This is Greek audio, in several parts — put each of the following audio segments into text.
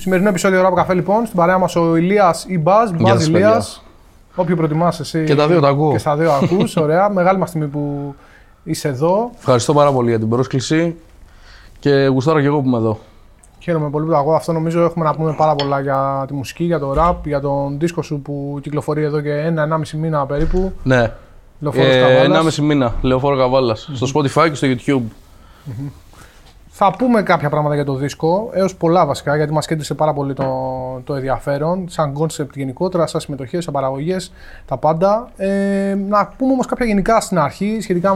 Σημερινό επεισόδιο Rap Cafe, λοιπόν, στην παρέα μας ο Ηλίας ή Μπάζ, Μπάζ Ηλίας. Όποιο προτιμάς εσύ. Και τα δύο τα ακούω. Και στα δύο ακούς, ωραία. Μεγάλη μας τιμή που είσαι εδώ. Ευχαριστώ πάρα πολύ για την πρόσκληση και γουστάρω και εγώ που είμαι εδώ. Χαίρομαι πολύ που το ακούω. Αυτό νομίζω έχουμε να πούμε πάρα πολλά για τη μουσική, για το rap, για τον δίσκο σου που κυκλοφορεί εδώ και 1,5 μήνα περίπου. Ναι. Λεωφόρος Καβάλας. 1,5 μήνα, Λεωφόρο Καβάλας. Mm-hmm. Στο Spotify και στο YouTube. Mm-hmm. Θα πούμε κάποια πράγματα για το δίσκο, έως πολλά βασικά, γιατί μας κέντρισε πάρα πολύ το ενδιαφέρον, σαν concept γενικότερα, σαν συμμετοχές, σαν παραγωγές, τα πάντα. Να πούμε όμως κάποια γενικά στην αρχή, σχετικά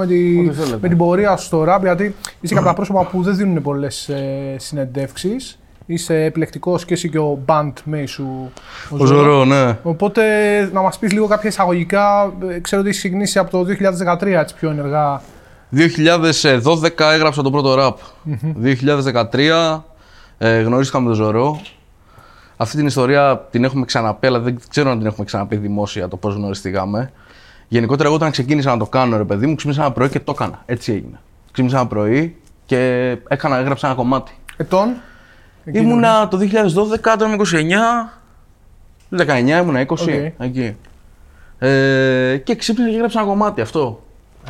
με την πορεία σου στο rap, γιατί είσαι κάποια πρόσωπα που δεν δίνουν πολλές συνεντεύξεις. Είσαι επιλεκτικός και εσύ και ο bandmate σου, ο Ζωρό, ναι. Οπότε να μας πεις λίγο κάποια εισαγωγικά, ξέρω ότι έχεις συγκινήσει από το 2013 έτσι, πιο ενεργά. 2012 έγραψα το πρώτο rap. Mm-hmm. 2013 γνωρίστηκα με τον Ζωρό. Αυτή την ιστορία την έχουμε ξαναπεί, αλλά δεν ξέρω αν την έχουμε ξαναπεί δημόσια το πώς γνωριστήκαμε. Γενικότερα, εγώ όταν ξεκίνησα να το κάνω, ρε παιδί μου, ξύπνησα ένα πρωί και το έκανα. Έτσι έγινε. Ξύπνησα ένα πρωί και έγραψα ένα κομμάτι. Ετών? Ήμουνα το 2012, τώρα είμαι 29. 19 ήμουνα, 20. Okay. Εκεί. Και ξύπνησα και έγραψα ένα κομμάτι αυτό.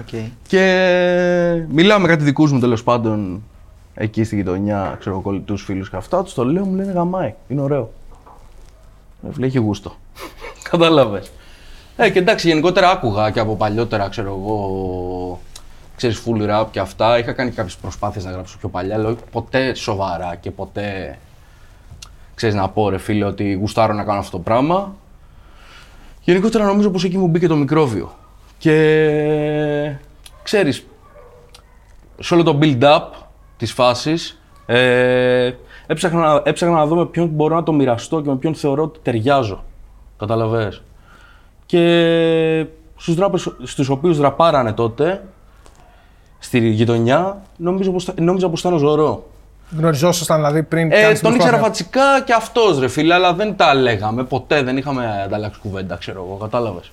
Okay. Και μιλάω με κάτι δικούς μου τέλος πάντων εκεί στη γειτονιά, ξέρω, κολλητούς φίλους και αυτά. Τους το λέω, μου λένε γαμάει, είναι ωραίο. Λέει, έχει γούστο. Κατάλαβες. Και εντάξει, γενικότερα άκουγα και από παλιότερα, ξέρω εγώ, ξέρεις, full rap και αυτά. Είχα κάνει κάποιες προσπάθειες να γράψω πιο παλιά, αλλά ποτέ σοβαρά και ποτέ, ξέρεις, να πω ρε φίλε ότι γουστάρω να κάνω αυτό το πράγμα. Γενικότερα νομίζω πως εκεί μου μπήκε το μικρόβιο. Και ξέρεις, σε όλο το build-up της φάσης έψαχνα να δω με ποιον μπορώ να το μοιραστώ και με ποιον θεωρώ ότι ταιριάζω. Καταλαβαίνεις. Και στους τράπες στους οποίους ραπάρανε τότε, στη γειτονιά, νόμιζα πως ήταν ο Ζωρό. Γνωριζόσασταν δηλαδή πριν κάνεις τον ήξερα φατσικά και αυτός ρε φίλε, αλλά δεν τα λέγαμε ποτέ, δεν είχαμε ανταλλάξει κουβέντα, ξέρω εγώ, κατάλαβες.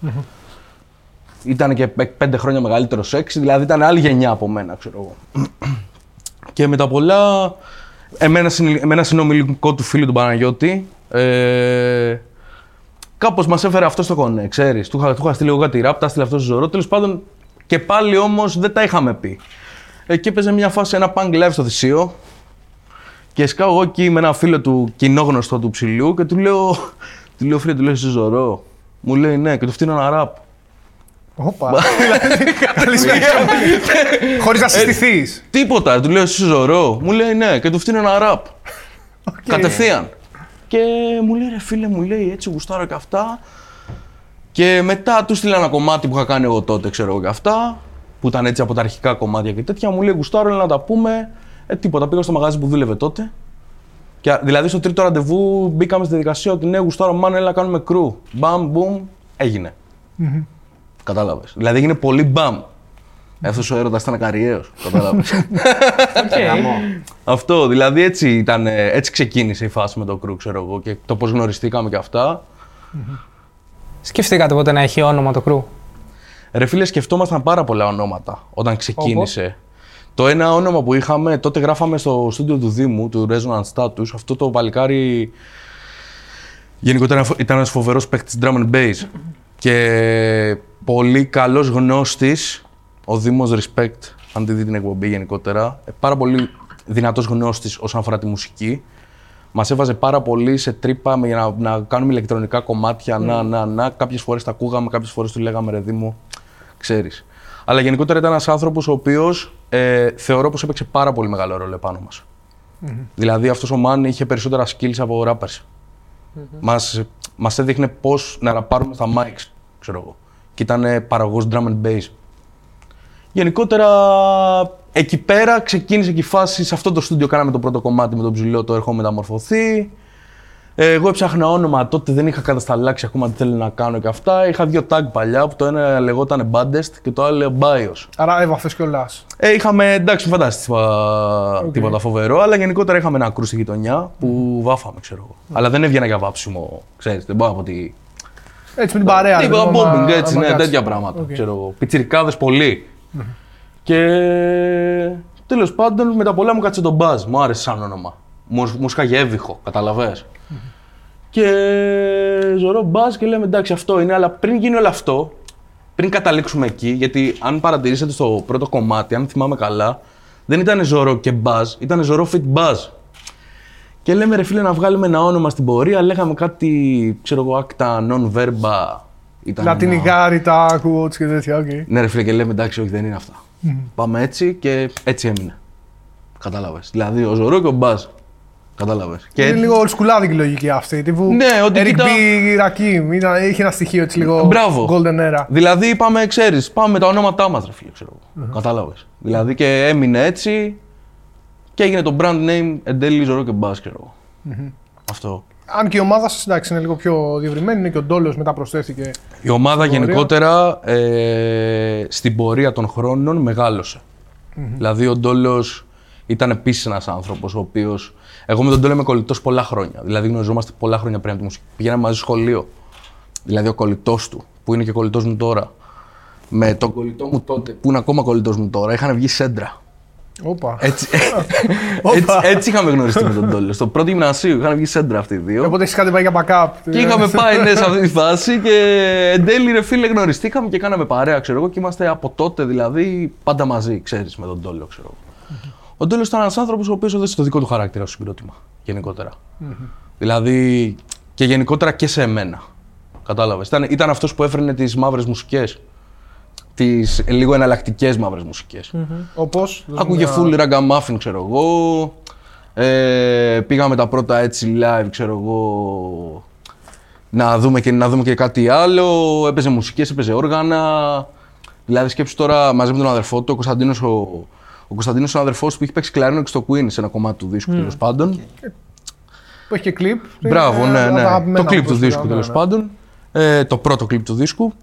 Ήταν και 5 χρόνια μεγαλύτερο σεξ, δηλαδή ήταν άλλη γενιά από μένα, ξέρω εγώ. Και μετά πολλά, με ένα συνομιλικό του φίλου του Παναγιώτη, κάπως μας έφερε αυτό στο κονέ, ξέρεις. Του είχα στείλει εγώ κάτι ράπ, τα στείλε αυτό στο Ζωρό. Τέλος πάντων, και πάλι όμως δεν τα είχαμε πει. Εκεί έπαιζε μια φάση, ένα punk live στο Θησίο. Και σκάω εγώ εκεί με ένα φίλο του κοινόγνωστο του Ψηλού και του λέω φίλε, του λέω εσύ Ζωρό. Μου λέει ναι, και του φτύνω ένα ράπ. Όπα, χωρίς να συστηθείς. Τίποτα, του λέω εσύ Ζωρό, μου λέει ναι και του φτύνω ένα ραπ, κατευθείαν. Και μου λέει ρε φίλε, μου λέει έτσι γουστάρω και αυτά. Και μετά του στείλα ένα κομμάτι που είχα κάνει εγώ τότε, ξέρω εγώ και αυτά, που ήταν έτσι από τα αρχικά κομμάτια και τέτοια, μου λέει γουστάρω να τα πούμε, τίποτα, πήγα στο μαγαζί που δούλευε τότε. Και, δηλαδή στο τρίτο ραντεβού μπήκαμε στη διαδικασία ότι ναι γουστάρω μάνα, έλα να κάνουμε κρου, μπαμ, μπουμ, έγινε. Κατάλαβες. Δηλαδή έγινε πολύ μπαμ. Αυτός ο έρωτας ήταν ακαριέως. Κατάλαβες. Okay. Αυτό, δηλαδή έτσι ήταν, έτσι ξεκίνησε η φάση με το κρου, ξέρω εγώ, και το πώς γνωριστήκαμε και αυτά. Σκεφτήκατε ποτέ να έχει όνομα το κρου? Ρε φίλε, σκεφτόμασταν πάρα πολλά ονόματα όταν ξεκίνησε. Το ένα όνομα που είχαμε, τότε γράφαμε στο στούντιο του Δήμου, του Reson Status, αυτό το παλικάρι. Γενικότερα ήταν ένας φοβερός παίκτης drum and bass. Και πολύ καλός γνώστης, ο Δήμος Respect, αν τη δει την εκπομπή γενικότερα. Πάρα πολύ δυνατός γνώστης όσον αφορά τη μουσική. Μας έβαζε πάρα πολύ σε τρύπα για να κάνουμε ηλεκτρονικά κομμάτια, Κάποιες φορές τα ακούγαμε, κάποιες φορές του λέγαμε ρε Δήμο, ξέρεις. Αλλά γενικότερα ήταν ένας άνθρωπος ο οποίος θεωρώ πως έπαιξε πάρα πολύ μεγάλο ρόλο επάνω μας. Mm-hmm. Δηλαδή αυτός ο man είχε περισσότερα skills από rappers. Mm-hmm. Μας έδειχνε πώς να ραπάρουμε στα mics, ξέρω εγώ. Και ήταν παραγωγός drum and bass. Γενικότερα, εκεί πέρα ξεκίνησε και η φάση. Σε αυτό το στούντιο κάναμε το πρώτο κομμάτι με τον Ψηλό, το «Έρχομαι μεταμορφωθεί». Εγώ έψαχνα όνομα, τότε δεν είχα κατασταλάξει ακόμα τι θέλω να κάνω και αυτά. Είχα δύο tag παλιά, που το ένα λεγόταν Bandest και το άλλο Bios. Άρα έβαφες κιόλας. Είχαμε, εντάξει, φαντάστηκε τίποτα φοβερό, αλλά γενικότερα είχαμε ένα κρου στη γειτονιά που βάφαμε, ξέρω εγώ. Αλλά δεν έβγαινα για βάψιμο, ξέρεις, δεν πάω από τη. Έτσι με την παρέα. Τίποτα, bombing, έτσι, ναι, τέτοια πράγματα, ξέρω εγώ. Πιτσιρικάδες πολύ. Και τέλος πάντων, μετά πολλά μου κάτσε τον Μπάζ, μου άρεσε σαν όνομα. μουσικά για έβυχο, καταλαβες. Και Ζωρό Μπάζ και λέμε εντάξει αυτό είναι, αλλά πριν γίνει όλο αυτό, πριν καταλήξουμε εκεί, γιατί αν παρατηρήσετε στο πρώτο κομμάτι, αν θυμάμαι καλά, δεν ήταν Ζωρό και Μπάζ, ήταν Ζωρό Fit Μπάζ. Και λέμε ρε φίλε να βγάλουμε ένα όνομα στην πορεία, λέγαμε κάτι, ξέρω εγώ, άκτα non-verba. Λατινικάριτα, quotes και τέτοια, οκ. Okay. Ναι ρε φίλε και λέμε εντάξει, όχι δεν είναι αυτά. Πάμε έτσι και έτσι έμεινε. Κατάλαβες, δηλαδή ο Ζωρό και ο Μπάζ. Κατάλαβες. Είναι και λίγο ολσκουλάδικη λογική αυτή. Τύπου ναι, ότι Eric B. Rakim, είχε ένα στοιχείο έτσι λίγο golden era. Δηλαδή είπαμε, ξέρεις, πάμε με τα ονόματά μας ρε φίλε, ξέρω εγώ. Κατάλαβες. Δηλαδή και έμεινε έτσι και έγινε το brand name εν τέλει Ζωρό και Μπάζ, ξέρω εγώ. Αυτό. Αν και η ομάδα σας εντάξει είναι λίγο πιο διευρυμένη, είναι και ο Ντόλεος μετά προσθέθηκε. Η ομάδα γενικότερα στην πορεία των χρόνων μεγάλωσε. Δηλαδή ο Ντόλεος ήταν επίσης ένας άνθρωπος ο οποίος. Εγώ με τον Ντόλεο είμαι κολλητός πολλά χρόνια. Δηλαδή γνωριζόμαστε πολλά χρόνια πριν από τη μουσική. Πηγαίναμε μαζί στο σχολείο. Δηλαδή ο κολλητός του, που είναι και κολλητός μου τώρα, με τον κολλητό μου τότε, που είναι ακόμα κολλητός μου τώρα, είχαν βγει σέντρα. Όπα. Έτσι είχαμε γνωριστεί με τον Ντόλεο. Στο πρώτο γυμνασίου είχαν βγει σέντρα αυτοί οι δύο. Οπότε εσείς είχατε πάει για backup. Και είχαμε πάει ναι, σε αυτή τη φάση και εν τέλει ρε φίλε γνωριστήκαμε και κάναμε παρέα, ξέρω εγώ, και είμαστε από τότε δηλαδή πάντα μαζί, ξέρεις, με τον Ντόλεο, ξέρω εγώ. Ο Ντόλεος ήταν ένας άνθρωπος ο οποίος έδωσε το δικό του χαρακτήρα στο συγκρότημα, γενικότερα. Δηλαδή και γενικότερα και σε εμένα. Κατάλαβες. Ήταν αυτός που έφερνε τις μαύρες μουσικές. Τις λίγο εναλλακτικές μαύρες μουσικές. Όπως. Άκουγε full ragamuffin, ξέρω εγώ. Πήγαμε τα πρώτα έτσι live, ξέρω εγώ. Να δούμε και κάτι άλλο. Έπαιζε μουσικές, έπαιζε όργανα. Δηλαδή σκέψου τώρα μαζί με τον αδερφό του, ο Κωνσταντίνος. Ο Κωνσταντίνος είναι ο αδερφός που έχει παίξει κλαρίνο και στο Queen σε ένα κομμάτι του δίσκου τέλος πάντων. Που έχει και κλιπ. Μπράβο, ναι. Το κλιπ του δίσκου τέλος πάντων. Το πρώτο κλιπ του δίσκου.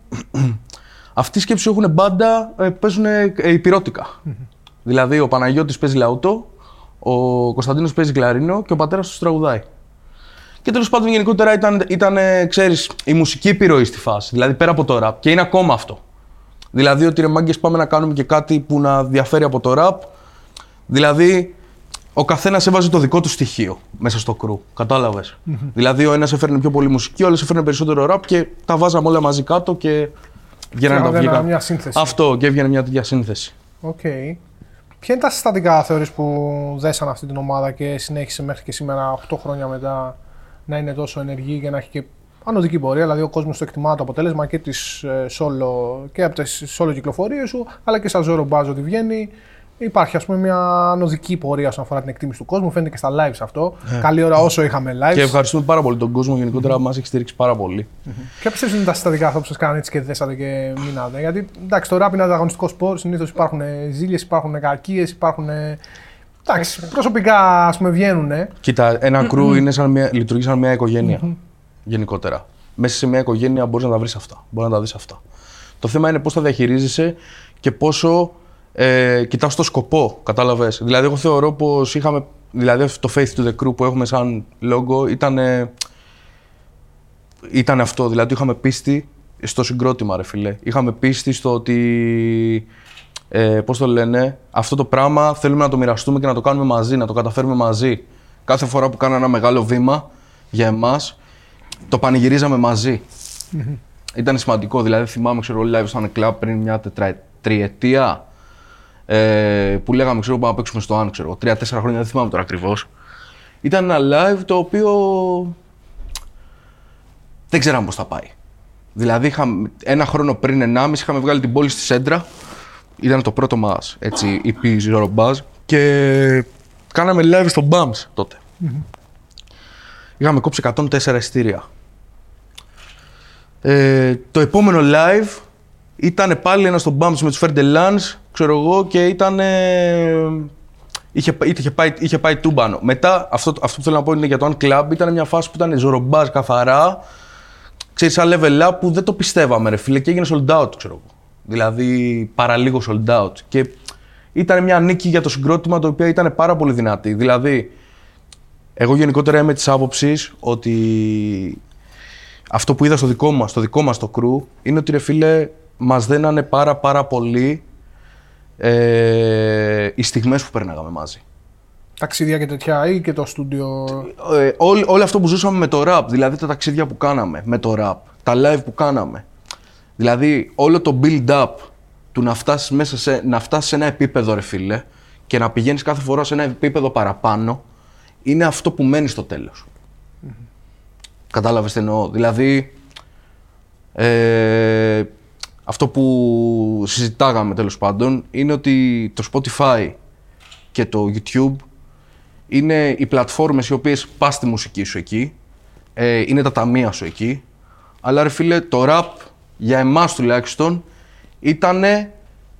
Αυτοί οι σκέψεις έχουν μπάντα, παίζουν υπηρώτικα. Δηλαδή ο Παναγιώτης παίζει λαούτο, ο Κωνσταντίνος παίζει κλαρίνο και ο πατέρας του τραγουδάει. Και τέλος πάντων γενικότερα ήταν ξέρεις, η μουσική επιρροή στη φάση. Δηλαδή πέρα από το rap και είναι ακόμα αυτό. Δηλαδή ότι ρε μάγκες πάμε να κάνουμε και κάτι που να διαφέρει από το rap. Δηλαδή ο καθένας έβαζε το δικό του στοιχείο μέσα στο κρου, κατάλαβες. Δηλαδή ο ένας έφερνε πιο πολύ μουσική, ο άλλος έφερνε περισσότερο rap και τα βάζαμε όλα μαζί κάτω και βγαίνανε τα βγήκα. Μια σύνθεση. Αυτό και έβγαινε μια τέτοια σύνθεση. Οκ. Okay. Ποια είναι τα συστατικά θεωρείς που δέσαν αυτή την ομάδα και συνέχισε μέχρι και σήμερα 8 χρόνια μετά να είναι τόσο ενεργή και να έχει και. Ανωδική πορεία, δηλαδή ο κόσμος το εκτιμά το αποτέλεσμα και, και από τις solo κυκλοφορίες σου, αλλά και σαν Ζωρό Μπάζ ότι βγαίνει. Υπάρχει ας πούμε μια ανωδική πορεία όσον αφορά την εκτίμηση του κόσμου, φαίνεται και στα lives αυτό. Καλή ώρα όσο είχαμε lives. Και ευχαριστούμε πάρα πολύ τον κόσμο, γενικότερα μας έχει στηρίξει πάρα πολύ. Ποια πιστεύεις είναι τα συστατικά αυτά που σας κάνανε έτσι και δέσατε και μείνατε? Γιατί εντάξει, το rap είναι ανταγωνιστικό σπορ, συνήθως υπάρχουν ζήλιες, υπάρχουν κακίες, υπάρχουν. Εντάξει, προσωπικά ας πούμε βγαίνουν. Κοίτα, ένα κρου λειτουργεί σαν μια οικογένεια. Γενικότερα. Μέσα σε μια οικογένεια μπορείς να τα βρεις αυτά. Μπορείς να τα δεις αυτά. Το θέμα είναι πώς τα διαχειρίζεσαι και πόσο κοιτάς το σκοπό. Κατάλαβες. Δηλαδή, εγώ θεωρώ πως είχαμε. Δηλαδή, το Faith to the Crew που έχουμε σαν λόγο ήταν αυτό. Δηλαδή, είχαμε πίστη στο συγκρότημα, ρε φιλέ. Είχαμε πίστη στο ότι. Πώς το λένε, αυτό το πράγμα θέλουμε να το μοιραστούμε και να το κάνουμε μαζί, να το καταφέρουμε μαζί. Κάθε φορά που κάνω ένα μεγάλο βήμα για εμάς. Το πανηγυρίζαμε μαζί. Ήταν σημαντικό, δηλαδή θυμάμαι, ξέρω, live στο Ant Club πριν μια τριετία που λέγαμε, ξέρω, πάμε να παίξουμε στο Ant, ξέρω, 3-4 χρόνια, δεν θυμάμαι τώρα ακριβώς. Ήταν ένα live το οποίο δεν ξέραμε πώς θα πάει. Δηλαδή, ένα χρόνο πριν, 1,5, είχαμε βγάλει την πόλη στη σέντρα. Ήταν το πρώτο μας, έτσι, EP Ζωρό Μπάζ και κάναμε live στο Bums τότε. Είχαμε κόψει 104 εισιτήρια. Το επόμενο live ήταν πάλι ένα στο Bumps με τους Ferdelans, ξέρω εγώ, και ήταν. Είχε πάει τούμπανο. Μετά, αυτό που θέλω να πω είναι για το Ant Club, ήταν μια φάση που ήταν Ζωρό Μπάζ καθαρά. Ξέρεις, σαν level up που δεν το πιστεύαμε, ρε φίλε, και έγινε sold out, ξέρω εγώ. Δηλαδή, παραλίγο sold out. Και ήταν μια νίκη για το συγκρότημα, το οποίο ήταν πάρα πολύ δυνατή. Δηλαδή, εγώ γενικότερα είμαι της άποψης ότι αυτό που είδα στο δικό μας το κρου, είναι ότι ρε φίλε μας δένανε πάρα πολύ οι στιγμές που περνάγαμε μαζί. Ταξίδια και τέτοια ή και το στούντιο. Όλο αυτό που ζούσαμε με το rap, δηλαδή τα ταξίδια που κάναμε με το rap, τα live που κάναμε. Δηλαδή όλο το build-up του να φτάσεις μέσα σε ένα επίπεδο, ρε φίλε, και να πηγαίνεις κάθε φορά σε ένα επίπεδο παραπάνω, είναι αυτό που μένει στο τέλος. Mm-hmm. Κατάλαβες τι εννοώ. Δηλαδή, αυτό που συζητάγαμε τέλος πάντων είναι ότι το Spotify και το YouTube είναι οι πλατφόρμες οι οποίες πας τη μουσική σου εκεί, είναι τα ταμεία σου εκεί, αλλά ρε φίλε, το rap για εμάς τουλάχιστον ήτανε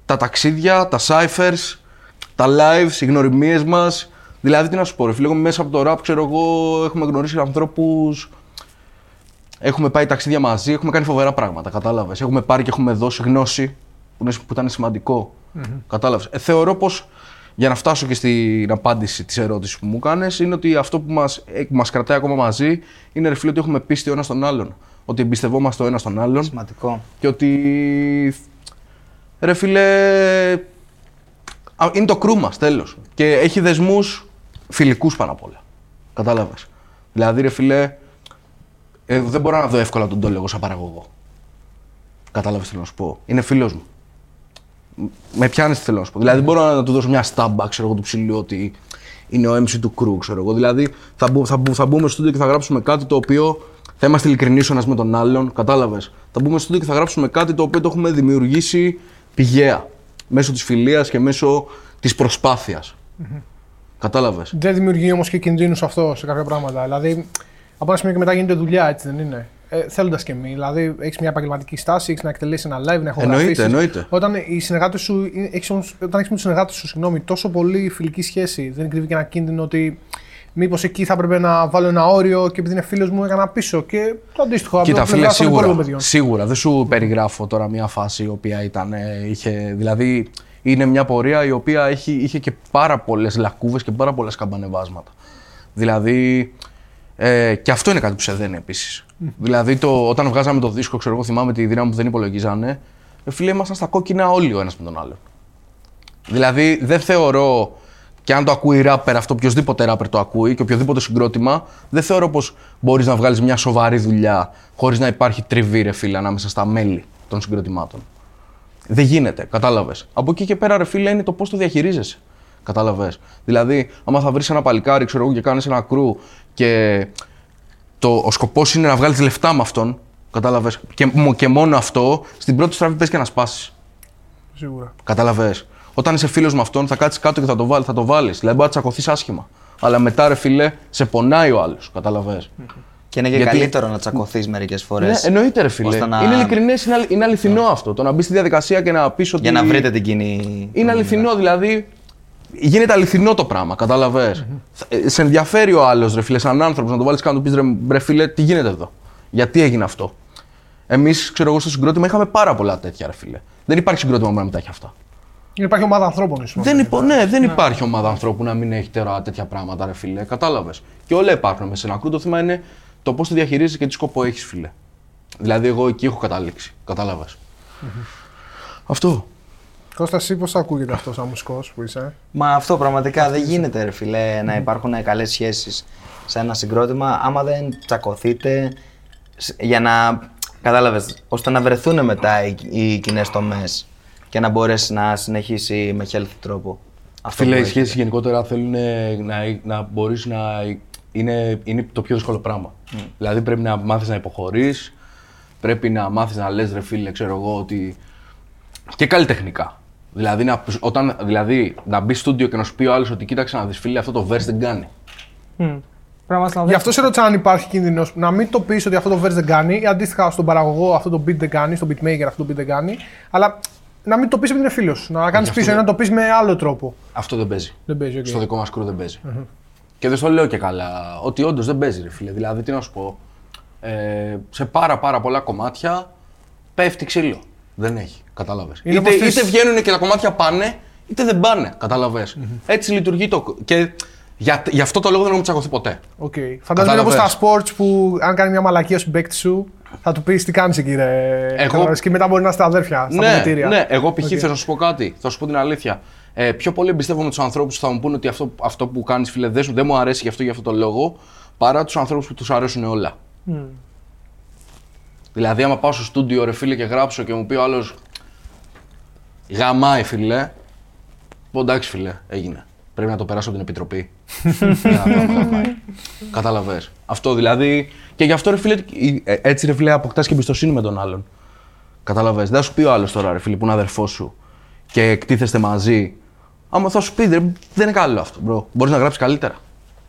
τα ταξίδια, τα cyphers, τα lives, οι γνωριμίες μας. Δηλαδή τι να σου πω ρε φίλε, μέσα από το rap ξέρω εγώ έχουμε γνωρίσει ανθρώπους, έχουμε πάει ταξίδια μαζί, έχουμε κάνει φοβερά πράγματα, κατάλαβες. Έχουμε πάρει και έχουμε δώσει γνώση που ήταν σημαντικό, κατάλαβες. Θεωρώ πως, για να φτάσω και στην απάντηση της ερώτησης που μου κάνες, είναι ότι αυτό που μας κρατάει ακόμα μαζί είναι ρε φίλε ότι έχουμε πίστη ο ένας στον άλλον. Ότι εμπιστευόμαστε ο ένας τον άλλον. Σημαντικό. Και ότι, ρε φίλε, είναι το κρού μας, τέλος. Και έχει δεσμούς φιλικούς πάνω απ' όλα. Κατάλαβες. Δηλαδή, ρε φίλε, δεν μπορώ να δω εύκολα τον Ντόλεο σαν παραγωγό. Κατάλαβες τι θέλω να σου πω. Είναι φίλος μου. Με πιάνεις τι θέλω να σου πω. Δηλαδή, μπορώ να του δώσω μια στάμπα, ξέρω εγώ, του Ψηλού, ότι είναι ο MC του κρού, ξέρω εγώ. Δηλαδή, θα μπούμε στο στούντιο και θα γράψουμε κάτι το οποίο θα είμαστε ειλικρινείς ο ένας με τον άλλον, κατάλαβες. Θα μπούμε στο στούντιο και θα γράψουμε κάτι το οποίο το έχουμε δημιουργήσει πηγαία. Μέσω της φιλίας και μέσω της προσπάθειας. Mm-hmm. Κατάλαβες. Δεν δημιουργεί όμως και κινδύνους αυτό σε κάποια πράγματα. Δηλαδή, από ένα σημείο και μετά γίνεται δουλειά, έτσι δεν είναι. Θέλοντας και εμείς. Δηλαδή, έχεις μια επαγγελματική στάση, έχεις να εκτελέσεις ένα live, να ηχογραφήσεις. Εννοείται. Όταν έχεις με τους συνεργάτες σου, συγγνώμη, τόσο πολύ φιλική σχέση, δεν κρύβει και ένα κίνδυνο ότι μήπως εκεί θα έπρεπε να βάλω ένα όριο και επειδή είναι φίλος μου έκανα πίσω και το αντίστοιχο. Κοίτα φίλε, σίγουρα, δεν σου περιγράφω τώρα μια φάση η οποία ήταν, δηλαδή είναι μια πορεία η οποία είχε και πάρα πολλές λακκούβες και πάρα πολλές καμπανεβάσματα. Δηλαδή, και αυτό είναι κάτι που σε δένει επίσης. Δηλαδή όταν βγάζαμε το δίσκο, ξέρω εγώ, θυμάμαι τη δύναμη που δεν υπολογίζανε, φίλε, ήμασταν στα κόκκινα όλοι ο ένας με τον άλλον. Δηλαδή δεν θεωρώ. Και αν το ακούει ράπερ αυτό, οποιοδήποτε ράπερ το ακούει και οποιοδήποτε συγκρότημα, δεν θεωρώ πως μπορείς να βγάλεις μια σοβαρή δουλειά χωρίς να υπάρχει τριβή, ρε φίλε, ανάμεσα στα μέλη των συγκροτημάτων. Δεν γίνεται, κατάλαβες. Από εκεί και πέρα, ρε φίλε, είναι το πώς το διαχειρίζεσαι. Κατάλαβες. Δηλαδή, άμα θα βρεις ένα παλικάρι, ξέρω εγώ, και κάνεις ένα κρού και ο σκοπός είναι να βγάλεις λεφτά με αυτόν, κατάλαβες. Και μόνο αυτό, στην πρώτη στραβή πες και να σπάσεις. Σίγουρα. Κατάλαβες. Όταν είσαι φίλος με αυτόν, θα κάτσεις κάτω και θα το βάλεις. Δηλαδή, μπορεί να τσακωθείς άσχημα. Αλλά μετά, ρε φίλε, σε πονάει ο άλλος. Καταλαβαίνεις. Και είναι και καλύτερο να τσακωθείς μερικές φορές. Ναι, εννοείται, ρε φίλε. Είναι ειλικρινές, είναι αληθινό αυτό. Το να μπεις στη διαδικασία και να πεις ότι. Για να βρείτε την κοινή. Είναι αληθινό, δηλαδή. Γίνεται αληθινό το πράγμα. Καταλαβαίνεις. Σε ενδιαφέρει ο άλλος, ρε φίλε, σαν άνθρωπος, να το βάλεις κάτω να του πεις, ρε φίλε, τι γίνεται εδώ. Γιατί έγινε αυτό. Εμείς, ξέρω εγώ, στο συγκρότημα είχαμε πάρα πολλά τέτοια, ρε φίλε. Δεν υπάρχει συγκρότημα που να τα έχει αυτά. Υπάρχει ομάδα ανθρώπων, ίσως. Δεν υπάρχει ομάδα ανθρώπου να μην έχει τώρα τέτοια πράγματα, ρε φίλε. Κατάλαβες. Και όλα υπάρχουν μέσα σε ένα κρού. Το θέμα είναι το πώς το διαχειρίζεσαι και τι σκοπό έχεις, φίλε. Δηλαδή, εγώ εκεί έχω καταλήξει. Κατάλαβες. Mm-hmm. Αυτό. Κώστα, εσύ πώς ακούγεται αυτό σαν μουσικός που είσαι. Μα αυτό πραγματικά δεν γίνεται, ρε φίλε, να υπάρχουν καλές σχέσεις σε ένα συγκρότημα άμα δεν τσακωθείτε για να. Κατάλαβες. Ώστε να βρεθούν μετά οι κοινές τομές. Και να μπορέσει να συνεχίσει με healthy τρόπο. Φίλε, οι σχέσεις γενικότερα θέλουν να μπορείς να. Είναι το πιο δύσκολο πράγμα. Δηλαδή πρέπει να μάθεις να υποχωρείς, πρέπει να μάθεις να λες, ρε φίλε, ξέρω εγώ, ότι. Και καλλιτεχνικά. Δηλαδή να μπει στούντιο και να σου πει ο άλλος ότι κοίταξε να δεις, φίλε, αυτό το verse δεν κάνει. Γι' αυτό σε ρώτησα αν υπάρχει κίνδυνος να μην το πεις ότι αυτό το verse δεν κάνει, ή αντίστοιχα στον παραγωγό αυτό το beat δεν κάνει, στον beatmaker αυτό το beat δεν κάνει. Αλλά να μην το πεις επειδή είναι φίλος, να κάνεις πίσω, να το πεις με άλλο τρόπο. Αυτό δεν παίζει. Okay. Στο δικό μας κρου δεν παίζει. Mm-hmm. Και δεν το λέω και καλά, ότι όντως δεν παίζει, ρε φίλε. Δηλαδή, τι να σου πω, σε πάρα πολλά κομμάτια πέφτει ξύλο. Δεν έχει, κατάλαβες. Είτε βγαίνουν και τα κομμάτια πάνε, είτε δεν πάνε, κατάλαβες. Mm-hmm. Έτσι λειτουργεί το. Και γι' αυτό το λόγο δεν έχουμε τσακωθεί ποτέ. Okay. Φαντάζομαι όπως στα sports που αν κάνει μια μαλακία στον παίκτη σου, θα του πεις τι κάνεις εκεί, ρε. Και μετά μπορεί να είστε αδέρφια στα αποδητήρια. Ναι, εγώ π.χ. Θα σου πω κάτι, θα σου πω την αλήθεια. Πιο πολύ εμπιστεύομαι τους ανθρώπους που θα μου πούνε ότι αυτό που κάνεις, φίλε, δεν μου αρέσει γι' αυτό το λόγο, παρά τους ανθρώπους που τους αρέσουν όλα. Mm. Δηλαδή, άμα πάω στο στούντιο, ρε φίλε, και γράψω και μου πει ο άλλος γαμάει, φίλε, πω εντάξει, φίλε, έγινε. Πρέπει να το περάσω από την επιτροπή. Κατάλαβες. Αυτό δηλαδή. Και γι' αυτό, ρε φίλε, έτσι, ρε φίλε, αποκτάς και εμπιστοσύνη με τον άλλον. Κατάλαβες. Δεν σου πει ο άλλος τώρα, ρε φίλε, που είναι αδερφός σου και εκτίθεστε μαζί. Άμα θα σου πει, δεν είναι καλό αυτό, bro. Μπορείς να γράψεις καλύτερα.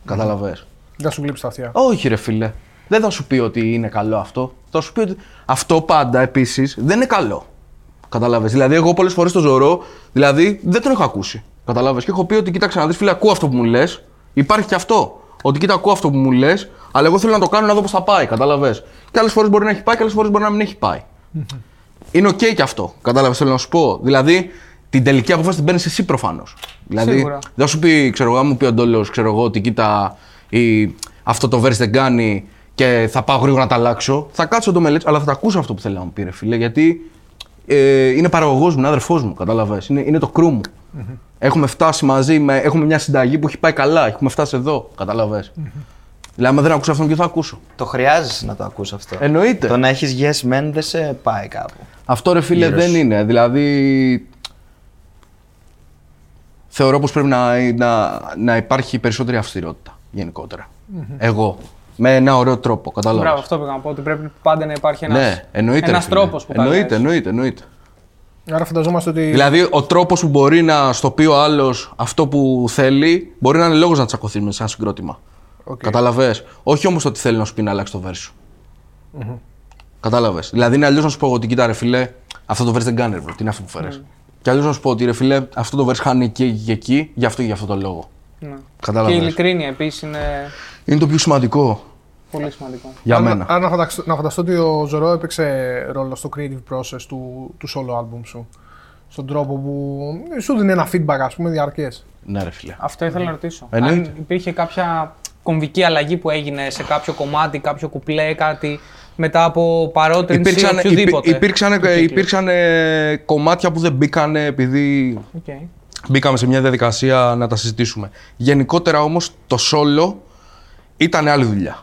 Κατάλαβες. Δεν σου γλύψει τα αυτιά. Όχι, ρε φίλε. Δεν θα σου πει ότι είναι καλό αυτό. Θα σου πει ότι αυτό πάντα επίσης δεν είναι καλό. Κατάλαβες. Δηλαδή, εγώ πολλές φορές το Ζωρό, δηλαδή δεν τον έχω ακούσει. Κατάλαβες. Και έχω πει ότι κοίταξε να δεις, φίλε, ακούω αυτό που μου λες. Υπάρχει και αυτό. Ότι κοίτα, ακούω αυτό που μου λες, αλλά εγώ θέλω να το κάνω να δω πώς θα πάει. Κατάλαβες. Και άλλες φορές μπορεί να έχει πάει και άλλες φορές μπορεί να μην έχει πάει. Είναι οκ και αυτό. Κατάλαβες, θέλω να σου πω. Δηλαδή, την τελική απόφαση την παίρνεις εσύ προφανώς. Δηλαδή, δεν σου πει, ξέρω εγώ, αν μου πει ο Ντόλεος, ξέρω εγώ, ότι κοίτα, αυτό το verse δεν κάνει και θα πάω γρήγορα να τα αλλάξω. Θα κάτσω το μελέτης, αλλά θα τα ακούσω αυτό που θέλω να μου πει, ρε φίλε, γιατί είναι παραγωγός μου, είναι αδερφός μου. Κατάλαβες. Είναι το κρού μου. Mm-hmm. Έχουμε φτάσει μαζί, έχουμε μια συνταγή που έχει πάει καλά. Έχουμε φτάσει εδώ. Κατάλαβες. Mm-hmm. Δηλαδή, άμα δεν ακούσω αυτόν, ποιο θα ακούσω. Το χρειάζεσαι να το ακούσει αυτό. Εννοείται. Το να έχεις yes men δεν σε πάει κάπου. Αυτό, ρε φίλε, δεν είναι. Δηλαδή, θεωρώ πως πρέπει να υπάρχει περισσότερη αυστηρότητα γενικότερα. Mm-hmm. Εγώ. Με ένα ωραίο τρόπο. Κατάλαβες. Μπράβο, αυτό πήγα να πω. Ότι πρέπει πάντα να υπάρχει ένας τρόπος που κάνεις. Εννοείται. Άρα φανταζόμαστε ότι. Δηλαδή, ο τρόπος που μπορεί να στο πει ο άλλος αυτό που θέλει, μπορεί να είναι λόγος να τσακωθείς με σαν συγκρότημα. Okay. Κατάλαβες. Όχι όμως ότι θέλει να σου πει να αλλάξει το verse σου. Mm-hmm. Κατάλαβες. Δηλαδή, είναι αλλιώς να σου πω ότι κοίτα, ρε φίλε, αυτό το verse δεν κάνει, ρε φίλε. Τι είναι αυτό που φέρες. Mm-hmm. Και αλλιώς να σου πω ότι ρε φίλε, αυτό το verse χάνει εκεί, γι' αυτό και γι' αυτό το λόγο. Ναι. Κατάλαβες. Και η ειλικρίνεια επίσης είναι το πιο σημαντικό. Πολύ σημαντικό. Για μένα. Άρα να φανταστώ ότι ο Ζωρό έπαιξε ρόλο στο creative process του solo album σου. Στον τρόπο που σου δίνει ένα feedback, ας πούμε, διαρκές. Ναι, ρε φίλε. Αυτό ήθελα να ρωτήσω. Αν υπήρχε κάποια κομβική αλλαγή που έγινε σε κάποιο κομμάτι, κάποιο κουπλέ, κάτι μετά από παρότρινση ή οποιοδήποτε. Υπήρξαν κομμάτια που δεν μπήκαν επειδή μπήκαμε σε μια διαδικασία να τα συζητήσουμε. Γενικότερα όμως το solo ήταν άλλη δουλειά.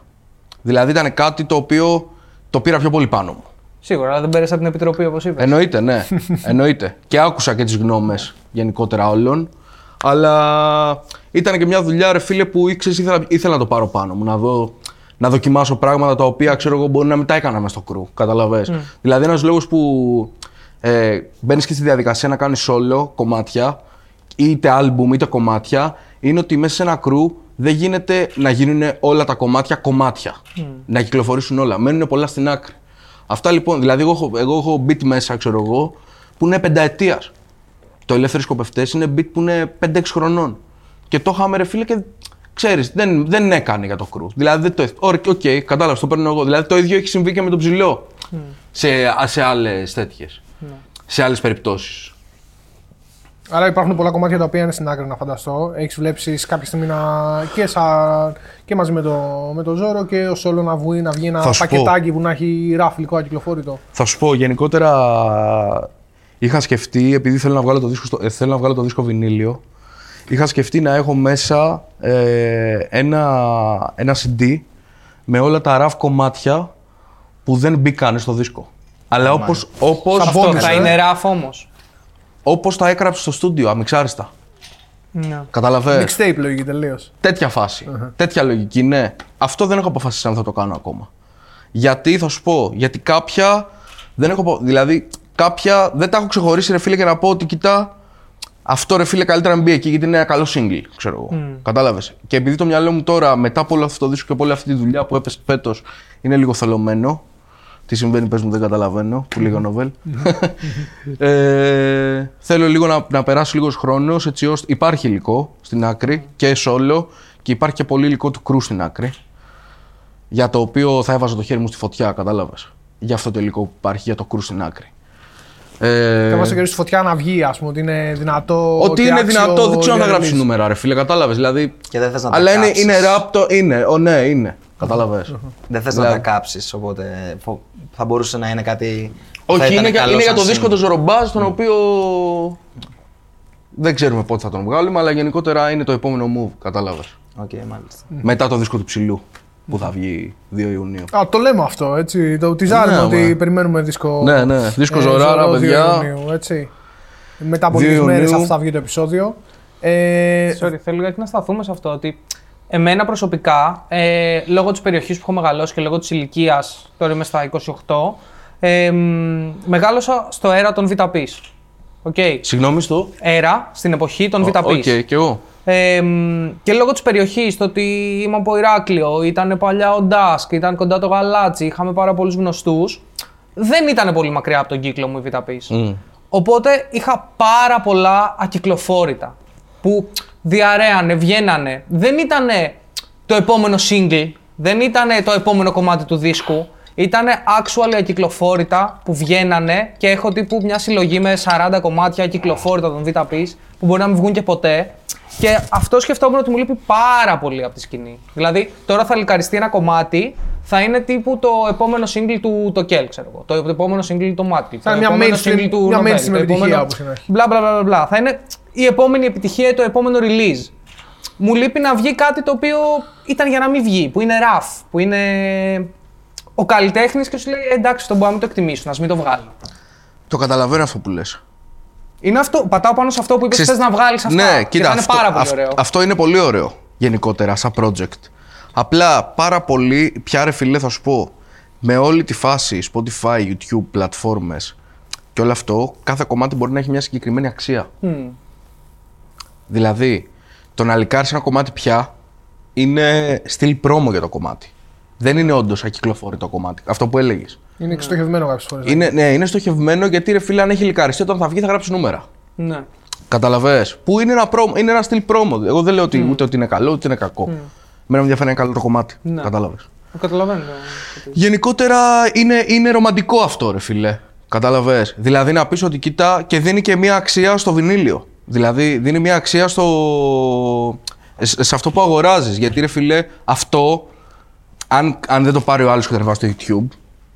Δηλαδή ήταν κάτι το οποίο το πήρα πιο πολύ πάνω μου. Σίγουρα, αλλά δεν πέρασε από την επιτροπή όπως είπες. Εννοείται, ναι. Και άκουσα και τις γνώμες γενικότερα όλων. Αλλά ήταν και μια δουλειά, ρε φίλε, που ήθελα να το πάρω πάνω μου. Να δοκιμάσω πράγματα τα οποία ξέρω εγώ μπορεί να μην τα έκανα μες στο κρου. Καταλαβες. Mm. Δηλαδή, ένας λόγος που μπαίνεις και στη διαδικασία να κάνεις solo κομμάτια, είτε album είτε κομμάτια, είναι ότι μέσα σε ένα κρου δεν γίνεται να γίνουν όλα τα κομμάτια. Mm. Να κυκλοφορήσουν όλα. Μένουν πολλά στην άκρη. Αυτά λοιπόν, δηλαδή, εγώ έχω beat μέσα, ξέρω εγώ, που είναι πενταετίας. Το Ελεύθεροι Σκοπευτές είναι beat που είναι 5-6 χρονών. Και το είχαμε, ρε φίλε, και ξέρεις, δεν έκανε για το κρου. Δηλαδή, δεν το έφτιαξε. Οκ, κατάλαβα, το παίρνω εγώ. Δηλαδή, το ίδιο έχει συμβεί και με τον Ψηλό. Mm. Σε άλλες τέτοιες. Mm. Σε άλλες περιπτώσεις. Άρα υπάρχουν πολλά κομμάτια τα οποία είναι στην άκρη, να φανταστώ. Έχεις βλέψει κάποια στιγμή και μαζί με το Ζώρο και ο solo να βγει ένα πακετάκι που να έχει ράφ υλικό ακυκλοφόρητο. Θα σου πω, γενικότερα είχα σκεφτεί, επειδή θέλω να βγάλω το δίσκο βινίλιο, είχα σκεφτεί να έχω μέσα ένα CD με όλα τα ράφ κομμάτια που δεν μπήκαν στο δίσκο. Αλλά όπως θα είναι ράφ όμως. Όπως τα έγραψε στο στούντιο, αμιξάριστα. Ναι. Καταλαβαίνω. Mixtape λογική τελείως. Τέτοια φάση. Uh-huh. Τέτοια λογική, ναι. Αυτό δεν έχω αποφασίσει αν θα το κάνω ακόμα. Γιατί θα σου πω, γιατί κάποια. Δηλαδή, κάποια δεν τα έχω ξεχωρίσει, ρε φίλε, και να πω ότι κοιτά, αυτό ρε φίλε καλύτερα να μπει εκεί, γιατί είναι ένα καλό single, ξέρω εγώ. Mm. Κατάλαβες. Και επειδή το μυαλό μου τώρα, μετά από όλο αυτό το δίσκο και από όλη αυτή τη δουλειά που έπεσε φέτος, είναι λίγο θολωμένο. Τι συμβαίνει, πες μου, δεν καταλαβαίνω, που λίγο νοβέλ. Θέλω λίγο να περάσει λίγος χρόνος, έτσι ώστε υπάρχει υλικό στην άκρη και solo και υπάρχει και πολύ υλικό του κρου στην άκρη, για το οποίο θα έβαζα το χέρι μου στη φωτιά, κατάλαβες. Για αυτό το υλικό που υπάρχει, για το κρου στην άκρη. Θα βάζω το χέρι στη φωτιά να βγει, ας πούμε, ότι είναι δυνατό. Ότι είναι δυνατό, δεν ξέρω αν θα γράψει νούμερα, ρε φίλε, κατάλαβες. Δηλαδή. Και δεν θες να τα κάψεις. Αλλά είναι ράπτο, είναι, ναι, είναι. Κατάλαβες. Δεν θες να τα κάψεις, οπότε θα μπορούσε να είναι κάτι. Όχι, είναι για το δίσκο του Ζωρό Μπάζ, τον οποίο Δεν ξέρουμε πότε θα τον βγάλουμε, αλλά γενικότερα είναι το επόμενο move, κατάλαβες. Okay, μάλιστα. Μετά το δίσκο του Ψηλού, που θα βγει 2 Ιουνίου. Α, το λέμε αυτό, έτσι. Το τιζάρουμε ότι περιμένουμε δίσκο. Ναι, ναι. Δίσκο Ζωράρα, παιδιά. 2 Ιουνίου, έτσι. Μετά από λίγες μέρες αυτό θα βγει το επεισόδιο. Θέλω γιατί να σταθούμε σε αυτό. Ότι εμένα προσωπικά, λόγω της περιοχής που έχω μεγαλώσει και λόγω της ηλικίας, τώρα είμαι στα 28, μεγάλωσα στο αέρα των Βιταπής. Okay. Συγγνώμη, στο. Αέρα, στην εποχή των Βιταπής. Okay, και εγώ. Και λόγω της περιοχής, το ότι είμαι από Ηράκλειο, ήταν παλιά ο Ντάσκ, ήταν κοντά το Γαλάτσι, είχαμε πάρα πολλούς γνωστούς. Δεν ήταν πολύ μακριά από τον κύκλο μου οι Βιταπής. Mm. Οπότε είχα πάρα πολλά ακυκλοφόρητα που διαρρέανε, βγαίνανε. Δεν ήταν το επόμενο single, δεν ήταν το επόμενο κομμάτι του δίσκου. Ήτανε actual ακυκλοφόρητα που βγαίνανε και έχω τύπου μια συλλογή με 40 κομμάτια ακυκλοφόρητα των Βιταπής που μπορεί να μην βγουν και ποτέ. Και αυτό σκεφτόμουν ότι μου λείπει πάρα πολύ από τη σκηνή. Δηλαδή, τώρα θα λικαριστεί ένα κομμάτι, θα είναι τύπου το επόμενο single του το Κέλ, ξέρω εγώ. Το επόμενο single του Μάτλι. Θα είναι μια mainstream του επιτυχία. Μπλα μπλα μπλα. Θα είναι η επόμενη επιτυχία ή το επόμενο release. Μου λείπει να βγει κάτι το οποίο ήταν για να μην βγει, που είναι rough, που είναι. Ο καλλιτέχνης και σου λέει εντάξει, τον μπορώ να μην το εκτιμήσω, να μην το βγάλω. Το καταλαβαίνω αυτό που λες. Είναι αυτό, πατάω πάνω σε αυτό που είπες, θες να βγάλεις αυτά. Ναι, κοίτα, αυτό, πάρα πολύ ωραίο. Αυτό είναι πολύ ωραίο γενικότερα σαν project. Απλά πάρα πολύ, πια ρε φιλέ θα σου πω, με όλη τη φάση Spotify, YouTube, πλατφόρμες και όλο αυτό, κάθε κομμάτι μπορεί να έχει μια συγκεκριμένη αξία. Mm. Δηλαδή, το να λικάρεις ένα κομμάτι πια είναι στυλ πρόμο για το κομμάτι. Δεν είναι όντως ακυκλοφόρητο κομμάτι. Αυτό που έλεγες. Είναι στοχευμένο κάποιες φορές. Ναι, είναι στοχευμένο γιατί ρε φίλε, αν έχει λικαριστεί, όταν θα βγει θα γράψει νούμερα. Ναι. Καταλαβες. Που είναι ένα στυλ πρόμο. Εγώ δεν λέω ότι, ούτε ότι είναι καλό ούτε είναι κακό. Μένα με ενδιαφέρει ένα καλό το κομμάτι. Ναι. Κατάλαβες. Καταλαβαίνω. Γενικότερα είναι ρομαντικό αυτό, ρε φίλε. Κατάλαβες. Δηλαδή να πεις ότι κοιτά και δίνει και μια αξία στο βινίλιο. Δηλαδή δίνει μια αξία σε αυτό που αγοράζεις. Γιατί ρε φίλε, αυτό. Αν δεν το πάρει ο άλλος και το ανεβάσει στο YouTube,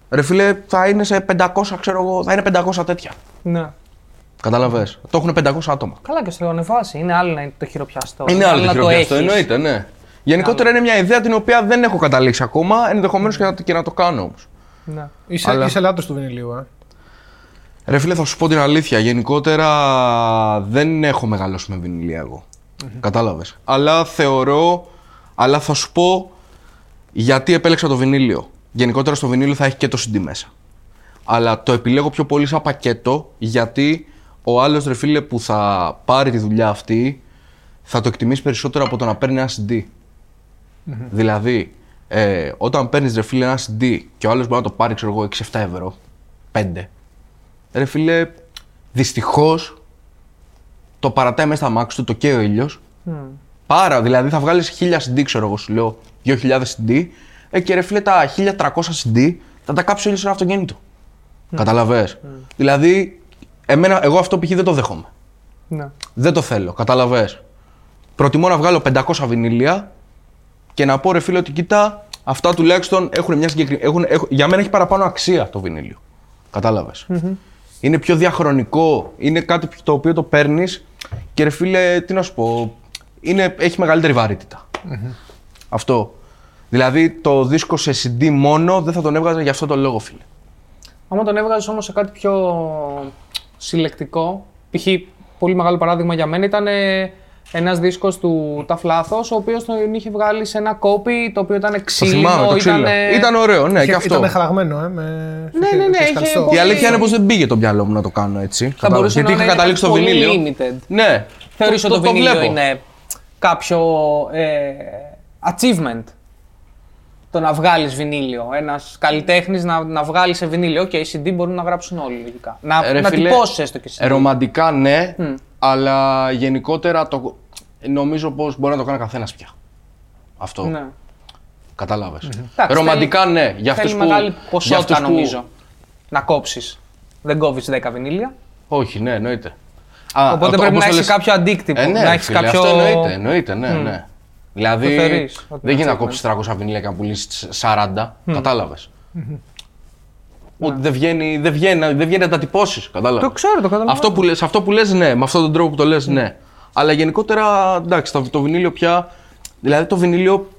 ρε φίλε, θα είναι σε 500, ξέρω εγώ, θα είναι 500 τέτοια. Ναι. Κατάλαβες. Το έχουν 500 άτομα. Καλά, και στο ανεβάσει. Είναι άλλο να είναι το χειροπιαστό. Είναι άλλο το χειροπιαστό, εννοείται, ναι. Γενικότερα είναι μια ιδέα την οποία δεν έχω καταλήξει ακόμα, ενδεχομένως και να το κάνω όμως. Ναι. Είσαι λάτρος του βινιλίου, Ρε φίλε, θα σου πω την αλήθεια. Γενικότερα δεν έχω μεγαλώσει με βινιλία εγώ. Κατάλαβες. Αλλά θα σου πω. Γιατί επέλεξα το βινίλιο. Γενικότερα στο βινίλιο θα έχει και το CD μέσα. Αλλά το επιλέγω πιο πολύ σαν πακέτο, γιατί ο άλλος ρε φίλε που θα πάρει τη δουλειά αυτή θα το εκτιμήσει περισσότερο από το να παίρνει ένα CD. Δηλαδή, όταν παίρνεις ρε φίλε ένα CD και ο άλλος μπορεί να το πάρει, ξέρω εγώ, 6-7 ευρώ, 5, ρε φίλε, δυστυχώς το παρατάει μέσα στα μάξι του, το καίει ο ήλιος. Δηλαδή θα βγάλεις 1000 CD, ξέρω εγώ, σου λέω. 2.000 CD, και ρε φίλε τα 1.300 CD θα τα κάψει όλοι σε ένα αυτοκίνητο. Καταλαβες. Δηλαδή, εγώ αυτό π.χ. δεν το δέχομαι. Δεν το θέλω. Καταλαβες. Προτιμώ να βγάλω 500 βινίλια και να πω ρε φίλε ότι κοιτά, αυτά τουλάχιστον έχουν μια συγκεκριμένη. Για μένα έχει παραπάνω αξία το βινίλιο. Κατάλαβες. Είναι πιο διαχρονικό, είναι κάτι το οποίο το παίρνεις και ρε φίλε, τι να σου πω, έχει μεγαλύτερη βαρύτητα. Αυτό. Δηλαδή το δίσκο σε CD μόνο δεν θα τον έβγαζα για αυτό το λόγο, φίλε. Άμα τον έβγαζες όμως σε κάτι πιο συλλεκτικό, π.χ. πολύ μεγάλο παράδειγμα για μένα ήταν ένας δίσκος του Ταφλάθο, ο οποίος τον είχε βγάλει σε ένα κόπι το οποίο ήταν ξύλινο. Το ξύλινο. Ήταν ωραίο, ναι, και αυτό. Ήταν χαλαγμένο, Ναι. Η αλήθεια είναι πως δεν πήγε το μυαλό μου να το κάνω έτσι. Θα μπορούσε γιατί είχα καταλήξει το βινίλιο. Ναι, θεωρείς ότι το βινίλιο είναι κάποιο. Achievement. Το να βγάλεις βινίλιο. Ένας καλλιτέχνης να βγάλει σε βινίλιο. Και οι CD μπορούν να γράψουν όλοι λογικά. Να τυπώσεις έστω και CD. Ρομαντικά ναι, αλλά γενικότερα νομίζω πως μπορεί να το κάνει καθένας πια. Αυτό. Ναι. Κατάλαβες. Ρομαντικά ναι. Θέλει μεγάλη ποσότητα νομίζω. Να κόψεις. Δεν κόβεις 10 βινίλια. Όχι, ναι, εννοείται. Οπότε πρέπει να έχεις κάποιο αντίκτυπο. Να έχεις κάποιο. Εννοείται, ναι. Δηλαδή, δεν γίνεται να κόψεις 300 βινίλια και να πουλήσεις 40, κατάλαβες. Ότι δεν βγαίνει να τα τυπώσεις. Κατάλαβα. Το ξέρω, το καταλαβαίνω. Αυτό που λες, ναι, με αυτόν τον τρόπο που το λες, ναι. Αλλά γενικότερα εντάξει, το βινίλιο πια. Δηλαδή το βινίλιο,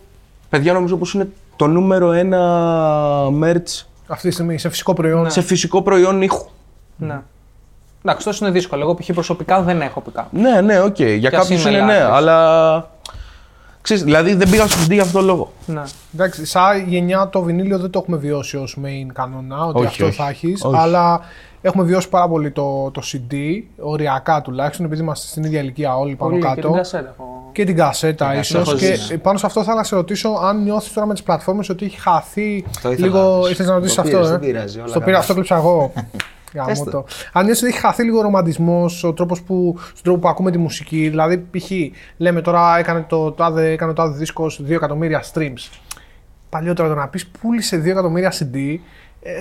παιδιά, νομίζω πως είναι το νούμερο ένα merch. Αυτή τη στιγμή, σε φυσικό προϊόν. Ναι. Σε φυσικό προϊόν ήχου. Ναι. Εντάξει, τόσο είναι δύσκολο. Εγώ π.χ. προσωπικά δεν έχω πει κάτι. Ναι, ναι, οκ. Okay. Για κάποιους είναι ναι, αλλά. Ξέρεις, δηλαδή δεν πήγα στο CD για αυτόν τον λόγο. Ναι. Εντάξει, σαν γενιά το βινίλιο δεν το έχουμε βιώσει ως main κανόνα, ότι όχι, αυτό όχι, θα έχεις. Όχι. Αλλά έχουμε βιώσει πάρα πολύ το CD, οριακά τουλάχιστον, επειδή είμαστε στην ίδια ηλικία όλοι πάνω κάτω. Και την κασέτα. Και την κασέτα ίσως. Και πάνω σε αυτό θα σε ρωτήσω αν νιώθεις τώρα με τις πλατφόρμες ότι έχει χαθεί λίγο. Ήθελες να ρωτήσεις αυτό. Δεν πειράζει. Στο πήρα, αυτό κλείψα εγώ. Αν νιώθεις ότι έχει χαθεί λίγο ο ρομαντισμός, ο τρόπος που ακούμε τη μουσική. Δηλαδή, π.χ. λέμε τώρα έκανε το άδε δίσκος 2 εκατομμύρια streams. Παλιότερα το να πεις πούλησε 2 εκατομμύρια CD,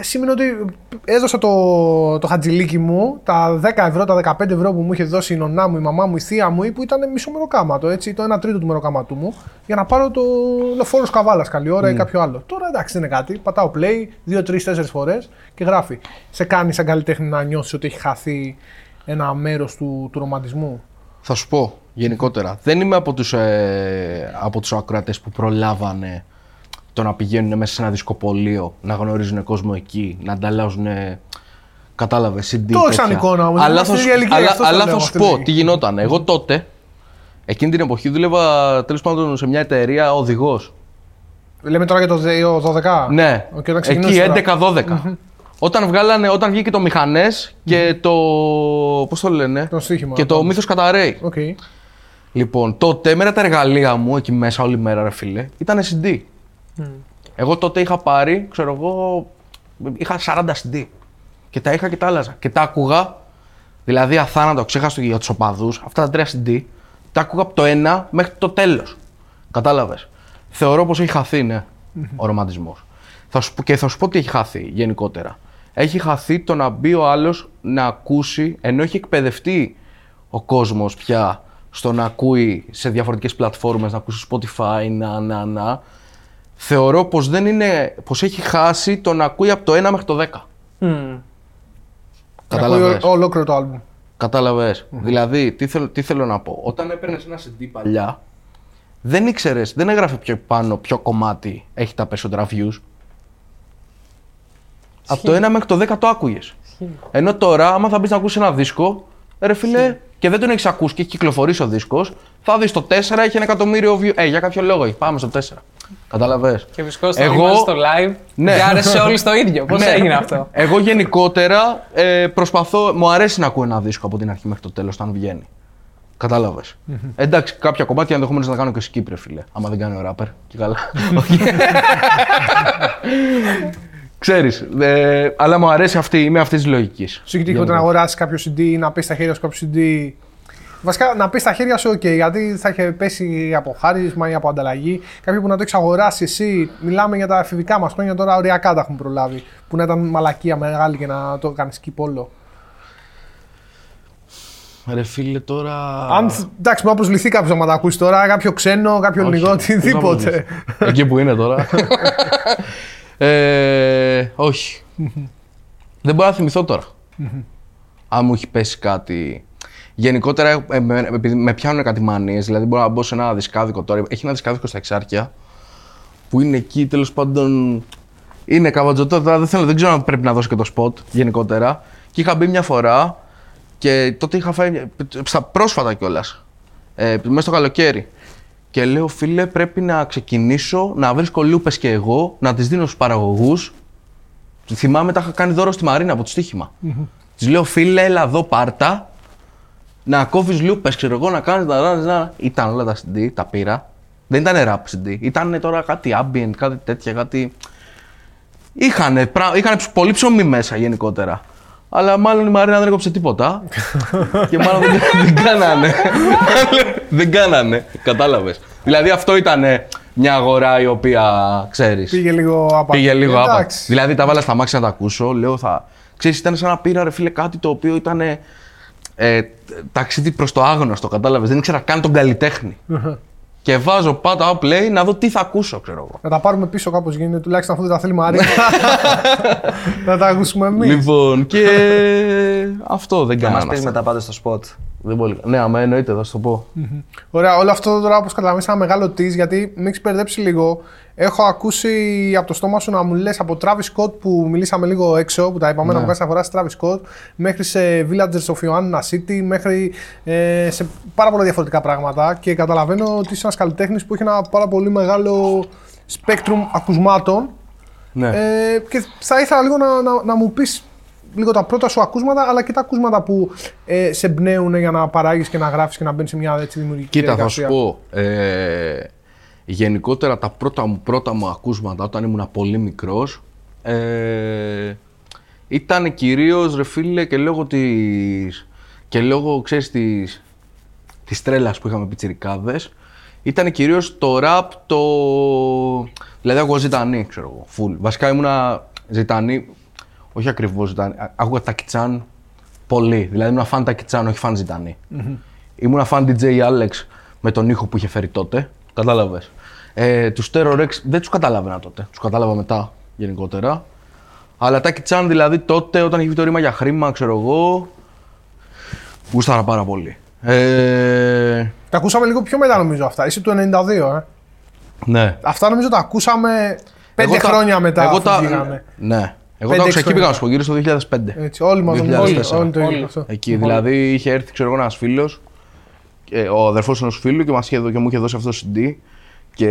σημαίνει ότι έδωσα το χατζηλίκι μου, τα 10 ευρώ, τα 15 ευρώ που μου είχε δώσει η νονά μου, η μαμά μου, η θεία μου, ή που ήταν μισό μεροκάματο, έτσι, το 1 τρίτο του μεροκάματου μου, για να πάρω το Λεωφόρος Καβάλας καλή ώρα ή κάποιο άλλο. Τώρα εντάξει δεν είναι κάτι, πατάω play 2, 3, 4 φορές και γράφει. Σε κάνει σαν καλλιτέχνη να νιώσεις ότι έχει χαθεί ένα μέρος του ρομαντισμού? Θα σου πω γενικότερα. Δεν είμαι από τους ακροατές που προλάβανε το να πηγαίνουν μέσα σε ένα δισκοπωλείο, να γνωρίζουν κόσμο εκεί, να ανταλλάζουν. Κατάλαβε, CD. Το έχεις εικόνα όμως. Αλλά θα σου πω τι γινόταν. Εγώ τότε, εκείνη την εποχή, δούλευα τέλος πάντων σε μια εταιρεία οδηγός. Λέμε τώρα για το 2012. Ναι, εκεί 11-12. Όταν βγήκε το Μηχανές και το. Πώς το λένε? Το στοίχημα. Και το Μύθος Καταραίει. Λοιπόν, τότε μέρα τα εργαλεία μου εκεί μέσα όλη μέρα, ρε φίλε, ήταν CD. Εγώ τότε είχα πάρει, ξέρω εγώ, είχα 40 CD και τα είχα και τα άλλαζα και τα άκουγα, δηλαδή αθάνατο, ξέχασα για τους οπαδούς, αυτά τα τρία CD, τα άκουγα από το ένα μέχρι το τέλος, κατάλαβες. Θεωρώ πως έχει χαθεί, ναι, ο ρομαντισμός. Θα σου πω τι έχει χαθεί γενικότερα. Έχει χαθεί το να μπει ο άλλος να ακούσει, ενώ έχει εκπαιδευτεί ο κόσμος πια στο να ακούει σε διαφορετικές πλατφόρμες, να ακούσει Spotify, Θεωρώ πως πως έχει χάσει το να ακούει από το 1 μέχρι το 10. Κατάλαβες. Ολόκληρο το άλμπουμ. Κατάλαβες. Δηλαδή, τι θέλω να πω. Όταν έπαιρνες ένα CD παλιά, δεν ήξερες, δεν έγραφε πιο πάνω ποιο κομμάτι έχει τα περισσότερα views. Από το 1 μέχρι το 10 το άκουγες. Ενώ τώρα, άμα θα μπεις να ακούσεις ένα δίσκο, ρε φίλε, και δεν τον έχεις ακούσει και έχει κυκλοφορήσει ο δίσκος, θα δεις το 4 έχει 1 εκατομμύριο views. Για κάποιο λόγο έχει. Πάμε στο 4. Κατάλαβες. Και βρισκόταν στο live. Ναι. Και άρεσε όλοι στο ίδιο. Πώς έγινε αυτό? Εγώ γενικότερα προσπαθώ. Μου αρέσει να ακούω ένα δίσκο από την αρχή μέχρι το τέλος, όταν βγαίνει. Κατάλαβες. Εντάξει, κάποια κομμάτια ενδεχομένως να κάνω και skip, ρε φίλε. Άμα δεν κάνει ο ράπερ. Και καλά. Ξέρεις. Αλλά μου αρέσει αυτή. Είμαι αυτή τη λογική. Συγκεκριμένα όταν αγοράσει κάποιο CD, να πει στα χέρια σου κάποιο CD. Βασικά να πει στα χέρια σου, OK, γιατί θα είχε πέσει από χάρισμα ή από ανταλλαγή. Κάποιοι που να το έχει αγοράσει εσύ, μιλάμε για τα εφηβικά μας χρόνια, τώρα οριακά τα έχουμε προλάβει. Που να ήταν μαλακία μεγάλη και να το κάνει skip όλο. Ρε φίλε, τώρα. Εντάξει, μπορεί να προσβληθεί κάποιο να τα ακούσει τώρα, κάποιο ξένο, κάποιο ελληνικό, οτιδήποτε. Εκεί που είναι τώρα. Όχι. Δεν μπορώ να θυμηθώ τώρα. Αν μου έχει πέσει κάτι. Γενικότερα, επειδή με πιάνουν κάτι μανίες, δηλαδή μπορώ να μπω σε ένα δισκάδικο τώρα. Έχει ένα δισκάδικο στα Εξάρχεια που είναι εκεί, τέλος πάντων. Είναι καβατζωτό, δεν ξέρω αν πρέπει να δώσω και το spot γενικότερα. Και είχα μπει μια φορά και τότε είχα φάει. Στα πρόσφατα κιόλας. Μέσα στο καλοκαίρι. Και λέω, φίλε, πρέπει να ξεκινήσω να βρίσκω λούπες και εγώ, να τις δίνω στους παραγωγούς. Θυμάμαι, τα είχα κάνει δώρο στη Μαρίνα από το στοίχημα. Της λέω, φίλε, έλα εδώ, πάρτα. Να κόβεις λούπες, ξέρω εγώ, να κάνεις τα. Ήταν όλα τα CD, τα πήρα. Δεν ήταν rap CD, ήταν τώρα κάτι ambient, κάτι τέτοια, κάτι. Είχανε πολύ ψωμί μέσα γενικότερα. Αλλά μάλλον η Μαρίνα δεν έκοψε τίποτα. Και μάλλον δεν κάνανε. Κατάλαβες. Δηλαδή αυτό ήταν μια αγορά η οποία, ξέρεις. Πήγε λίγο άπατη. Δηλαδή τα βάλα στα μάξια να τα ακούσω. Λέω, ξέρεις, ήταν σαν να πήρα, ρε φίλε, κάτι το οποίο ήταν. Ταξίδι προς το άγνωστο, κατάλαβες. Δεν ήξερα καν τον καλλιτέχνη. και βάζω πάτα play να δω τι θα ακούσω, ξέρω εγώ. Να τα πάρουμε πίσω κάπως γίνεται, τουλάχιστον αφού δεν τα θέλει Μαρή. Να τα ακούσουμε εμείς. Λοιπόν, και αυτό δεν κάναμε. Να μας πεις μετά πάντα στο spot. Δεν πολύ... Ναι, αμέ εννοείται, θα σου το πω. Ωραία, όλο αυτό τώρα όπως καταλαβαίνεις ένα μεγάλο tease, γιατί μην ξεπερδέψει λίγο. Έχω ακούσει από το στόμα σου να μου λες από Travis Scott που μιλήσαμε λίγο έξω, που τα είπαμε, ναι. Να μου κάνεις αφορά σε Travis Scott, μέχρι σε Villagers of Ioannina City, μέχρι σε πάρα πολλά διαφορετικά πράγματα. Και καταλαβαίνω ότι είσαι ένας καλλιτέχνης που έχει ένα πάρα πολύ μεγάλο spectrum ακουσμάτων. Ναι. Και θα ήθελα λίγο να μου πεις λίγο τα πρώτα σου ακούσματα, αλλά και τα ακούσματα που σε εμπνέουν για να παράγεις και να γράφεις και να μπαίνεις σε μια έτσι, δημιουργική διαδικασία. Κοίτα, θα σου πω. Γενικότερα τα πρώτα μου ακούσματα όταν ήμουν πολύ μικρός ήταν κυρίως ρε φίλε και λόγω της, ξέρεις, της τρέλας που είχαμε πιτσιρικάδες, ήταν κυρίως το ραπ, δηλαδή ακούω ζητανή, ξέρω εγώ, φουλ. Βασικά ήμουνα ζητανή, όχι ακριβώς ζητανή, άκουγα τα Κιτσάν πολύ, δηλαδή ήμουνα φαν τα Κιτσάν, όχι φαν ζητανή. Mm-hmm. Ήμουνα φαν DJ Alex με τον ήχο που είχε φέρει τότε. Κατάλαβες. Τους Terror X δεν τους καταλάβαινα τότε. Τους κατάλαβα μετά γενικότερα. Αλλά τα Κιτσάν δηλαδή τότε όταν είχε το ρήμα για χρήμα, ξέρω εγώ. Γούσταρα πάρα πολύ. Τα ακούσαμε λίγο πιο μετά νομίζω αυτά. Είσαι του 92, Ναι. Αυτά νομίζω τα ακούσαμε 5 χρόνια μετά. Ναι. Εγώ τα άκουσα εκεί πήγα να σου πω, γύρω στο 2005. Έτσι, όλοι μας όλοι το ίδιο αυτό. Εκεί δηλαδή είχε έρθει ξέρω εγώ ένας φίλος. Ο αδερφός ενός φίλου και, και μου είχε δώσει αυτό το CD και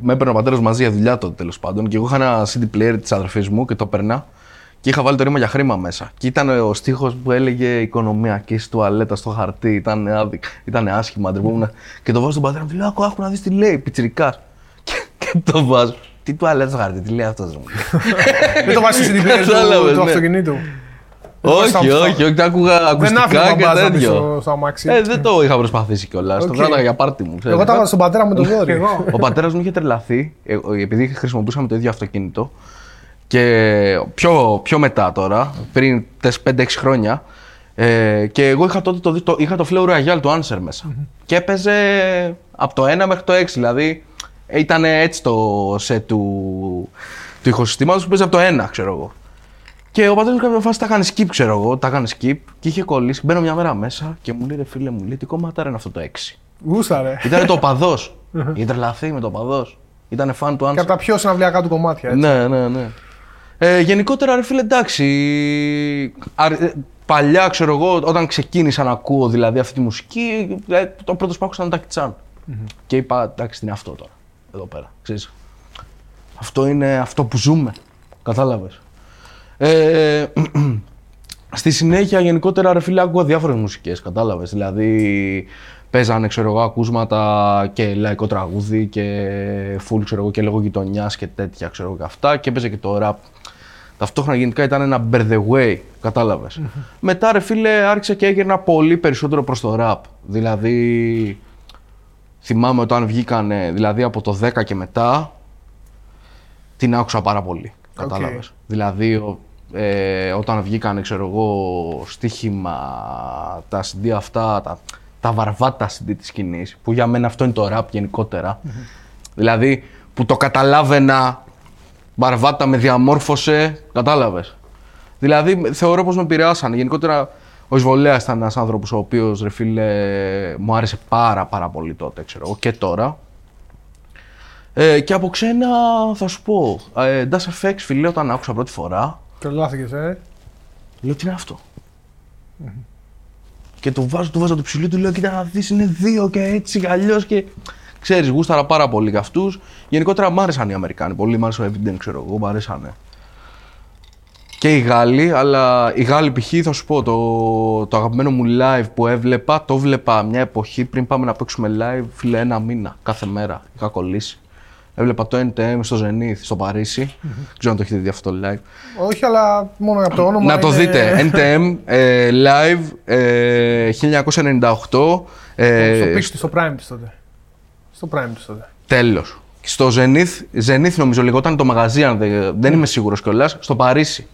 με έπαιρνε ο πατέρας μαζί για δουλειά τότε τέλος πάντων και εγώ είχα ένα CD player της αδερφής μου και το έπαιρνα και είχα βάλει το ρήμα για χρήμα μέσα και ήταν ο στίχος που έλεγε οικονομιακή στη τουαλέτα στο χαρτί, ήταν άσχημα, ντρεπόμουν και το βάζω στον πατέρα μου, λέω άκου να δεις τι λέει, πιτσιρικάς και το βάζω, τι τουαλέτα στο χαρτί, τι λέει αυτός μου. Δεν το βάζεις στο CD player του αυτοκινήτου. Όχι, τα άκουγα ακουστικά και τέτοιο. Δεν το είχα προσπαθήσει κιόλας, το κράταγα για πάρτι μου. Εγώ τα έβαλα στον πατέρα μου το δώρι. Ο πατέρας μου είχε τρελαθεί, επειδή χρησιμοποιούσαμε το ίδιο αυτοκίνητο και πιο μετά τώρα, πριν 5-6 χρόνια και εγώ είχα τότε το Φλέου Ραγιάλ του Άνσερ μέσα και έπαιζε από το 1 μέχρι το 6, δηλαδή ήταν έτσι το set του ηχοσυστήματος που παίζει από το 1, ξέρω εγώ. Και ο πατέρας μου κάποια φάση τα έκανε skip και είχε κολλήσει. Μπαίνω μια μέρα μέσα και μου λέει ρε φίλε μου, λέει τι κομμάτι είναι αυτό το 6. Γούστα ρε. Ήτανε το οπαδός. Είχε τρελαθεί με το οπαδός. Ήτανε φαν του Άνσερ. Και από τα πιο συναυλιακά του κομμάτια έτσι. Ναι. Γενικότερα ρε φίλε εντάξει. Παλιά ξέρω εγώ, όταν ξεκίνησα να ακούω δηλαδή αυτή τη μουσική, το πρώτο που άκουσα ήταν τα Κιτσάν. Και είπα εντάξει είναι αυτό τώρα. Εδώ πέρα. Ξέρεις. Αυτό είναι αυτό που ζούμε. Κατάλαβες. Στη συνέχεια, γενικότερα, ρε φίλε, άκουγα διάφορες μουσικές, κατάλαβες. Δηλαδή, παίζανε, ξέρω εγώ, ακούσματα και λαϊκό τραγούδι και φουλ, ξέρω εγώ, και λόγω γειτονιάς και τέτοια, ξέρω εγώ, και αυτά. Και έπαιζε και το ραπ. Ταυτόχρονα, γενικά, ήταν ένα by the way, κατάλαβες. Μετά, ρε φίλε, άρχισα και έγινα πολύ περισσότερο προς το ραπ. Δηλαδή, θυμάμαι όταν βγήκανε, δηλαδή από το 10 και μετά, την άκουσα πάρα πολύ. Κατάλαβες. Δηλαδή, όταν βγήκαν, ξέρω εγώ, στοίχημα, τα CD αυτά, τα βαρβάτα CD της σκηνής, που για μένα αυτό είναι το rap γενικότερα, δηλαδή που το καταλάβαινα, βαρβάτα με διαμόρφωσε, κατάλαβες. Δηλαδή, θεωρώ πως με επηρεάσανε. Γενικότερα, ο Ισβολέας ήταν ένας άνθρωπος ο οποίος, ρε φίλε, μου άρεσε πάρα πολύ τότε, ξέρω εγώ, και τώρα. Και από ξένα, θα σου πω, Dash FX, φίλε, όταν άκουσα πρώτη φορά. Τρελάθηκες, Λέω, τι είναι αυτό. Και του βάζω το ψηλό, του λέω, κοίτα να δεις, είναι δύο και έτσι, αλλιώς και... Ξέρεις, γούσταρα πάρα πολύ για αυτούς. Γενικότερα, μ' άρεσαν οι Αμερικάνοι πολύ, μ' άρεσε ο Evident, ξέρω εγώ, μ' αρέσανε. Και οι Γάλλοι, αλλά οι Γάλλοι π.χ. θα σου πω, το αγαπημένο μου live που έβλεπα, το βλέπα μια εποχή πριν πάμε να παίξουμε live, φίλε, ένα μήνα, κάθε μέρα, είχα κολλήσει. Έβλεπα το NTM στο Zenith, στο Παρίσι. Ξέρω αν το έχετε δει αυτό το live. Όχι, αλλά μόνο από το όνομα. Να το δείτε. NTM live 1998. Στο πίξ του, στο prime της τότε. Τέλος. Στο Zenith νομίζω λεγόταν το μαγαζί, δεν είμαι σίγουρος κιόλας, στο Παρίσι.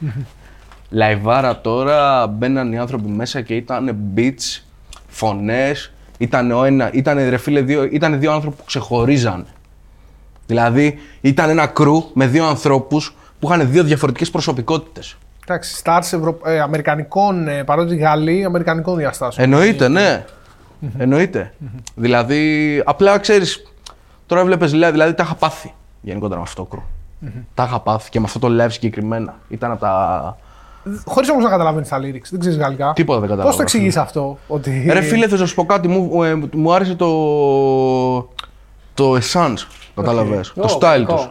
Λαϊβάρα τώρα, μπαίναν οι άνθρωποι μέσα και ήταν beats, φωνές. Ήταν δύο άνθρωποι που ξεχωρίζαν. Δηλαδή, ήταν ένα κρου με δύο ανθρώπους που είχαν δύο διαφορετικές προσωπικότητες. Εντάξει, stars αμερικανικών, παρότι Γάλλοι, αμερικανικών διαστάσεων. Εννοείται, ναι. Εννοείται. Δηλαδή, απλά ξέρεις, τώρα βλέπεις, δηλαδή τα είχα πάθει γενικότερα με αυτό το κρου. Τα είχα πάθει και με αυτό το live συγκεκριμένα. Ήταν από τα. Χωρίς όμως να καταλαβαίνεις τα lyrics, δεν ξέρεις γαλλικά. Τίποτα δεν καταλαβαίνω. Πώς το εξηγείς αυτό, ότι. Ρε φίλε, θα σου πω κάτι, μου άρεσε το essence, κατάλαβες. Okay. Το style τους.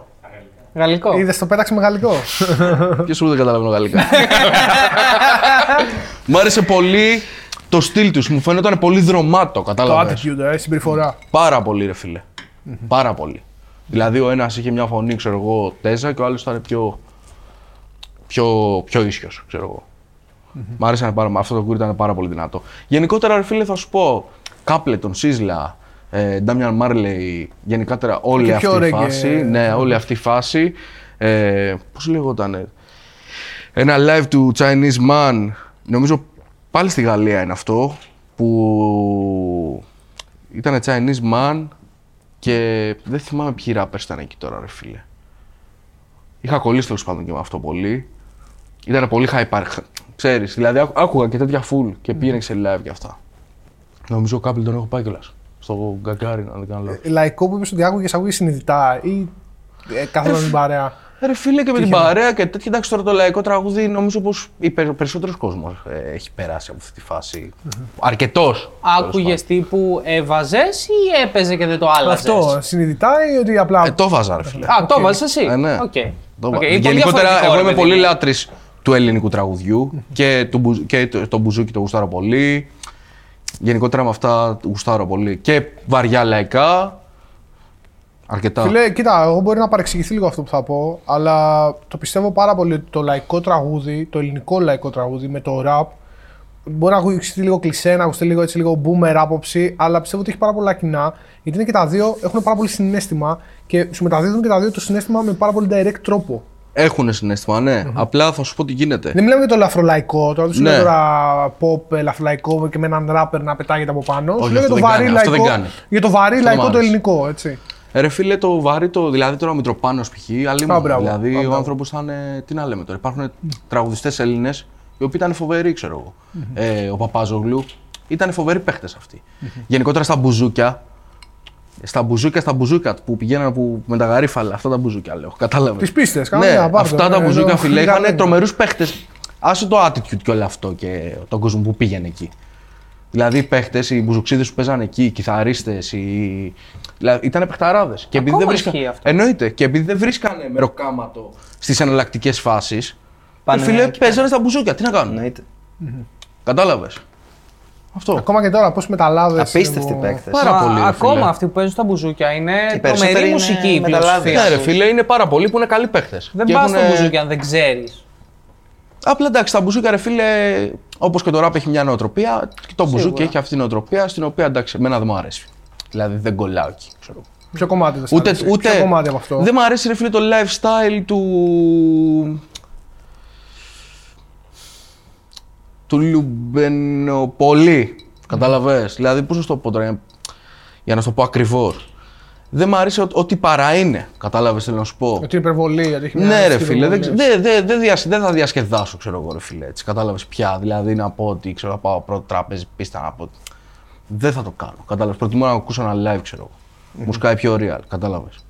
Γαλλικό. Είδες, το πέταξε με γαλλικό. Ποιος σου δεν καταλαβαίνω γαλλικά. Μου άρεσε πολύ το στυλ τους, μου φαίνονταν πολύ δρομάτο, κατάλαβες. Το attitude, συμπεριφορά. Πάρα πολύ, ρε φίλε. Πάρα πολύ. Δηλαδή, ο ένας είχε μια φωνή, ξέρω εγώ, τέζα και ο άλλος ήταν πιο ίσιος, ξέρω εγώ. Μ' άρεσε αυτό το κούρι, ήταν πάρα πολύ δυνατό. Γενικότερα, ρε φίλε, θα σου πω, Κάπλετον, Σίζλα, Ντάμιαν Μάρλεϊ, γενικότερα όλη αυτή η φάση. Ναι, όλη αυτή η φάση. Πώς λεγότανε. Ένα live του Chinese man, νομίζω πάλι στη Γαλλία είναι αυτό, που ήταν Chinese man και δεν θυμάμαι ποιοι ράπερς ήταν εκεί τώρα, ρε φίλε. Είχα κολλήσει τέλος πάντων και με αυτό πολύ. Ήταν πολύ hyper, ξέρεις. Δηλαδή, άκουγα και τέτοια full και πήγαινε σε live και αυτά. Νομίζω ο Κάπλ τον έχω πάει κιόλας. Στο Γκαγκάριν, αν δεν κάνω λάθος. Λαϊκό που είπες ότι άκουγες συνειδητά ή καθόλου με την παρέα. Ρε φίλε, και με την παρέα και τέτοια. Εντάξει, τώρα το λαϊκό τραγούδι νομίζω πως περισσότερος κόσμος έχει περάσει από αυτή τη φάση. Αρκετός. Άκουγες τύπου έβαζες ή έπαιζε και δεν το άλλαζες? Αυτό, συνειδητά ή ότι απλά. Το βάζα, ρε φίλε. Α, το βάζες εσύ. Ναι. Γενικότερα, εγώ είμαι πολύ λάτρης του ελληνικού τραγουδιού και το μπουζούκι το γουστάρω πολύ. Γενικότερα με αυτά γουστάρω πολύ. Και βαριά λαϊκά. Αρκετά. Φίλε, κοίτα, εγώ μπορεί να παρεξηγηθεί λίγο αυτό που θα πω, αλλά το πιστεύω πάρα πολύ ότι το λαϊκό τραγούδι, το ελληνικό λαϊκό τραγούδι με το rap, μπορεί να ακουστεί λίγο κλισέ, να ακουστεί λίγο boomer άποψη, αλλά πιστεύω ότι έχει πάρα πολλά κοινά, γιατί είναι και τα δύο, έχουν πάρα πολύ συναίσθημα και σου μεταδίδουν και τα δύο το συναίσθημα με πάρα πολύ direct τρόπο. Έχουν συναίσθημα, ναι. Απλά θα σου πω τι γίνεται. Δεν μιλάμε για το ελαφρολαϊκό. Τώρα δεν σου λέω τώρα pop ελαφρολαϊκό και με έναν ράπερ να πετάγεται από πάνω. Όχι, λέω για το βαρύ λαϊκό το ελληνικό, έτσι. Ρε φίλε, το βαρύ, δηλαδή τώρα ο Μητροπάνος π.χ. Δηλαδή ο άνθρωπος ήταν. Τι να λέμε τώρα, υπάρχουν τραγουδιστές Έλληνες οι οποίοι ήταν φοβεροί, ξέρω εγώ. Ο Παπάζογλου ήταν φοβεροί παίχτες αυτοί. Γενικότερα στα μπουζούκια που πηγαίνανε με τα γαρίφαλα, αυτά τα μπουζούκια λέω. Κατάλαβε. Τις πίστες, κανονικά. Ναι, αυτά τα μπουζούκια φίλε είχαν τρομερούς παίχτες. Άσε το attitude και όλο αυτό και τον κόσμο που πήγαινε εκεί. Δηλαδή οι παίχτες, οι μπουζουξίδες που παίζανε εκεί, οι κιθαρίστες, δηλαδή, ήτανε παιχταράδες. Εννοείται. Και επειδή δεν βρίσκανε μεροκάματο στις εναλλακτικές φάσεις, οι φίλοι παίζανε στα μπουζούκια. Τι να κάνουν. Κατάλαβες. Αυτό. Ακόμα και τώρα, πώς μεταλλάδες. Απίστευτοι παίκτες. Πάρα πολύ. Ακόμα αυτοί που παίζουν στα μπουζούκια είναι τρομερή μουσική η πλειοψηφία. Ναι, ρε φίλε, είναι πάρα πολλοί που είναι καλοί παίκτες. Δεν πας στα μπουζούκια αν δεν ξέρεις. Απλά εντάξει, τα μπουζούκια, ρε φίλε, όπως και το ράπ έχει μια νοοτροπία, και το μπουζούκι έχει αυτή την νοοτροπία, στην οποία εντάξει, εμένα δεν μου αρέσει. Δηλαδή δεν κολλάω εκεί. Ποιο κομμάτι δεν αρέσει? Ποιο κομμάτι από αυτό? Δεν μου αρέσει, ρε φίλε, το lifestyle του Λουμπενοπολί. Κατάλαβες. Δηλαδή, πώς να σου το πω τώρα, για να σου το πω ακριβώς. Δεν μου αρέσει ότι παρά είναι. Κατάλαβες, θέλω να σου πω. Ότι υπερβολή, γιατί έχει μια. Ναι, ρε φίλε. Δεν θα διασκεδάσω, ξέρω εγώ, ρε φίλε. Κατάλαβες πια. Δηλαδή, να πω ότι ξέρω να πάω πρώτο τραπέζι πίστα, να πω. Δεν θα το κάνω. Κατάλαβες. Προτιμώ να ακούσω ένα live, ξέρω εγώ. Μου σκάει πιο real. Κατάλαβες.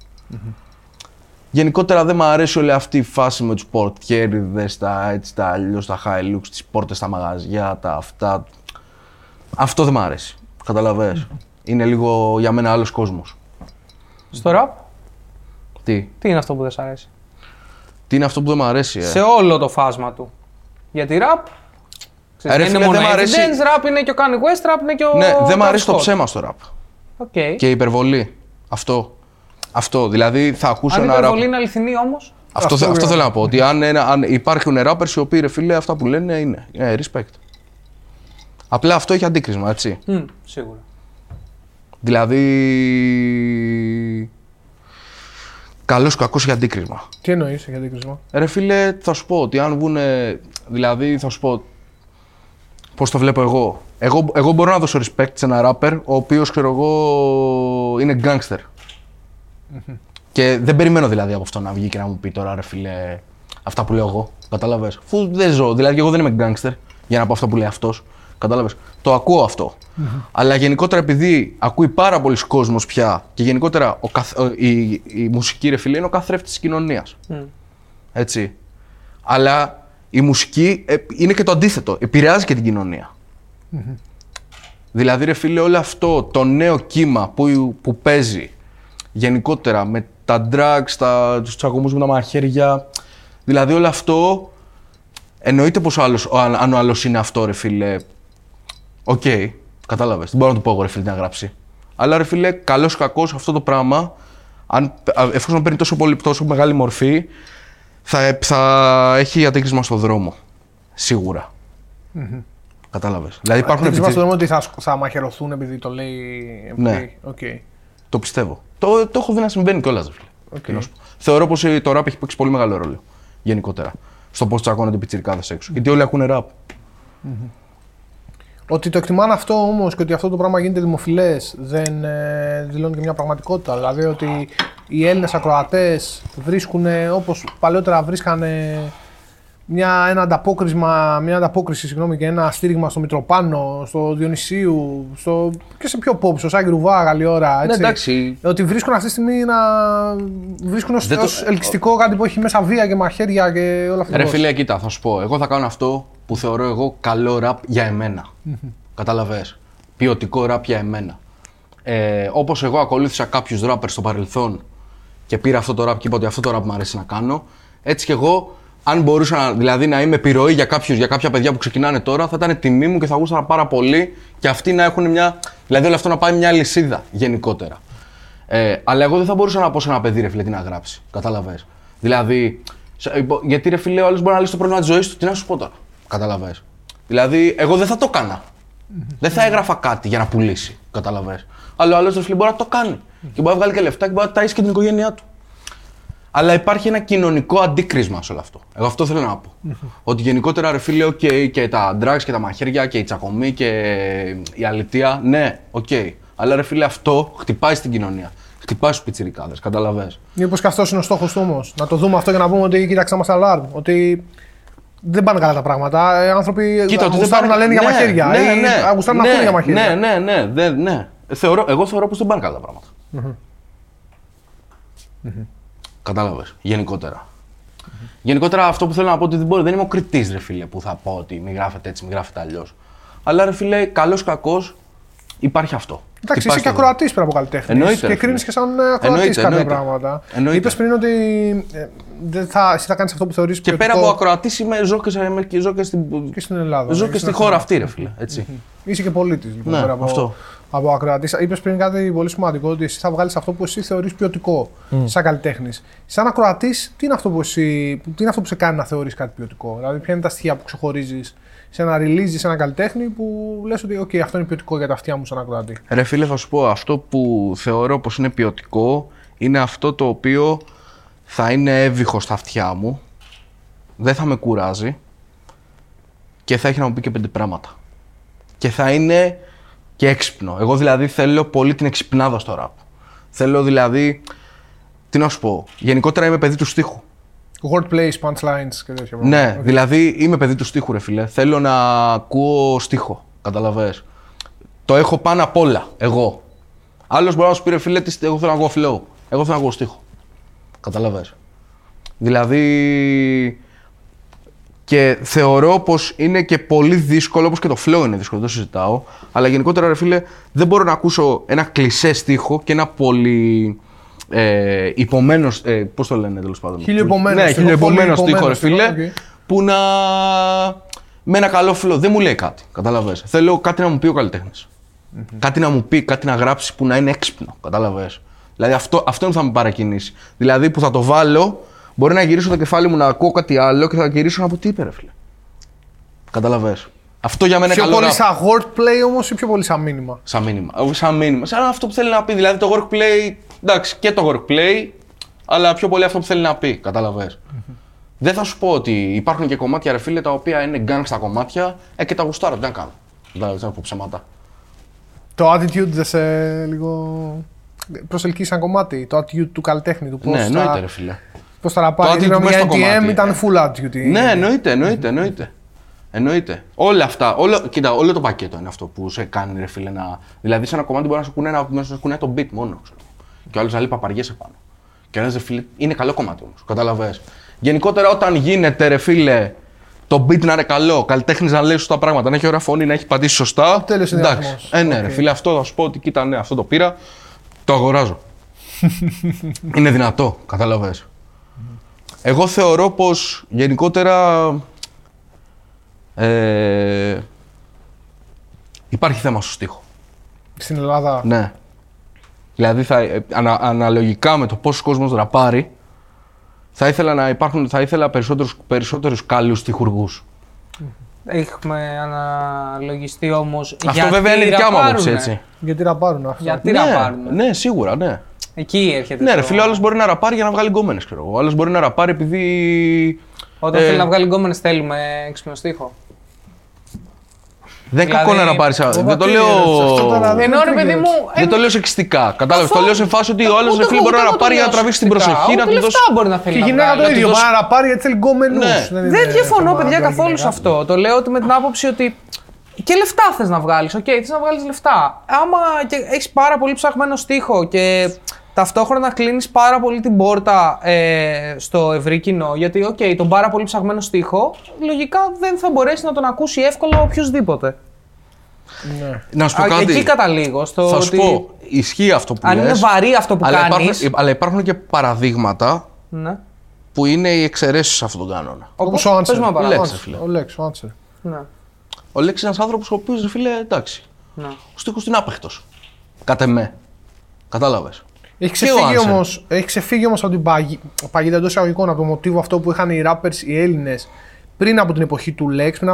Γενικότερα δεν μου αρέσει όλη αυτή η φάση με τους πορτιέριδες, τα έτσι, τα αλλιώς, τα high looks, τις πόρτες στα μαγαζιά, τα αυτά. Αυτό δεν μου αρέσει. Καταλαβες. Είναι λίγο για μένα άλλος κόσμος. Στο ραπ. Τι είναι αυτό που δεν σ' αρέσει? Τι είναι αυτό που δεν μ' αρέσει? Σε όλο το φάσμα του. Γιατί ραπ. Ξέρεις, είναι μόνο Evident ραπ, είναι και ο Kanye West ραπ, είναι και ο. Ναι, δεν μ' αρέσει το ψέμα στο ραπ. Okay. Και η υπερβολή. Αυτό, δηλαδή θα ακούσω ένα ράπ. Αν υπερβολή είναι αληθινή όμως. Αυτό θέλω να πω, ότι αν υπάρχουν ράπερς οι οποίοι, ρε φίλε, αυτά που λένε είναι. Respect. Απλά αυτό έχει αντίκρισμα, έτσι. Σίγουρα. Δηλαδή. Καλώς κακώς έχει αντίκρισμα. Τι εννοείς έχει αντίκρισμα? Ρε φίλε, θα σου πω ότι αν βγουν. Δηλαδή, θα σου πω. πώς το βλέπω εγώ. Εγώ μπορώ να δώσω respect σε ένα rapper ο οποίος, ξέρω εγώ, είναι gangster. Mm-hmm. Και δεν περιμένω δηλαδή από αυτό να βγει και να μου πει τώρα ρε φίλε αυτά που λέω εγώ. Κατάλαβες. Φου δεν ζω. Δηλαδή, εγώ δεν είμαι gangster για να πω αυτά που λέει αυτός. Κατάλαβες. Το ακούω αυτό. Mm-hmm. Αλλά γενικότερα επειδή ακούει πάρα πολλοί κόσμος πια και γενικότερα η μουσική ρε φίλε είναι ο καθρέφτης της κοινωνίας. Mm. Έτσι. Αλλά η μουσική είναι και το αντίθετο. Επηρεάζει και την κοινωνία. Mm-hmm. Δηλαδή, ρε φίλε, όλο αυτό το νέο κύμα που παίζει γενικότερα με τα drugs, τους τσακωμούς με τα μαχαίρια. Δηλαδή, όλο αυτό εννοείται πως αν ο άλλος είναι αυτό, ρε φίλε. Οκ, κατάλαβες. Δεν μπορώ να του πω εγώ, ρε φίλε, τι να γράψει. Αλλά, ρε φίλε, καλός ή κακός αυτό το πράγμα, εφόσον παίρνει τόσο μεγάλη μορφή, θα έχει ατύχημα στον δρόμο. Σίγουρα. Mm-hmm. Κατάλαβες. Δηλαδή υπάρχουν ατύχημα στον δρόμο ότι θα μαχαιρωθούν επειδή το λέει. Ναι. Okay. Το πιστεύω. Το έχω δει να συμβαίνει κιόλας. Okay. Θεωρώ πως το ραπ έχει παίξει πολύ μεγάλο ρόλο. Γενικότερα. Στο πώς τσακώνονται οι πιτσιρικάδες έξω. Mm-hmm. Γιατί όλοι ακούνε ραπ. Mm-hmm. Ότι το εκτιμάνε αυτό όμως και ότι αυτό το πράγμα γίνεται δημοφιλές δεν δηλώνει και μια πραγματικότητα. Δηλαδή ότι οι Έλληνες ακροατές βρίσκουν όπως παλαιότερα βρίσκανε μια ανταπόκριση, και ένα στήριγμα στο Μητροπάνο, στο Διονυσίου, και σε πιο pop, στο Σάγκη Ρουβά, Γαλλιόρα. Έτσι. Ναι, εντάξει. Ότι βρίσκουν αυτή τη στιγμή ως ελκυστικό κάτι που έχει μέσα βία και μαχαίρια και όλα αυτά. Ρε φίλε, κοίτα, θα σου πω. Εγώ θα κάνω αυτό που θεωρώ εγώ καλό ραπ για εμένα. Mm-hmm. Κατάλαβες. Ποιοτικό ραπ για εμένα. Όπως εγώ ακολούθησα κάποιους ράπερ στο παρελθόν και πήρα αυτό το ραπ και είπα ότι αυτό το ραπ μου αρέσει να κάνω, έτσι κι εγώ. Αν μπορούσα να είμαι επιρροή για κάποια παιδιά που ξεκινάνε τώρα, θα ήταν τιμή μου και θα γούσταρα πάρα πολύ και αυτοί να έχουν μια. Δηλαδή, όλο αυτό να πάει μια λυσίδα γενικότερα. Αλλά εγώ δεν θα μπορούσα να πω σε ένα παιδί ρε φίλε τι να γράψει. Κατάλαβες. Δηλαδή, γιατί ρε φίλε, ο άλλος μπορεί να λύσει το πρόβλημα της ζωής του, τι να σου πω τώρα. Κατάλαβες. Δηλαδή, εγώ δεν θα το έκανα. Δεν θα έγραφα κάτι για να πουλήσει. Κατάλαβες. Αλλά ο άλλος ρε φίλε μπορεί να το κάνει. Και μπορεί να βγάλει και λεφτά και μπορεί να ταΐσει και την οικογένειά του. Αλλά υπάρχει ένα κοινωνικό αντίκρισμα σε όλο αυτό. Εγώ αυτό θέλω να πω. Ότι γενικότερα ρε φίλε, okay, και τα drugs και τα μαχαίρια και η τσακωμή και η αλητεία, ναι, οκ. Okay. Αλλά ρε φίλε, αυτό χτυπάει στην κοινωνία. Χτυπάει στους πιτσιρικάδες, καταλαβαίνεις. Μήπως και αυτός είναι ο στόχος του όμως. Να το δούμε αυτό και να πούμε ότι κοίταξα μας αλάρμ. Ότι δεν πάνε καλά τα πράγματα. Οι άνθρωποι αγουστάρουν να λένε για μαχαίρια. Αγουστάρουν να πούνε για μαχαίρια. Ναι. Εγώ θεωρώ πως δεν πάνε καλά τα πράγματα. Κατάλαβες, γενικότερα. Mm-hmm. Γενικότερα αυτό που θέλω να πω ότι δεν είμαι ο κριτής ρε φίλε που θα πω ότι μη γράφετε έτσι, μη γράφετε αλλιώς. Αλλά ρε φίλε, καλός κακός υπάρχει αυτό. Εντάξει, είσαι και ακροατής πριν από καλλιτέχνης. Εννοείται. Και κρίνεις και σαν ακροατής κάποια πράγματα. Είπες πριν ότι εσύ θα κάνεις αυτό που θεωρείς πιο. Και πέρα από ακροατής είμαι ζω και στην Ελλάδα. Ζω και στη χώρα αυτή ρε φίλε. Έτσι. Mm-hmm. Είσαι και πολίτης λοιπόν. Ναι, πέρα από ακροατής. Είπες πριν κάτι πολύ σημαντικό ότι εσύ θα βγάλεις αυτό που εσύ θεωρείς ποιοτικό σαν καλλιτέχνης. Σαν ακροατής, τι είναι αυτό που σε κάνει να θεωρείς κάτι ποιοτικό. Δηλαδή, ποια είναι τα στοιχεία που ξεχωρίζεις σε ένα release, σε ένα καλλιτέχνη που λες ότι okay, αυτό είναι ποιοτικό για τα αυτιά μου σαν ακροατή. Ρε φίλε, θα σου πω, αυτό που θεωρώ πως είναι ποιοτικό είναι αυτό το οποίο θα είναι εύβυχο στα αυτιά μου, δεν θα με κουράζει και θα έχει να μου πει και πέντε πράγματα. Και θα είναι. Και έξυπνο. Εγώ δηλαδή θέλω πολύ την εξυπνάδα στο ραπ. Θέλω δηλαδή. Τι να σου πω. Γενικότερα είμαι παιδί του στίχου. Wordplays, punchlines και τέτοια. Ναι, okay. Δηλαδή είμαι παιδί του στίχου, ρε φίλε. Θέλω να ακούω στίχο. Καταλαβαίνεις. Το έχω πάνω απ' όλα. Εγώ. Άλλος μπορεί να σου πει, ρε φίλε, εγώ θέλω να ακούω flow. Εγώ θέλω να ακούω στίχο. Καταλαβαίνεις. Δηλαδή. Και θεωρώ πως είναι και πολύ δύσκολο, όπως και το flow είναι δύσκολο, το συζητάω. Αλλά γενικότερα, ρε φίλε, δεν μπορώ να ακούσω ένα κλισέ στίχο και ένα πολύ υπομένος. Πώς το λένε τέλος πάντων. Χιλιοεπομένος στίχο, ρε φίλε, okay. Που να. Με ένα καλό flow. Δεν μου λέει κάτι. Καταλαβες. Θέλω κάτι να μου πει ο καλλιτέχνης. Mm-hmm. Κάτι να μου πει, κάτι να γράψει που να είναι έξυπνο. Καταλαβες. Δηλαδή αυτό θα με παρακινήσει. Δηλαδή που θα το βάλω. Μπορεί να γυρίσω το κεφάλι μου να ακούω κάτι άλλο και θα γυρίσω να πω τι είπε, ρε φίλε. Καταλαβαίνεις. Αυτό για μένα είναι καλό. Πιο πολύ σαν wordplay όμως ή πιο πολύ σαν μήνυμα. Σαν μήνυμα. Σαν αυτό που θέλει να πει. Δηλαδή το wordplay. Εντάξει, και το wordplay, αλλά πιο πολύ αυτό που θέλει να πει. Καταλαβαίνεις. Mm-hmm. Δεν θα σου πω ότι υπάρχουν και κομμάτια, ρε φίλε, τα οποία είναι γκάνγκ στα κομμάτια και τα γουστάρω. Δεν κάνω. Δεν θα πω ψέματα. Το attitude δεν σε λίγο προσελκύει σαν κομμάτι. Το attitude του καλλιτέχνη του. Ναι, εννοείται, ρε φίλε. Πώς θα ραπάρει. Η NTM ήταν full attitude. Ναι, εννοείται. Όλα αυτά. Κοίτα, όλο το πακέτο είναι αυτό που σε κάνει, ρε φίλε. Δηλαδή, σε ένα κομμάτι μπορεί να σου κουνάει το beat μόνο. Και ο άλλος να λέει παπαριές επάνω. Και ένας, ρε φίλε, είναι καλό κομμάτι όμως. Καταλαβαίνεις. Γενικότερα, όταν γίνεται, ρε φίλε, το beat να είναι καλό, ο καλλιτέχνης να λέει σωστά πράγματα, να έχει ωραία φωνή, να έχει πατήσει σωστά. Τέλος είναι. Εντάξει. Ναι, okay. Ρε φίλε, αυτό θα σου πω ότι κοίτα, ναι, αυτό το πήρα, το αγοράζω. Είναι δυνατό, καταλαβαίνεις. Εγώ θεωρώ πως γενικότερα υπάρχει θέμα στο στίχο. Στην Ελλάδα. Ναι. Δηλαδή, αναλογικά με το πόσο κόσμος ραπάρει, θα ήθελα περισσότερους καλούς στιχουργούς. Έχουμε αναλογιστεί όμως. Αυτό βέβαια είναι δικιά μου άποψη, έτσι. Γιατί ραπάρουν αυτό. Ναι, σίγουρα, ναι. Εκεί έρχεται. Ναι, ρε φίλε, ο άλλος μπορεί να ραπάρει για να βγάλει γκόμενες, ξέρω εγώ. Ο άλλος μπορεί να ραπάρει επειδή. Όταν θέλει να βγάλει γκόμενες, θέλουμε έξυπνο στίχο. Δεν δηλαδή, κακό να πάρεις. Δεν το λέω. Ενώ ρε παιδί μου. Δεν το λέω σεξιστικά. Κατάλαβες. Το λέω σε φάση ότι ο άλλος δεν μπορεί να πάρει για να τραβήξει την προσοχή. Να του δώσει. Και η γυναίκα το ίδιο. Μπορεί να πάρει γιατί θέλει γκόμενους. Δεν διαφωνώ, παιδιά, καθόλου σε αυτό. Το λέω με την άποψη ότι. Και λεφτά θες να βγάλεις. Οκ, θες να βγάλεις λεφτά. Άμα έχεις πάρα πολύ ψαχμένο στίχο και ταυτόχρονα κλείνεις πάρα πολύ την πόρτα στο ευρύ κοινό. Γιατί, οκ, τον πάρα πολύ ψαγμένο στίχο, λογικά δεν θα μπορέσει να τον ακούσει εύκολα οποιοσδήποτε. Ναι. Να σου πω κάτι. Εκεί καταλήγω. Στο θα σου πω, ισχύει αυτό που λες. Αν είναι βαρύ αυτό που κάνεις. Αλλά υπάρχουν και παραδείγματα ναι. που είναι οι εξαιρέσεις σε αυτόν τον κανόνα. Όπως ο Άνσερ. Ο Lex. Ναι. Ο Lex είναι ένας άνθρωπος ο οποίος, φίλε, εντάξει. Ναι. Ο στίχος είναι άπαιχτος. Κατ' εμέ. Κατάλαβες. Έχει ξεφύγει όμως από την παγίδα εντός εισαγωγικών, από το μοτίβο αυτό που είχαν οι rappers οι Έλληνες πριν από την εποχή του Lex, πριν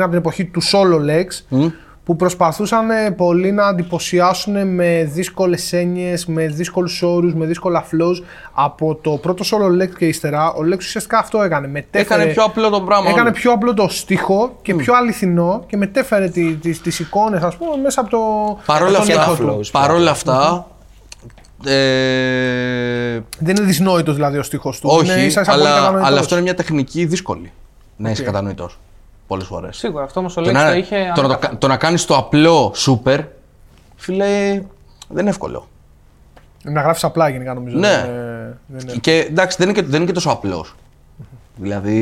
από την εποχή του solo Lex, που προσπαθούσαν πολύ να εντυπωσιάσουν με δύσκολες έννοιες, με δύσκολους όρους, με δύσκολα flows. Από το πρώτο solo Lex και ύστερα, ο Lex ουσιαστικά αυτό έκανε. Έκανε πιο απλό το πράγμα. Έκανε πιο απλό το στίχο και πιο αληθινό και μετέφερε τις εικόνες, ας πούμε, μέσα από το. Παρόλα αυτά. Δεν είναι δυσνόητος δηλαδή ο στίχος του. Όχι, είναι αλλά αυτό είναι μια τεχνική δύσκολη. Να είσαι κατανοητός. Πολλές φορές. Σίγουρα, αυτό όμως ο Λέξης το είχε. Το να κάνεις το απλό σούπερ, φίλε, δεν είναι εύκολο. Να γράφεις απλά γενικά νομίζω. Ναι. Και εντάξει, δεν είναι και τόσο απλός. Δηλαδή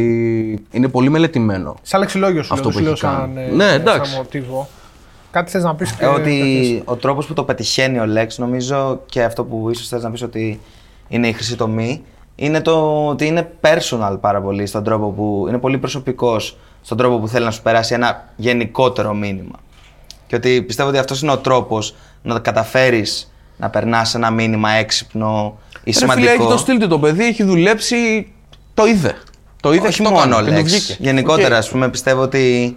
είναι πολύ μελετημένο. Σαν λεξιλόγιο σου αυτό που κάνει. Ναι, εντάξει. Κάτι θες να πεις και ότι ο τρόπος που το πετυχαίνει ο Lex, νομίζω και αυτό που ίσως θες να πεις ότι είναι η χρυσή τομή, είναι το ότι είναι personal πάρα πολύ στον τρόπο που είναι πολύ προσωπικός στον τρόπο που θέλει να σου περάσει ένα γενικότερο μήνυμα. Και ότι πιστεύω ότι αυτός είναι ο τρόπος να καταφέρεις να περνάς ένα μήνυμα έξυπνο ή σημαντικό. Ρε φίλε, έχει το στυλ του το παιδί, έχει δουλέψει, το είδε. Το είδε όχι μόνο ο Lex. Γενικότερα, okay. Ας πούμε, πιστεύω ότι.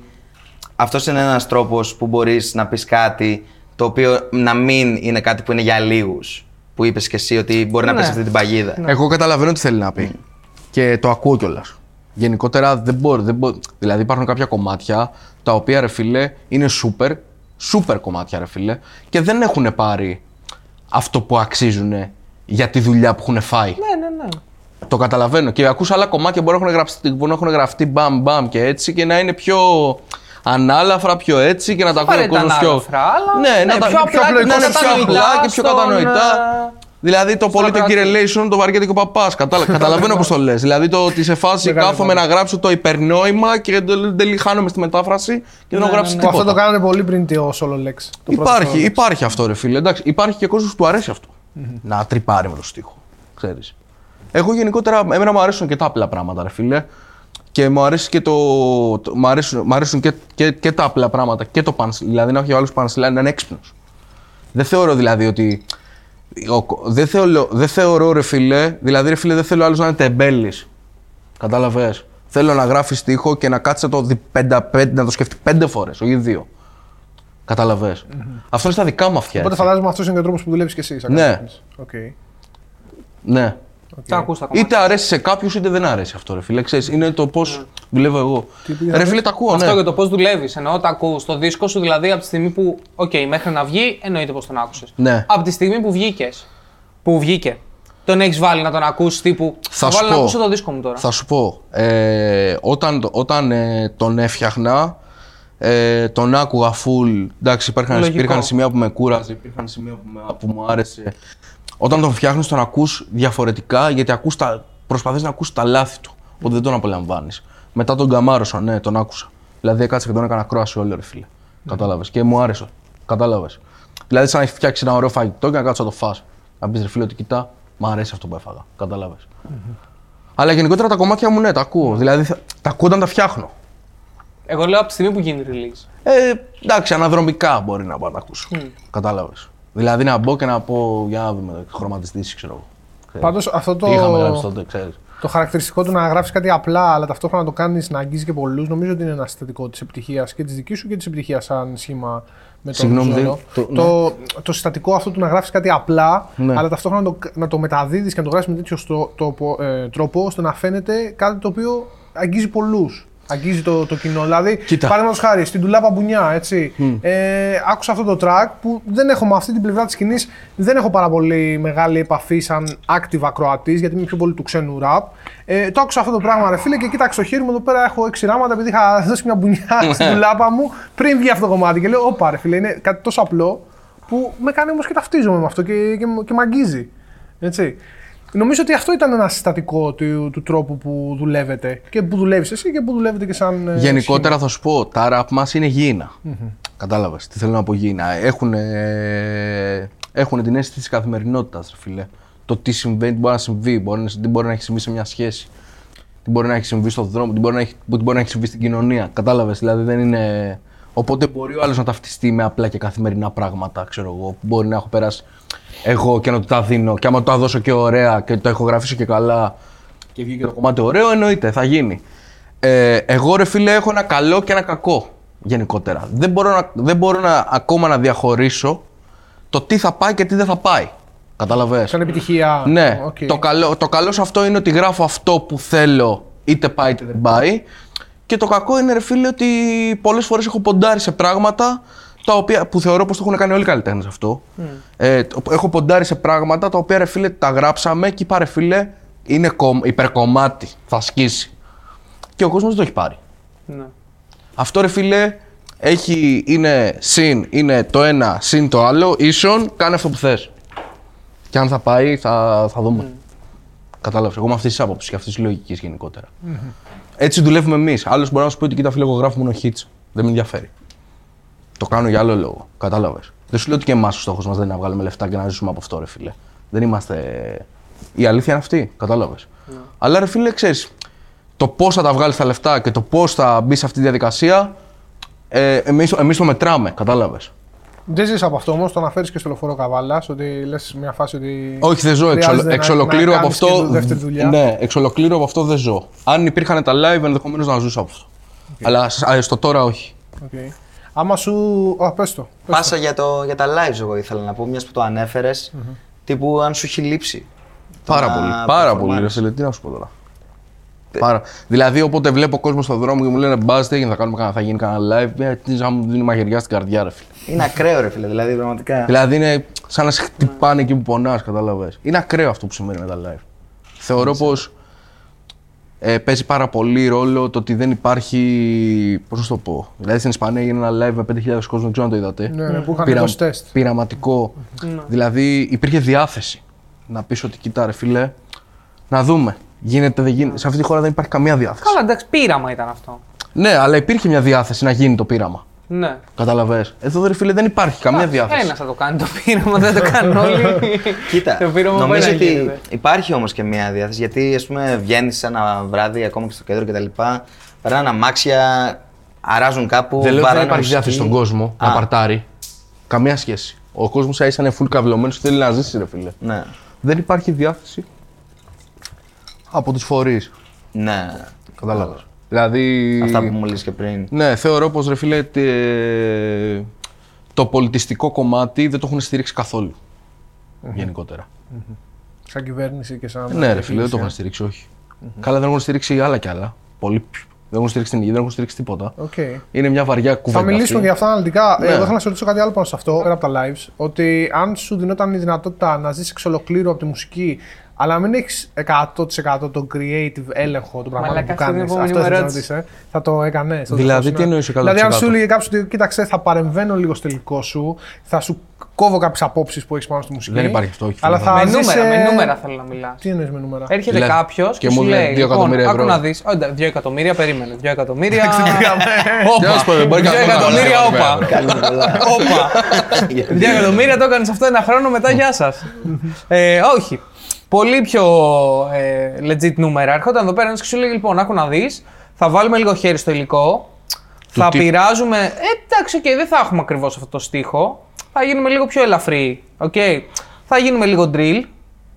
Αυτός είναι ένας τρόπος που μπορείς να πεις κάτι το οποίο να μην είναι κάτι που είναι για λίγους. Που είπες και εσύ ότι μπορεί να πεις αυτή την παγίδα. Ναι. Εγώ καταλαβαίνω τι θέλει να πει. Και το ακούω κιόλας. Γενικότερα δεν μπορεί. Δηλαδή υπάρχουν κάποια κομμάτια τα οποία ρε φίλε είναι super κομμάτια ρε φίλε. Και δεν έχουν πάρει αυτό που αξίζουν για τη δουλειά που έχουν φάει. Ναι. Το καταλαβαίνω. Και ακούσα άλλα κομμάτια που έχουν γραφτεί μπαμ και έτσι και να είναι πιο. Ανάλαφρα, πιο έτσι και να τα ακούει ο κόσμος πιο. Ναι, πιο απλά και πιο κατανοητά. Δηλαδή το political relation, το βαριέτικο παπάς. Καταλαβαίνω πώς το λες. Δηλαδή το ότι σε φάση κάθομαι να γράψω το υπερνόημα και δεν χάνομαι στη μετάφραση και δεν έχω γράψει τίποτα. Αυτό το κάνανε πολύ πριν το solo Lex. Υπάρχει αυτό, ρε φίλε. Υπάρχει και κόσμος που του αρέσει αυτό. Να τρυπάρει με το στίχο. Ξέρεις. Εγώ γενικότερα, εμένα μου αρέσουν και τα απλά πράγματα, ρε φίλε. Και μου αρέσει και μου αρέσουν και τα απλά πράγματα και το punchline. Δηλαδή να έχει ο άλλος punchline να είναι έξυπνος. Δεν θεωρώ δηλαδή ότι. Δεν θεωρώ ρε φίλε. Δηλαδή ρε φίλε δεν θέλω άλλος να είναι τεμπέλης. Κατάλαβες. Θέλω να γράφει στίχο και να κάτσει να το δει να το σκεφτεί 5 φορές, όχι 2. Κατάλαβες. Mm-hmm. Αυτό είναι στα δικά μου αυτιά. Οπότε φαντάζομαι αυτός είναι και ο τρόπος που δουλεύεις και εσύ. Ναι. Okay. Ναι. Okay. Είτε αρέσει σε κάποιους είτε δεν αρέσει αυτό, ρε φίλε. Ξέρεις, είναι το πώς δουλεύω εγώ. Ρε φίλε, τα ακούω, ναι. Αυτό και το πώς δουλεύεις. Εννοώ τα ακούω στο δίσκο σου, δηλαδή από τη στιγμή που. Οκ, μέχρι να βγει, εννοείται πως τον άκουσες. Ναι. Από τη στιγμή που βγήκες. Που βγήκε. Τον έχεις βάλει να τον ακούσεις τύπου. Θα βάλω να ακούσω το δίσκο μου τώρα. Θα σου πω. Όταν τον έφτιαχνα. Τον άκουγα full. Εντάξει, υπήρχαν σημεία που με κούραζε, υπήρχαν σημεία που μου άρεσε. Όταν τον φτιάχνεις, τον ακούς διαφορετικά, γιατί προσπαθείς να ακούσεις τα λάθη του. Οπότε δεν τον απολαμβάνεις. Μετά τον καμάρωσα, ναι, τον άκουσα. Δηλαδή, κάτσε και τον έκανα κρόαση όλο, ρε φίλε. Κατάλαβες. Και μου άρεσε. Κατάλαβες. Δηλαδή, σαν να έχει φτιάξει ένα ωραίο φαγητό και να κάτσε να το φας. Να πεις, ρε φίλε, ότι κοιτά, μ' αρέσει αυτό που έφαγα. Κατάλαβες. Αλλά γενικότερα τα κομμάτια μου, ναι, τα ακούω. Δηλαδή, τα ακούω όταν τα φτιάχνω. Εγώ λέω από τη στιγμή που γίνει release. Εντάξει, αναδρομικά μπορεί να πάω να ακούσω. Κατάλαβες. Δηλαδή να μπω και να πω για να δούμε, χρωματιστήσεις, ξέρω εγώ. Πάντως αυτό το χαρακτηριστικό του να γράφεις κάτι απλά, αλλά ταυτόχρονα να το κάνεις να αγγίζει και πολλούς, νομίζω ότι είναι ένα συστατικό της επιτυχίας και της δικής σου και της επιτυχίας σαν σχήμα με τον Ζωρό. Το συστατικό αυτό του να γράφεις κάτι απλά, ναι, αλλά ταυτόχρονα να το μεταδίδεις και να το γράφεις με τέτοιο τρόπο, ώστε να φαίνεται κάτι το οποίο αγγίζει πολλούς. Αγγίζει το κοινό. Δηλαδή, παραδείγματος χάρη, στην Τουλάπα Μπουνιά, έτσι. Άκουσα αυτό το track που δεν έχω με αυτή την πλευρά της σκηνής, δεν έχω πάρα πολύ μεγάλη επαφή σαν active ακροατής, γιατί είμαι πιο πολύ του ξένου rap. Το άκουσα αυτό το πράγμα, ρε φίλε, και κοίταξε το χέρι μου εδώ πέρα. Έχω 6 ράματα, επειδή είχα δώσει μια μπουνιά στην τουλάπα μου πριν βγει αυτό το κομμάτι. Και λέω: Ωπα, ρε φίλε, είναι κάτι τόσο απλό που με κάνει όμως και ταυτίζομαι με αυτό και με αγγίζει. Έτσι. Νομίζω ότι αυτό ήταν ένα συστατικό του τρόπου που δουλεύετε και που δουλεύεις εσύ και που δουλεύετε και σαν. Γενικότερα σχήμα. Θα σου πω, τα ραπ μας είναι γήινα. Κατάλαβες τι θέλω να πω γήινα. Έχουν την αίσθηση της καθημερινότητας, φίλε. Το τι συμβαίνει, τι μπορεί να συμβεί, τι μπορεί να έχει συμβεί σε μια σχέση, τι μπορεί να έχει συμβεί στον δρόμο, τι μπορεί να έχει συμβεί στην κοινωνία. Κατάλαβες, δηλαδή δεν είναι. Οπότε μπορεί ο άλλος να ταυτιστεί με απλά και καθημερινά πράγματα, ξέρω εγώ, που μπορεί να έχω περάσει εγώ και να του τα δίνω. Και άμα το τα δώσω και ωραία και το ηχογραφήσω και καλά και βγει και το κομμάτι ωραίο, εννοείται, θα γίνει. Εγώ, ρε φίλε, έχω ένα καλό και ένα κακό γενικότερα. Δεν μπορώ ακόμα να διαχωρίσω το τι θα πάει και τι δεν θα πάει. Κατάλαβες. Σαν επιτυχία. Ναι. Okay. Το καλό σε αυτό είναι ότι γράφω αυτό που θέλω, είτε πάει είτε δεν πάει. Και το κακό είναι, ρε φίλε, ότι πολλές φορές έχω ποντάρει σε πράγματα τα οποία, που θεωρώ πως το έχουν κάνει όλοι οι καλλιτέχνες αυτό. Έχω ποντάρει σε πράγματα τα οποία, ρε φίλε, τα γράψαμε και είπα, ρε φίλε, είναι υπερκομμάτι, θα σκίσει. Και ο κόσμος δεν το έχει πάρει. Ναι. Αυτό, ρε φίλε, είναι το ένα συν το άλλο, ίσον, κάνε αυτό που θες. Και αν θα πάει, θα δούμε. Κατάλαβες, εγώ είμαι αυτής της άποψης και αυτής της λογικής γενικότερα. Έτσι δουλεύουμε εμείς. Άλλος μπορεί να σου πει ότι κοίτα, φίλε, εγώ γράφω μόνο hits. Δεν με ενδιαφέρει. Το κάνω για άλλο λόγο. Κατάλαβες. Δεν σου λέω ότι και εμάς ο στόχος μας δεν είναι να βγάλουμε λεφτά και να ζήσουμε από αυτό, ρε φίλε. Δεν είμαστε. Η αλήθεια είναι αυτή. Κατάλαβες. Yeah. Αλλά ρε φίλε, ξέρεις, το πώς θα τα βγάλεις τα λεφτά και το πώς θα μπεις σε αυτή τη διαδικασία, εμείς το μετράμε. Κατάλαβες. Δεν ζεις από αυτό όμως, το αναφέρεις και στο Λεωφόρο Καβάλας, ότι λες μια φάση ότι. Όχι, δεν ζω. Εξ ολοκλήρου από αυτό. Ναι, εξ ολοκλήρου από αυτό δεν ζω. Αν υπήρχαν τα live, ενδεχομένως να ζούσα από αυτό. Okay. Αλλά στο τώρα όχι. Okay. Άμα σου. Πες το. Πάσα για τα live, εγώ ήθελα να πω, μιας που το ανέφερες, τύπου αν σου έχει λείψει. Πάρα πολύ. Ρεσίλε, τι να σου πω τώρα. Δηλαδή, όποτε βλέπω κόσμο στον δρόμο και μου λένε Μπάζ, τι έγινε, θα γίνει κανένα live, τι να μου δίνει μαγειριά στην καρδιά, ρε φίλε. Είναι ακραίο, ρε φίλε, δηλαδή πραγματικά. Δηλαδή, είναι σαν να σε χτυπάνε εκεί που πονάς, καταλαβαίνεις. Είναι ακραίο αυτό που συμβαίνει με τα live. Θεωρώ πως παίζει πάρα πολύ ρόλο το ότι δεν υπάρχει. Πώς να το πω. Δηλαδή, στην Ισπανία έγινε ένα live με 5.000 κόσμο, δεν ξέρω αν το είδατε. Ναι, που είχαν κάνει τεστ. Πειραματικό. Δηλαδή, υπήρχε διάθεση να πεις ότι κοιτά, ρε φίλε, να δούμε. Γίνεται, δεν γίνεται. Σε αυτή τη χώρα δεν υπάρχει καμία διάθεση. Καλά, εντάξει, πείραμα ήταν αυτό. Ναι, αλλά υπήρχε μια διάθεση να γίνει το πείραμα. Ναι. Καταλαβες. Εδώ, ρε φίλε, δεν υπάρχει καμία διάθεση. Ένας θα το κάνει το πείραμα, δεν το κάνουν όλοι. Κοίτα, νομίζω ότι υπάρχει όμως και μια διάθεση. Γιατί, ας πούμε, βγαίνεις ένα βράδυ, ακόμα και στο κέντρο κτλ. Περνάνε αμάξια, αράζουν κάπου. Δεν λέω ότι δεν υπάρχει διάθεση στον κόσμο να παρτάρει. Καμία σχέση. Ο κόσμος ίσα είναι full καυλωμένος και θέλει να ζήσει, ρε φίλε. Ναι. Δεν υπάρχει διάθεση. Από τους φορείς. Ναι. Καταλάβες. Δηλαδή. Αυτά που μόλις και πριν. Ναι, θεωρώ πως, ρε φίλε, το πολιτιστικό κομμάτι δεν το έχουν στηρίξει καθόλου. Γενικότερα. Σαν κυβέρνηση και σαν. Ναι, ρε φίλε, δεν το έχουν στηρίξει, όχι. Καλά, δεν έχουν στηρίξει άλλα κι άλλα. Πολύ. Δεν έχουν στηρίξει την υγεία, δεν έχουν στηρίξει τίποτα. Okay. Είναι μια βαριά κουβέντα. Θα μιλήσουμε για αυτά αναλυτικά. Ναι. Εγώ θέλω να σε ρωτήσω κάτι άλλο πάνω σε αυτό, πέρα από τα lives. Ότι αν σου δινόταν η δυνατότητα να ζεις εξ ολοκλήρου από τη μουσική, αλλά μην έχεις 100% τον creative έλεγχο του πραγματικού που κάνεις. Αυτό δεν ρωτήσε. Θα το έκανες. Δηλαδή, τι εννοείς 100%? Δηλαδή, αν σου έλεγε κάποιος ότι κοίταξε, θα παρεμβαίνω λίγο στο υλικό σου, θα σου κόβω κάποιες απόψεις που έχεις πάνω στη μουσική. Δεν υπάρχει αυτό, όχι. Αλλά θα με νούμερα, με νούμερα θέλω να μιλάς. Τι εννοείς με νούμερα? Έρχεται κάποιος και μου λέει: Λοιπόν, άκου να δεις. 2 εκατομμύρια, περίμενε. 2 εκατομμύρια. Όπα. 2 εκατομμύρια, όπα. 2 εκατομμύρια, το έκανες αυτό ένα χρόνο, μετά γεια σας. Όχι. Πολύ πιο legit νούμερα. Έρχονταν εδώ πέρα ένας και σου λέει: Λοιπόν, άκου να δεις. Θα βάλουμε λίγο χέρι στο υλικό. Θα πειράζουμε. Εντάξει, δεν θα έχουμε ακριβώς αυτό το στίχο. Θα γίνουμε λίγο πιο ελαφροί, okay. Θα γίνουμε λίγο drill,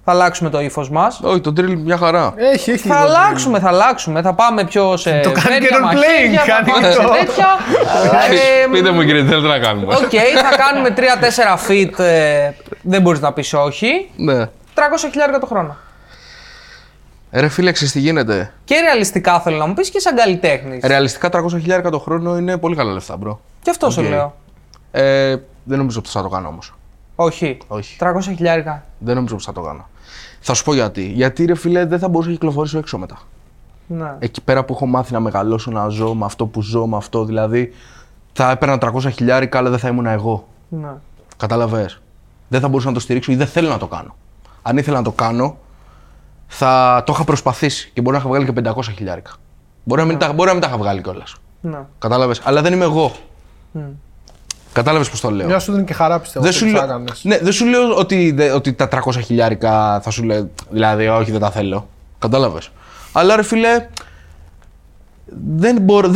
θα αλλάξουμε το ύφος μας. Όχι, το drill μια χαρά. Έχει θα αλλάξουμε, drill. Θα πάμε πιο σε το κάνει και role-playing, κάνει το. Πείτε μου κύριε, τι θέλετε να κάνουμε. Οκ, θα κάνουμε 3-4 feet, δεν μπορείς να πεις όχι. Ναι. 300.000 το χρόνο. Ρε φίλε, τι γίνεται. Και ρεαλιστικά θέλω να μου πεις και σαν καλλιτέχνης. Ρεαλιστικά 300.000 το χρόνο είναι πολύ καλά λεφτά, μπρο. Και αυτό σου λέω. Δεν νομίζω πως θα το κάνω όμως. Όχι. 300.000. Δεν νομίζω πως θα το κάνω. Θα σου πω γιατί. Γιατί ρε φίλε, δεν θα μπορούσα να κυκλοφορήσω έξω μετά. Ναι. Εκεί πέρα που έχω μάθει να μεγαλώσω, να ζω με αυτό που ζω, με αυτό. Δηλαδή, θα έπαιρνα 300.000, αλλά δεν θα ήμουν εγώ. Ναι. Κατάλαβες. Δεν θα μπορούσα να το στηρίξω ή δεν θέλω να το κάνω. Αν ήθελα να το κάνω, θα το είχα προσπαθήσει και μπορεί να είχα βγάλει και 500.000. Μπορεί να μην, ναι. Μπορεί να μην τα είχα βγάλει κιόλας. Ναι. Κατάλαβες. Αλλά δεν είμαι εγώ. Ναι. Κατάλαβες πώς το λέω. Μια σου δίνει και χαρά, πιστεύω. Ναι, δεν σου λέω ότι τα 300.000 θα σου λέει. Δηλαδή, όχι, δεν τα θέλω. Κατάλαβες. Αλλά ρε φίλε. Δεν μπορώ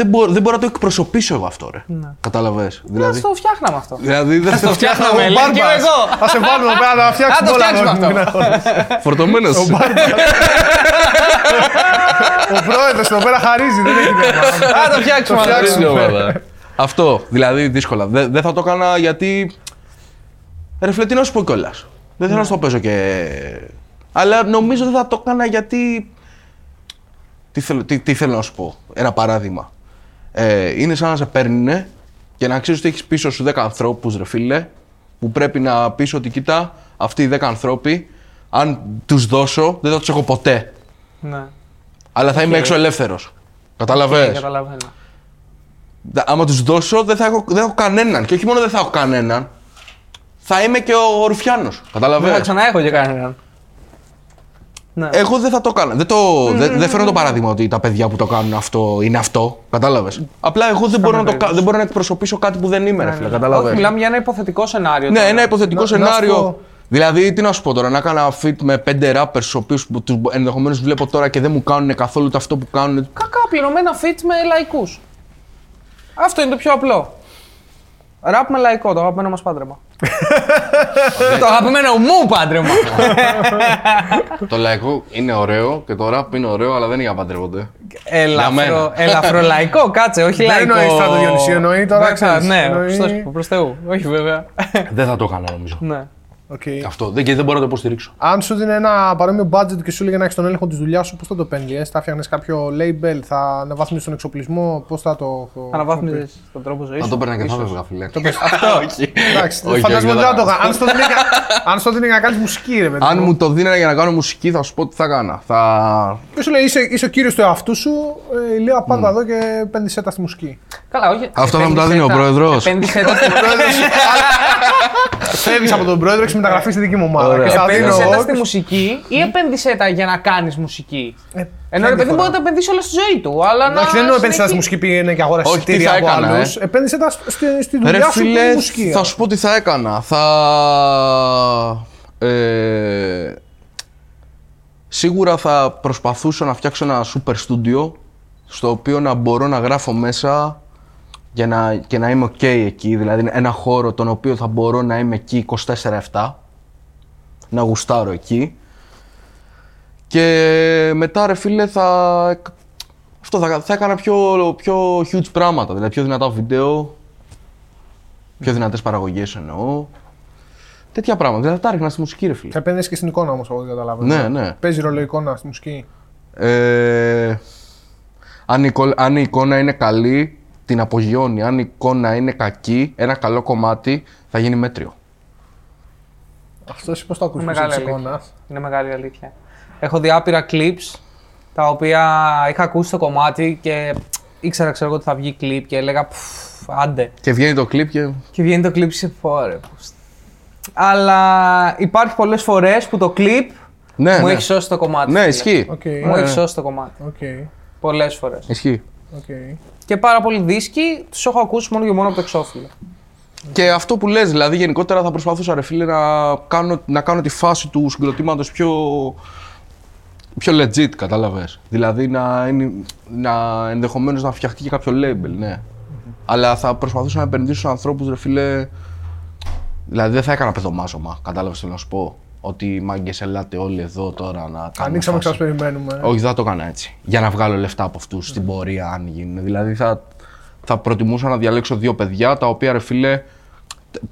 να το εκπροσωπήσω εγώ αυτό, ρε. Ναι. Κατάλαβες. Δηλαδή. Θα το φτιάχναμε αυτό. Δηλαδή, δεν θα το φτιάχναμε. Θα σε βάλουμε πέρα να φτιάξουμε όλα αυτά. Φορτωμένος. Ο πρόεδρος εδώ πέρα χαρίζει. Δεν έχει νόημα. Θα το φτιάξουμε. Αυτό, δηλαδή δύσκολα. Δεν θα το έκανα γιατί. Ρε φίλε, τι να σου πω κιόλας. Δεν θέλω να το παίζω και. Αλλά νομίζω δεν θα το έκανα γιατί. Τι θέλω να σου πω, ένα παράδειγμα. Είναι σαν να σε παίρνουνε και να ξέρεις ότι έχεις πίσω σου 10 ανθρώπους, ρε φίλε, που πρέπει να πεις ότι κοίτα, αυτοί οι 10 άνθρωποι, αν τους δώσω, δεν θα τους έχω ποτέ. Ναι. Αλλά θα είμαι έξω ελεύθερος. Καταλαβαίνεις. Άμα τους δώσω, δεν έχω κανέναν. Και όχι μόνο δεν θα έχω κανέναν, θα είμαι και ο Ρουφιάνος. Καταλαβαίνεις. Δεν θα ξαναέχω και κανέναν. Ναι. Εγώ δεν θα το κάνω. Δεν φέρνω το παράδειγμα ότι τα παιδιά που το κάνουν αυτό είναι αυτό. Κατάλαβες. Απλά εγώ δεν μπορώ να εκπροσωπήσω κάτι που δεν είμαι, ρε φίλε. Κατάλαβες. Μιλάμε για ένα υποθετικό σενάριο. Ναι, τώρα. Ένα υποθετικό σενάριο. Δηλαδή, τι να σου πω τώρα, να κάνω fit με 5 rappers, οποίους ενδεχομένως βλέπω τώρα και δεν μου κάνουν καθόλου αυτό που κάνουν. Κακά, πληρωμένα fit με λαϊκούς. Αυτό είναι το πιο απλό. Ραπ με λαϊκό, το αγαπημένο μας πάντρεμα. Το αγαπημένο μου πάντρεμα! Το λαϊκό είναι ωραίο και το ραπ είναι ωραίο, αλλά δεν είναι για παντρεύονται. Ελαφρολαϊκό, κάτσε, όχι λαϊκό. Δεν εννοείς το Διονυσίου, εννοεί τώρα ξέρεις. Ναι, προς Θεού, όχι βέβαια. Δεν θα το έκανα νομίζω. Αυτό, και δεν μπορώ να το υποστηρίξω. Αν σου δίνει ένα παρόμοιο budget και σου έλεγε να έχεις τον έλεγχο της δουλειάς σου, πώς θα το παίρνεις? Θα φτιάχνεις κάποιο label, θα αναβαθμίσεις τον εξοπλισμό, πώς θα το. Αναβαθμίζεις τον τρόπο ζωής σου. Αν το παίρνει και θα έβγα, φίλε. Αυτό, όχι. Εντάξει, φαντάζομαι ότι δεν θα το έκανα. Αν σου το δίνει για να κάνεις μουσική, ρε παιδί. Αν μου το δίνει για να κάνω μουσική, θα σου πω τι θα έκανα. Και σου λέει είσαι ο κύριος του εαυτού σου, Ηλία, πάντα εδώ και επένδυσέ τα στη μουσική. Καλά, όχι. Αυτό θα μου τα δίνει ο πρόεδρος. Φεύγεις από τον πρόεδρο και μεταγραφείς στη δική μου ομάδα. Επένδυσέ τα στη μουσική ή επένδυσέ τα για να κάνεις μουσική. Ενώ ρε παιδί μπορεί να τα επενδύσει όλα στη ζωή του. Όχι, δεν εννοώ επένδυσέ τα στη μουσική πήγαινε και αγοράσει εισιτήρια από άλλους. Επένδυσέ τα στη δουλειά σου και στη μουσική. Θα σου πω τι θα έκανα. Σίγουρα θα προσπαθούσα να φτιάξω ένα super studio στο οποίο να μπορώ να γράφω μέσα. Και να είμαι ok εκεί, δηλαδή ένα χώρο τον οποίο θα μπορώ να είμαι εκεί 24/7, να γουστάρω εκεί. Και μετά ρε φίλε θα έκανα πιο huge πράγματα, δηλαδή πιο δυνατά βίντεο, πιο δυνατές παραγωγές εννοώ. τέτοια πράγματα. Δηλαδή τα ρίχνα στη μουσική, ρε φίλε. Θα επενδύσεις και στην εικόνα όμως, εγώ δεν καταλάβω. Ναι, ναι. Παίζει ρόλο η εικόνα στη μουσική. Αν η εικόνα είναι καλή, την απογειώνει. Αν η εικόνα είναι κακή, ένα καλό κομμάτι θα γίνει μέτριο. Αυτό εσύ πώς το ακούσεις της εικόνας? Είναι μεγάλη αλήθεια. Έχω δει άπειρα clips τα οποία είχα ακούσει το κομμάτι και ήξερα ξέρω ότι θα βγει clip και έλεγα άντε. Και βγαίνει το clip και... Και βγαίνει το clip σε φόρε. Αλλά υπάρχει πολλές φορές που το clip ναι, μου έχει σώσει το κομμάτι. Ναι, ισχύει. Okay. Μου έχει σώσει το κομμάτι. Okay. Πολλές φορές. Ισχύει. Okay. Και πάρα πολλοί δίσκοι τους έχω ακούσει μόνο και μόνο από το εξώφυλλο. Και αυτό που λες, δηλαδή γενικότερα θα προσπαθούσα ρε φίλε να κάνω τη φάση του συγκροτήματος πιο legit, κατάλαβες. Δηλαδή να ενδεχομένως να φτιαχτεί και κάποιο label, ναι. Mm-hmm. Αλλά θα προσπαθούσα να επενδύσω στους ανθρώπους ρε φίλε, δηλαδή δεν θα έκανα παιδομάζωμα, κατάλαβες θέλω να σου πω. Ότι μάγκες ελάτε όλοι εδώ τώρα να κάνουμε. Ανοίξαμε και σας περιμένουμε. Όχι, δεν θα το έκανα έτσι. Για να βγάλω λεφτά από αυτούς στην πορεία, αν γίνουν. Δηλαδή θα προτιμούσα να διαλέξω δύο παιδιά τα οποία ρε φίλε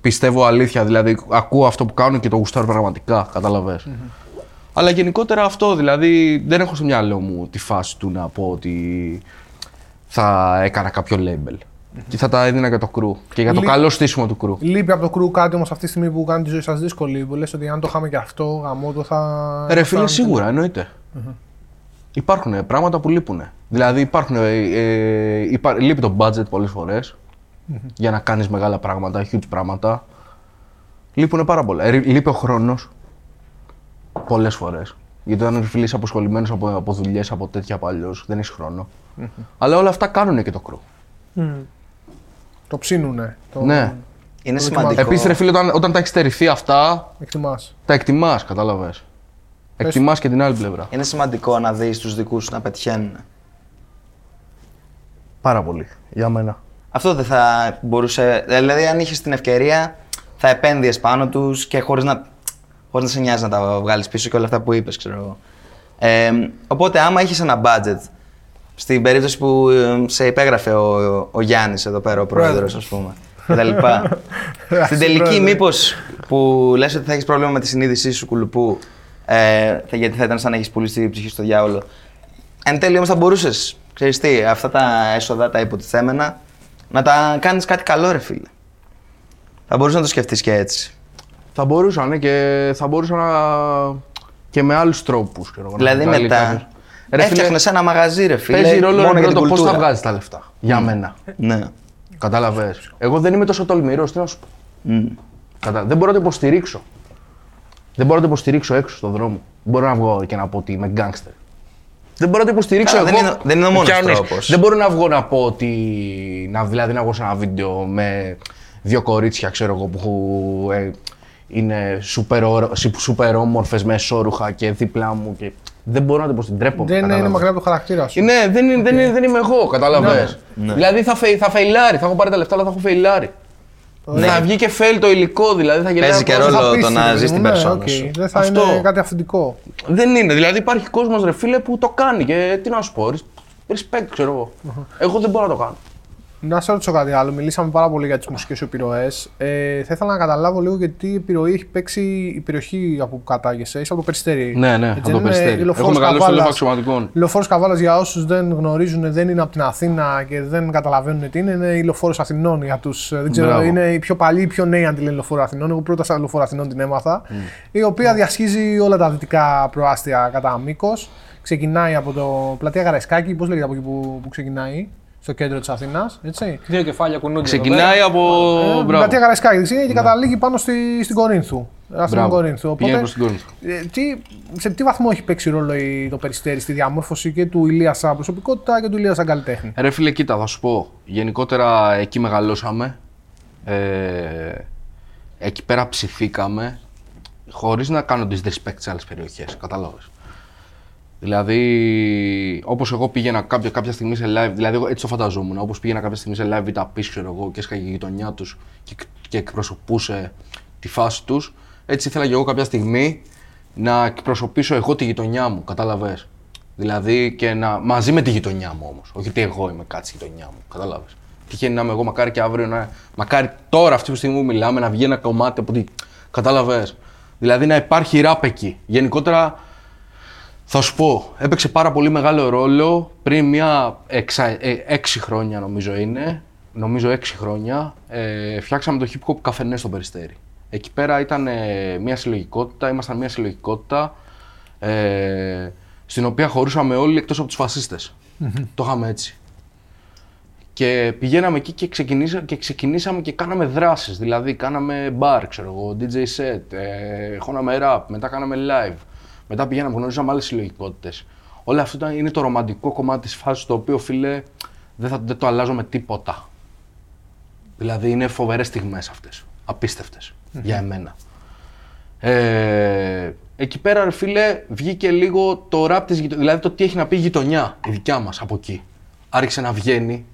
πιστεύω αλήθεια. Δηλαδή ακούω αυτό που κάνουν και το γουστάρω πραγματικά. Κατάλαβες. Mm-hmm. Αλλά γενικότερα αυτό. Δηλαδή δεν έχω στο μυαλό μου τη φάση του να πω ότι θα έκανα κάποιο label. Και θα τα έδινα για το κρου και για το καλό στήσιμο του κρου. Λείπει από το κρου κάτι όμως αυτή τη στιγμή που κάνει τη ζωή σας δύσκολη, που λες ότι αν το είχαμε και αυτό, γαμό το θα. Ρε φίλε, σίγουρα εννοείται. Mm-hmm. Υπάρχουν πράγματα που λείπουν. Δηλαδή λείπει το budget πολλές φορές για να κάνεις μεγάλα πράγματα, huge πράγματα. Λείπουν πάρα πολλά. Λείπει ο χρόνος πολλές φορές. Γιατί όταν φιλείς αποσχολημένος από δουλειές, από τέτοια παλιώς, δεν έχεις χρόνο. Mm-hmm. Αλλά όλα αυτά κάνουν και το κρου. Mm. Το ψήνουνε. Ναι. Είναι σημαντικό. Επίσης, ρε φίλε, όταν τα έχεις στερηθεί αυτά, τα εκτιμάς, κατάλαβες. Εκτιμάς και την άλλη πλευρά. Είναι σημαντικό να δεις τους δικούς σου να πετυχαίνουν. Πάρα πολύ. Για μένα. Αυτό δεν θα μπορούσε. Δηλαδή, αν είχες την ευκαιρία, θα επένδυες πάνω τους και χωρίς να σε νοιάζει να τα βγάλεις πίσω και όλα αυτά που είπες, ξέρω εγώ. Οπότε, άμα είχες ένα budget. Στην περίπτωση που σε υπέγραφε ο Γιάννης εδώ πέρα, ο πρόεδρος, ας πούμε, κτλ. Στην τελική, μήπως που λες ότι θα έχεις πρόβλημα με τη συνείδησή σου κουλουπού, γιατί θα ήταν σαν να έχεις πουλήσει την ψυχή στο διάολο. Εν τέλει όμως θα μπορούσες, ξέρεις τι, αυτά τα έσοδα, τα υποτιθέμενα, να τα κάνεις κάτι καλό, ρε φίλε. Θα μπορούσες να το σκεφτείς και έτσι. Θα μπορούσα, ναι, και θα μπορούσα και με άλλους τρόπους. Δηλαδή μετά. Έφτιαχνες ένα μαγαζί, ρε φίλε. Παίζει ρόλο μόνο για το πώς θα βγάζεις τα λεφτά. Για μένα. Ναι. Κατάλαβες. Εγώ δεν είμαι τόσο τολμηρός, τι να σου πω. Δεν μπορώ να το υποστηρίξω. Δεν μπορώ να το υποστηρίξω έξω στον δρόμο. Μπορώ να βγω και να πω ότι είμαι γκάνγκστερ. Δεν μπορώ να το υποστηρίξω εγώ. Δεν είναι ο μόνος τρόπος. Δεν μπορώ να βγω να πω ότι. Δηλαδή να βγω σε ένα βίντεο με δύο κορίτσια, ξέρω εγώ, που είναι σούπερ όμορφες με εσόρουχα και δίπλα μου. Δεν μπορώ να το πω στην τρέπω. Δεν είναι μακριά από το χαρακτήρα σου. Ναι, δεν είμαι εγώ, κατάλαβες. Ναι. Δηλαδή θα φεϊλάρει, θα έχω πάρει τα λεφτά, αλλά θα έχω φεϊλάρει. Ναι. Θα βγει και fail το υλικό, δηλαδή θα γελάει. Παίζει και ρόλο το να ζεις την περσόνα σου. Δεν θα είναι κάτι αυθεντικό. Δεν είναι. Δηλαδή υπάρχει κόσμος, ρε φίλε, που το κάνει και τι να σου πω. Respect, ξέρω εγώ. Εγώ δεν μπορώ να το κάνω. Να σε ρωτήσω κάτι άλλο. Μιλήσαμε πάρα πολύ για τις μουσικές σου επιρροές. Θα ήθελα να καταλάβω λίγο γιατί η επιρροή έχει παίξει η περιοχή από που κατάγεσαι. Είσαι από το Περιστέρι. Ναι, ναι, από το Περιστέρι. Έχω μεγαλώσει στο Λόφο Αξιωματικών. Λεωφόρος Καβάλας, για όσους δεν γνωρίζουν, δεν είναι από την Αθήνα και δεν καταλαβαίνουν τι είναι. Είναι η Λεωφόρος Αθηνών για τους. Δεν ξέρω, μπράβο. Είναι οι πιο παλιοί, οι πιο νέοι αν τη λένε Λεωφόρο Αθηνών. Εγώ πρώτα στα Λεωφόρο Αθηνών την έμαθα. Η οποία διασχίζει όλα τα δυτικά προάστια κατά μήκος. Ξεκινάει από το πλατεία Καραϊσκάκη. Πώς λέγεται από εκεί που ξεκινάει? Στο κέντρο της Αθήνας, έτσι. Δύο κεφάλια κουνούνται. Ξεκινάει από. Την πλατεία Καραϊσκάκη και καταλήγει πάνω στην Κορίνθου. Στην Κορίνθου. Οπότε, σε τι βαθμό έχει παίξει ρόλο το Περιστέρι στη διαμόρφωση και του Ηλία σαν προσωπικότητα και του Ηλία σαν καλλιτέχνη? Ρε φίλε, κοίτα, θα σου πω. Γενικότερα εκεί μεγαλώσαμε. Εκεί πέρα ψηθήκαμε. Χωρίς να κάνω disrespect σε άλλες περιοχές. Κατάλαβες. Δηλαδή, όπως εγώ πήγαινα κάποια στιγμή σε live, δηλαδή εγώ έτσι το φανταζόμουν, όπως πήγαινα κάποια στιγμή σε live, τα πίσω εγώ και έσκαγε η γειτονιά τους και εκπροσωπούσε τη φάση τους, έτσι ήθελα και εγώ κάποια στιγμή να εκπροσωπήσω εγώ τη γειτονιά μου, κατάλαβες. Δηλαδή, και μαζί με τη γειτονιά μου όμως, όχι ότι εγώ είμαι κάτι στη γειτονιά μου, κατάλαβες. Τυχαίνει να είμαι εγώ, μακάρι και αύριο, μακάρι τώρα αυτή τη στιγμή που μιλάμε, να βγει ένα κομμάτι από τη Κατάλαβες. Δηλαδή να υπάρχει ράπ εκεί. Γενικότερα, θα σου πω, έπαιξε πάρα πολύ μεγάλο ρόλο πριν μια έξι χρόνια νομίζω είναι. Νομίζω 6 χρόνια. Φτιάξαμε το hip-hop καφενές στο Περιστέρι. Εκεί πέρα ήταν μια συλλογικότητα, ήμασταν μια συλλογικότητα στην οποία χωρούσαμε όλοι εκτός από τους φασίστες. Mm-hmm. Το είχαμε έτσι. Και πηγαίναμε εκεί και ξεκινήσαμε και κάναμε δράσεις. Δηλαδή, κάναμε μπαρ, ξέρω εγώ, DJ set, χώναμε rap, μετά κάναμε live. Μετά πηγαίναμε, γνωρίζαμε άλλες συλλογικότητες. Όλα αυτό είναι το ρομαντικό κομμάτι της φάσης, το οποίο, φίλε, δεν το αλλάζω με τίποτα. Δηλαδή, είναι φοβερές στιγμές αυτές. Απίστευτες για εμένα. Εκεί πέρα, ρε φίλε, βγήκε λίγο το rap της γειτονιάς. Δηλαδή, το τι έχει να πει η γειτονιά, η δικιά μας από εκεί. Άρχισε να βγαίνει.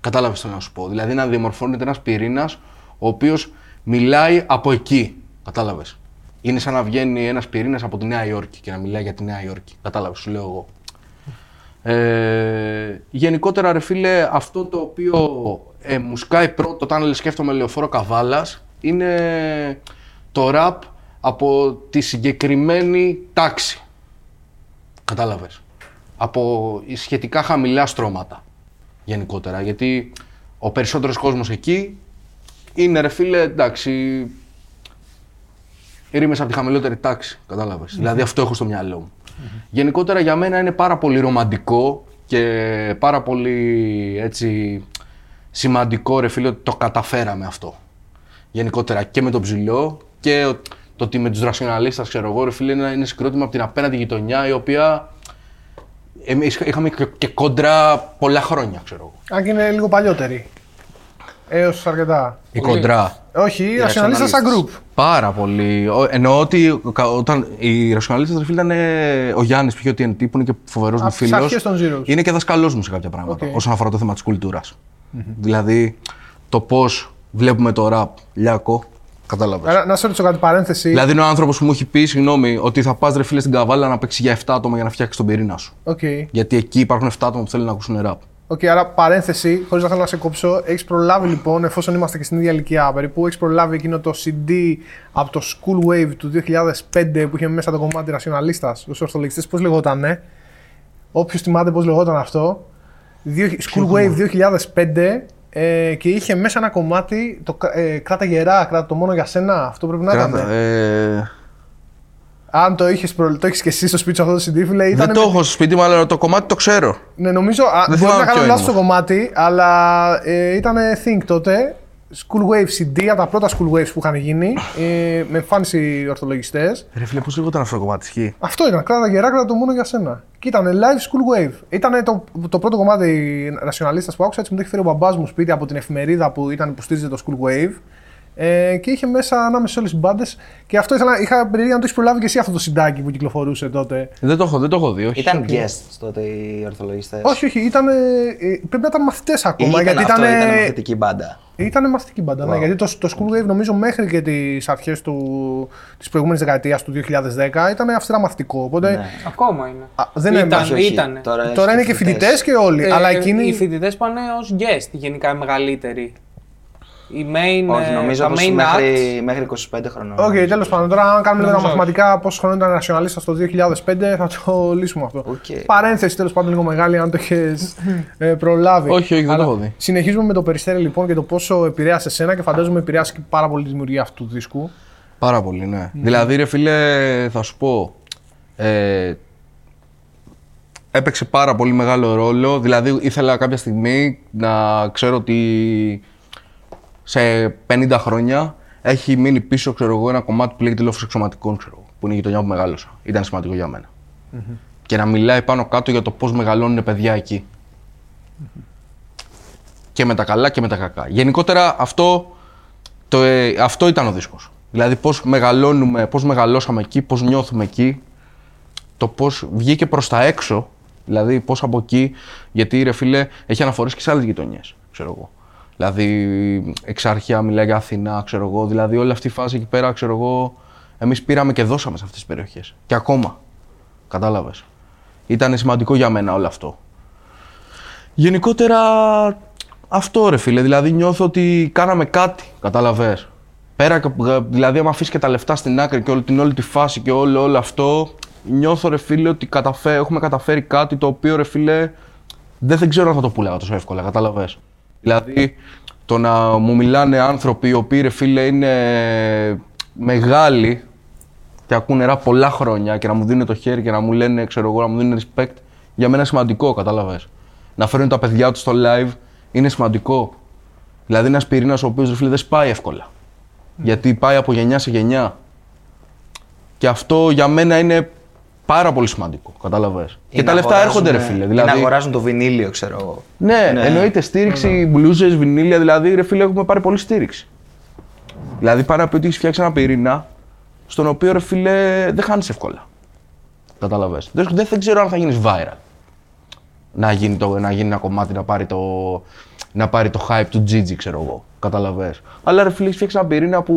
Κατάλαβες τι να σου πω. Δηλαδή, να διαμορφώνεται ένας πυρήνας ο οποίος μιλάει από εκεί. Κατάλαβες. Είναι σαν να βγαίνει ένας πυρήνας από τη Νέα Υόρκη και να μιλάει για τη Νέα Υόρκη. Κατάλαβες, σου λέω εγώ. Γενικότερα, ρε φίλε, αυτό το οποίο μου σκάει πρώτο όταν σκέφτομαι Λεωφόρο Καβάλας είναι το ραπ από τη συγκεκριμένη τάξη. Κατάλαβες. Από σχετικά χαμηλά στρώματα. Γενικότερα, γιατί ο περισσότερος κόσμος εκεί είναι, ρε φίλε, εντάξει, ρήμες από τη χαμηλότερη τάξη, κατάλαβες. Mm-hmm. Δηλαδή αυτό έχω στο μυαλό μου. Mm-hmm. Γενικότερα για μένα είναι πάρα πολύ ρομαντικό και πάρα πολύ έτσι σημαντικό, ρε φίλε, ότι το καταφέραμε αυτό. Γενικότερα και με τον Ψηλό και το ότι με τους Ρασιοναλίστας, ξέρω εγώ, ρε φίλε, είναι συγκρότημα από την απέναντι γειτονιά, η οποία είχαμε και κόντρα πολλά χρόνια, ξέρω εγώ. Αν και είναι λίγο παλιότερη. Έως αρκετά. Η κόντρα. Όχι, οι Ρασιοναλίστες σαν group. Πάρα πολύ. Εννοώ ότι όταν οι Ρασιοναλίστες ήταν ο Γιάννης, π.χ. ο TNT, που είναι και φοβερός μου φίλος. Είναι και δασκαλός μου σε κάποια πράγματα όσον αφορά το θέμα της κουλτούρας. Mm-hmm. Δηλαδή το πώς βλέπουμε το ραπ, Λιάκο. Κατάλαβες. Να σου ρωτήσω κάτι παρένθεση. Δηλαδή, είναι ο άνθρωπος που μου έχει πει, συγγνώμη, ότι θα πας, ρε φίλε, στην Καβάλα να παίξει για 7 άτομα για να φτιάξει τον πυρήνα σου. Okay. Γιατί εκεί υπάρχουν 7 άτομα που θέλουν να ακούσουν ραπ. Οκ, άρα παρένθεση, χωρίς να θέλω να σε κόψω, έχεις προλάβει λοιπόν, εφόσον είμαστε και στην ίδια ηλικία περίπου, έχεις προλάβει εκείνο το CD από το School Wave του 2005 που είχε μέσα το κομμάτι Ρασιοναλίστας, τους ορθολογιστές, πώς λεγότανε. Όποιος θυμάται πώς λεγόταν αυτό. School Wave 2005. Και είχε μέσα ένα κομμάτι, το κράτα γερά, κράτα το μόνο για σένα, αυτό πρέπει να ήταν. Αν το έχεις και εσύ στο σπίτι σου αυτό το CD, φίλε, ήταν. Δεν το έχω στο σπίτι μου, αλλά το κομμάτι το ξέρω. Ναι, νομίζω, μπορεί να κάνω λάθος το κομμάτι, αλλά ήταν Think τότε, School Wave CD, από τα πρώτα School Waves που είχαν γίνει, με εμφάνιση ορθολογιστές. Ρε φίλε, πώς λεγόταν αυτό το κομμάτι? Αυτό ήταν, κράτα γερά, κράτα το μόνο για σένα. Και ήταν live School Wave. Ήταν το πρώτο κομμάτι Ρασιοναλίστας που άκουσα, έτσι μου το έχει φέρει ο μπαμπάς μου σπίτι από την εφημερίδα που στήριζε το School Wave. Και είχε μέσα ανάμεσα σε όλες τις μπάντες. Και αυτό είχα περιέργεια να το έχεις προλάβει και εσύ αυτό το συντάκι που κυκλοφορούσε τότε. Δεν το έχω δει, όχι. Ήταν guests τότε οι ορθολογιστές. Όχι, πρέπει να ήταν μαθητές ακόμα. Ήταν γιατί αυτό, ήταν μαθητική μπάντα. Ήταν μαθητική μπάντα, wow. Ναι, γιατί το School Wave νομίζω μέχρι και τις αρχές της προηγούμενης δεκαετίας του 2010 ήταν αυστηρά μαθητικό. Οπότε, ναι. Ακόμα είναι. Δεν ήταν. Τώρα είναι και φοιτητές και όλοι. Αλλά εκείνοι... Οι φοιτητές πάνε ως guest γενικά οι μεγαλύτεροι. Η main, όχι, νομίζω πως μέχρι 25 χρονών. Οκ, τέλος πάντων. Τώρα, αν κάνουμε λίγο μαθηματικά πόσο χρόνο ήταν Ρασιοναλίστας το 2005, θα το λύσουμε αυτό. Okay. Παρένθεση, τέλος πάντων, λίγο μεγάλη, αν το έχεις προλάβει. Όχι, δεν το έχω δει. Συνεχίζουμε με το Περιστέρι λοιπόν και το πόσο επηρέασε εσένα και φαντάζομαι επηρέασε και πάρα πολύ τη δημιουργία αυτού του δίσκου. Πάρα πολύ, ναι. Mm. Δηλαδή, ρε φίλε, θα σου πω. Έπαιξε πάρα πολύ μεγάλο ρόλο. Δηλαδή, ήθελα κάποια στιγμή να ξέρω ότι. Σε 50 χρόνια έχει μείνει πίσω, ξέρω εγώ, ένα κομμάτι που λέγεται Λόφος Εξωματικών, ξέρω εγώ, που είναι η γειτονιά που μεγάλωσα. Ήταν σημαντικό για μένα. Mm-hmm. Και να μιλάει πάνω κάτω για το πώς μεγαλώνουν παιδιά εκεί. Mm-hmm. Και με τα καλά και με τα κακά. Γενικότερα αυτό ήταν ο δίσκος. Δηλαδή πώς μεγαλώνουμε, πώς μεγαλώσαμε εκεί, πώς νιώθουμε εκεί, το πώς βγήκε προς τα έξω, δηλαδή πώς από εκεί, γιατί ρε φίλε έχει αναφορές και σε άλλες γειτονιές, ξέρω εγώ. Δηλαδή, Εξάρχεια, μιλάει για Αθηνά, ξέρω εγώ. Δηλαδή, όλη αυτή η φάση εκεί πέρα, ξέρω εγώ, εμείς πήραμε και δώσαμε σε αυτές τις περιοχές. Και ακόμα. Κατάλαβες. Ήταν σημαντικό για μένα όλο αυτό. Γενικότερα, αυτό ρε φίλε. Δηλαδή, νιώθω ότι κάναμε κάτι. Κατάλαβες. Πέρα, δηλαδή, άμα αφήσει και τα λεφτά στην άκρη και όλη την όλη τη φάση και όλο αυτό, νιώθω ρε φίλε ότι έχουμε καταφέρει κάτι το οποίο ρε φίλε δεν ξέρω αν θα το πουλάω τόσο εύκολα. Κατάλαβες. Δηλαδή, το να μου μιλάνε άνθρωποι οι οποίοι ρε φίλε είναι μεγάλοι και ακούνε ραπ πολλά χρόνια και να μου δίνουν το χέρι και να μου λένε, ξέρω εγώ, να μου δίνουν respect, για μένα είναι σημαντικό. Κατάλαβες. Να φέρουν τα παιδιά του στο live είναι σημαντικό. Δηλαδή, ένα πυρήνα ο οποίο ρε φίλε δεν σπάει εύκολα. Γιατί πάει από γενιά σε γενιά. Και αυτό για μένα είναι πάρα πολύ σημαντικό. Κατάλαβες. Και τα λεφτά έρχονται, ρε φίλε. Δηλαδή... Να αγοράζουν το βινίλιο, ξέρω εγώ. Ναι, ναι, εννοείται. Στήριξη, μπλούζες, βινίλια. Δηλαδή, ρε φίλε, έχουμε πάρει πολύ στήριξη. Δηλαδή, πάει να πει ότι έχεις φτιάξει ένα πυρήνα, στον οποίο, ρε φίλε, δεν χάνεις εύκολα. Κατάλαβες. Δεν ξέρω αν θα γίνεις viral. Να γίνει ένα κομμάτι, να πάρει το hype του Gigi, ξέρω εγώ. Καταλαβες. Αλλά ρε φίλε, έχεις φτιάξει ένα πυρήνα που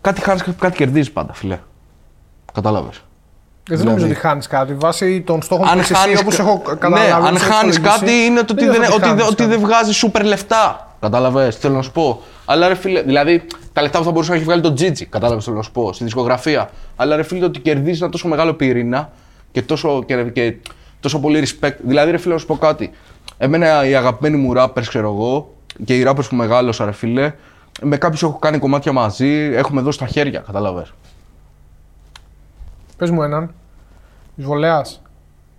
κάτι χάνεις, κάτι κερδίζεις πάντα, φίλε. Κατάλαβες. Δεν νομίζω ότι χάνεις κάτι, βάσει των στόχων που έχεις εσύ, όπως έχω καταλάβει. Ναι, αν χάνεις κάτι είναι το ότι δεν βγάζεις σούπερ λεφτά. Κατάλαβες, θέλω να σου πω. Αλλά ρε φίλε, δηλαδή τα λεφτά που θα μπορούσε να έχει βγάλει τον Gigi, κατάλαβες, θέλω να σου πω, στη δισκογραφία. Αλλά ρε φίλε, το ότι κερδίζεις ένα τόσο μεγάλο πυρήνα και τόσο πολύ respect. Δηλαδή, ρε φίλε, να σου πω κάτι. Εμένα οι αγαπημένοι μου rappers, ξέρω εγώ, και οι rappers που μεγάλωσα, ρε φίλε, με κάποιους έχω κάνει κομμάτια μαζί, έχουμε δώσει τα χέρια, καταλαβες. Πες μου έναν. Ισβολέας,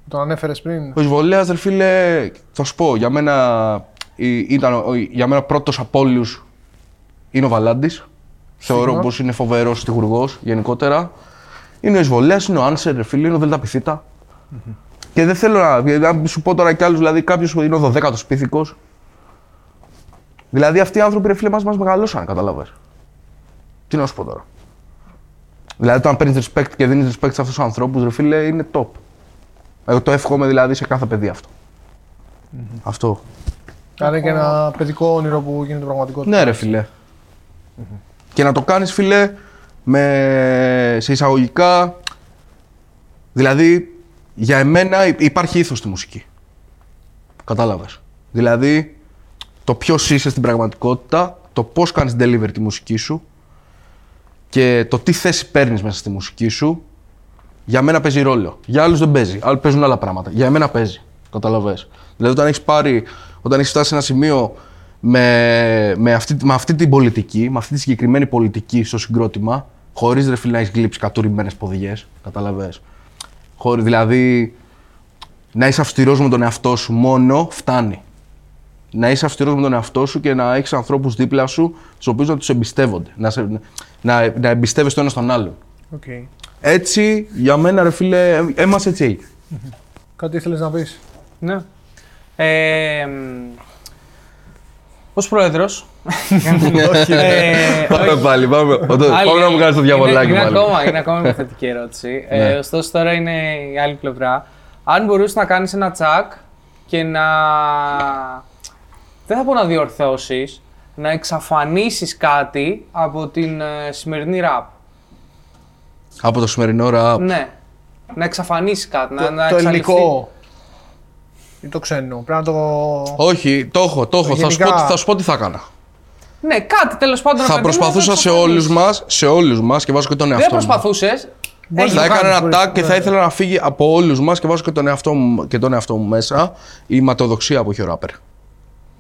τον ανέφερες πριν. Ο Ισβολέας, ρε φίλε, θα σου πω, για μένα πρώτος από όλους είναι ο Βαλάντης. Θεωρώ πως είναι φοβερός στιχουργός γενικότερα. Είναι ο Ισβολέας, είναι ο Άνσερ, ρε φίλε, είναι ο Δελταπιθήτα. Και δεν θέλω να σου πω τώρα κι άλλους, δηλαδή κάποιος είναι ο 12ος πίθηκος. Δηλαδή αυτοί οι άνθρωποι, ρε φίλε, μας μεγαλώσαν, καταλάβες. Τι να σου πω τώρα. Δηλαδή όταν παίρνεις respect και δίνεις respect σε αυτούς τους ανθρώπους, ρε φίλε, είναι top. Εγώ το εύχομαι δηλαδή σε κάθε παιδί αυτό. Mm-hmm. Αυτό. Άρα και ένα παιδικό όνειρο που γίνεται πραγματικότητα. Ναι ρε φίλε. Mm-hmm. Και να το κάνεις, φίλε, σε εισαγωγικά, δηλαδή, για εμένα υπάρχει ήθος στη μουσική. Κατάλαβες. Δηλαδή, το ποιος είσαι στην πραγματικότητα, το πώς κάνεις deliver τη μουσική σου και το τι θέση παίρνεις μέσα στη μουσική σου, για μένα παίζει ρόλο. Για άλλους δεν παίζει, άλλοι παίζουν άλλα πράγματα. Για εμένα παίζει. Καταλαβες. Δηλαδή, όταν έχεις φτάσει σε ένα σημείο με αυτή την πολιτική, με αυτή τη συγκεκριμένη πολιτική στο συγκρότημα, χωρίς ρε φίλε να έχεις γλύψει κατουρημένες ποδιές, καταλαβες. Δηλαδή, να είσαι αυστηρός με τον εαυτό σου μόνο φτάνει. Να είσαι αυστηρός με τον εαυτό σου και να έχεις ανθρώπους δίπλα σου, τους οποίους να τους εμπιστεύονται. Να εμπιστεύεσαι το ένα στον άλλον. Okay. Έτσι, για μένα, ρε φίλε, έμας έτσι έγινε. Mm-hmm. Κάτι ήθελες να πεις. Ναι. Ως πρόεδρος. Πάμε να μου κάνεις το διαβολάκι. Είναι ακόμα μια θετική ερώτηση. Ωστόσο, τώρα είναι η άλλη πλευρά. Αν μπορούσες να κάνεις ένα τσακ και να, δεν θα πω να διορθώσεις, να εξαφανίσεις κάτι από την σημερινή ραπ. Από το σημερινό ραπ. Ναι. Να εξαφανίσεις κάτι. Το ελληνικό. Ή το ξένο, πρέπει να το... Όχι, το έχω. Γενικά... Θα σου πω τι θα έκανα. Ναι, κάτι τέλος πάντων. Θα προσπαθούσα σε όλους μας και βάζω και τον εαυτό μου. Δεν προσπαθούσες. Θα έκανα ένα tag και θα ήθελα να φύγει από όλους μας και βάζω και τον εαυτό μου μέσα η ματοδοξία που έχει ο ράπερ.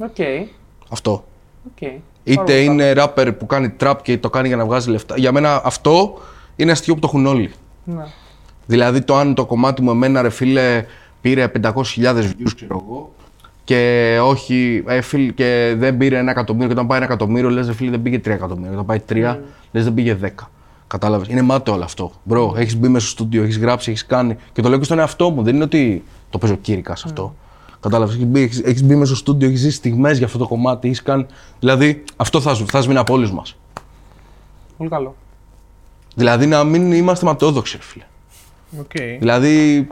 Okay. Αυτό. Okay. Είτε είναι ράπερ που κάνει trap και το κάνει για να βγάζει λεφτά. Για μένα αυτό είναι αστείο που το έχουν όλοι. Ναι. Δηλαδή το αν το κομμάτι μου εμένα, ρε φίλε, πήρε 500.000 views, ξέρω εγώ, και όχι, και δεν πήρε 1 εκατομμύριο. Και όταν πάει 1 εκατομμύριο, λες, φίλε, δεν πήγε 3 εκατομμύρια. Όταν πάει 3, λες, δεν πήγε 10. Κατάλαβες. Είναι μάταιο όλο αυτό. Μπρο, έχεις μπει μέσα στο στούντιο, έχεις γράψει, έχεις κάνει. Και το λέω και στον εαυτό μου. Δεν είναι ότι το παίζω κήρυκα σε αυτό. Κατάλαβες. Έχεις μπει μέσα στο στούντιο, έχεις ζήσει στιγμές για αυτό το κομμάτι, έχεις κάνει. Δηλαδή, αυτό θα σμείνει από όλους μας. Πολύ καλό. Δηλαδή, να μην είμαστε ματαιόδοξοι, φίλε. Okay. Δηλαδή.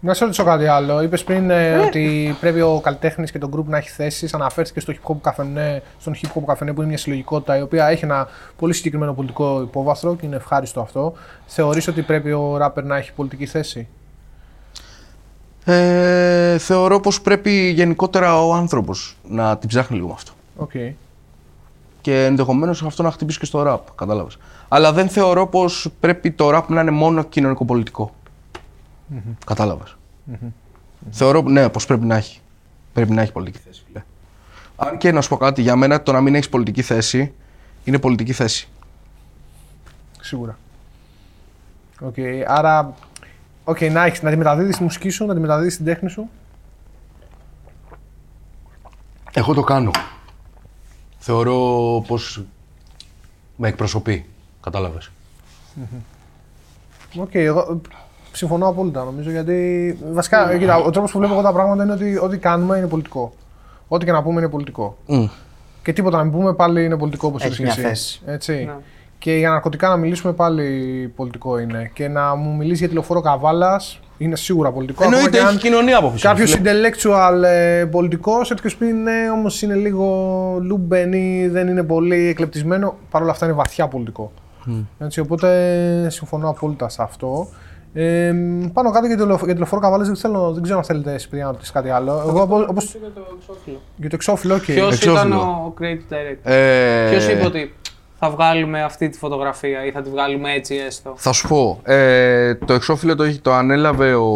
Να σε ρωτήσω κάτι άλλο. Είπες πριν ότι πρέπει ο καλλιτέχνης και το group να έχει θέσεις. Αναφέρθηκε στο hip-hop καφενέ, στον hip-hop καφενέ που είναι μια συλλογικότητα η οποία έχει ένα πολύ συγκεκριμένο πολιτικό υπόβαθρο και είναι ευχάριστο αυτό. Θεωρείς ότι πρέπει ο ράπερ να έχει πολιτική θέση? Θεωρώ πως πρέπει γενικότερα ο άνθρωπος να την ψάχνει λίγο αυτό. Okay. και ενδεχομένως αυτό να χτυπήσει και στο ραπ, κατάλαβες. Αλλά δεν θεωρώ πως πρέπει το ραπ να είναι μόνο κοινωνικοπολιτικό. Mm-hmm. Κατάλαβες. Mm-hmm. Θεωρώ, ναι, πως πρέπει να έχει. Πρέπει να έχει πολιτική θέση. Ναι. Αν και να σου πω κάτι, για μένα το να μην έχεις πολιτική θέση είναι πολιτική θέση. Σίγουρα. Οκ, άρα... Okay, να έχεις, να τη μεταδίδεις τη μουσική σου, να τη μεταδίδεις την τέχνη σου. Εγώ το κάνω. Θεωρώ πως με εκπροσωπεί. Κατάλαβες. Οκ, εγώ συμφωνώ απόλυτα νομίζω, γιατί βασικά κοίτα, ο τρόπος που βλέπω εγώ τα πράγματα είναι ότι ό,τι κάνουμε είναι πολιτικό. Ό,τι και να πούμε είναι πολιτικό. Mm. Και τίποτα να μην πούμε πάλι είναι πολιτικό, όπως έχει μια θέση. Έτσι. Να. Και για ναρκωτικά να μιλήσουμε πάλι πολιτικό είναι. Και να μου μιλήσει για τη Λεωφόρο Καβάλας είναι σίγουρα πολιτικό. Εννοείται, έχει κοινωνία από φυσικά. Κάποιος intellectual πολιτικός, έτσι πει ναι, όμως είναι λίγο λούμπενι, δεν είναι πολύ εκλεπτισμένο. Παρ' όλα αυτά είναι βαθιά πολιτικό. Mm. Έτσι, οπότε συμφωνώ απόλυτα σε αυτό. Πάνω κάτω για τη Λεωφόρο Καβάλας δεν ξέρω αν θέλετε εσύ πριν να ρωτήσεις κάτι άλλο. Εγώ, όπως... Για το εξώφυλλο. Για το εξώφυλλο, και... Ποιος ήταν ο creative director? Ποιος είπε ότι... Θα βγάλουμε αυτή τη φωτογραφία ή θα τη βγάλουμε έτσι έστω? Θα σου πω, το εξώφυλλο το ανέλαβε ο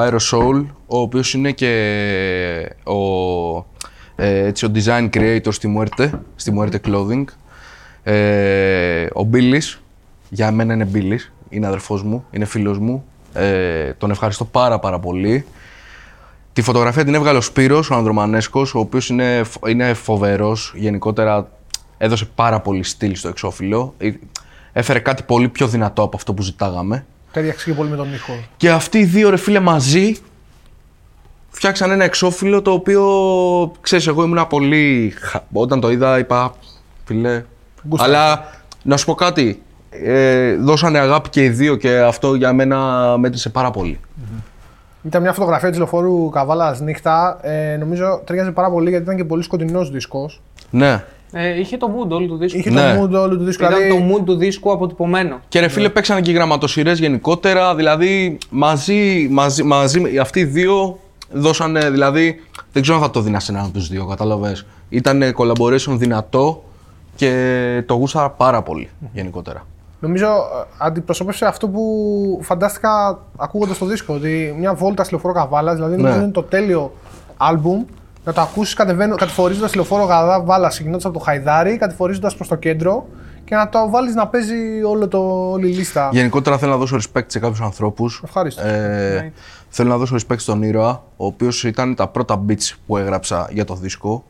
Aerosol, ο οποίος είναι και ο design creator στη Muerte Clothing. Ο Μπίλης, για μένα είναι Μπίλης, είναι αδερφός μου, είναι φίλος μου, τον ευχαριστώ πάρα πολύ. Τη φωτογραφία την έβγαλε ο Σπύρος, ο Ανδρομανέσκος, ο οποίος είναι φοβερός γενικότερα. Έδωσε πάρα πολύ στυλ στο εξώφυλλο. Έφερε κάτι πολύ πιο δυνατό από αυτό που ζητάγαμε. Ταιριάξε και πολύ με τον ήχο. Και αυτοί οι δύο ρε φίλε μαζί φτιάξαν ένα εξώφυλλο το οποίο, ξέρεις, εγώ ήμουνα πολύ... Όταν το είδα είπα, φίλε... Γκουστά. Αλλά να σου πω κάτι, δώσανε αγάπη και οι δύο και αυτό για μένα μέτρησε πάρα πολύ. Mm-hmm. Ήταν μια φωτογραφία της Λεωφόρου Καβάλας νύχτα. Νομίζω ταιριάζει πάρα πολύ γιατί ήταν και πολύ σκοτεινός δίσκος. Ναι. Είχε το mood όλου του δίσκου. Ήταν το mood του δίσκου αποτυπωμένο. Και ρε φίλε, παίξανε και γραμματοσυρές γενικότερα. Δηλαδή, μαζί αυτοί οι δύο δώσανε. Δηλαδή, δεν ξέρω αν θα το δίνα σε έναν από τους δύο, κατάλαβες. Ήτανε collaboration δυνατό και το γούσταρα πάρα πολύ γενικότερα. Νομίζω αντιπροσώπευσε αυτό που φαντάστηκα ακούγοντας το δίσκο. Ότι μια βόλτα στη Λεωφόρο Καβάλας, δηλαδή ναι. Είναι το τέλειο άλμπουμ. Να το ακούσεις κατηφορίζοντας τη Λεωφόρο Καβάλας, ξεκινώντας από το Χαϊδάρι, κατηφορίζοντας προς το κέντρο και να το βάλεις να παίζει όλη η λίστα. Γενικότερα θέλω να δώσω respect σε κάποιους ανθρώπους. Ευχαριστώ. Θέλω να δώσω respect στον Ήρωα, ο οποίος ήταν τα πρώτα beats που έγραψα για το δίσκο.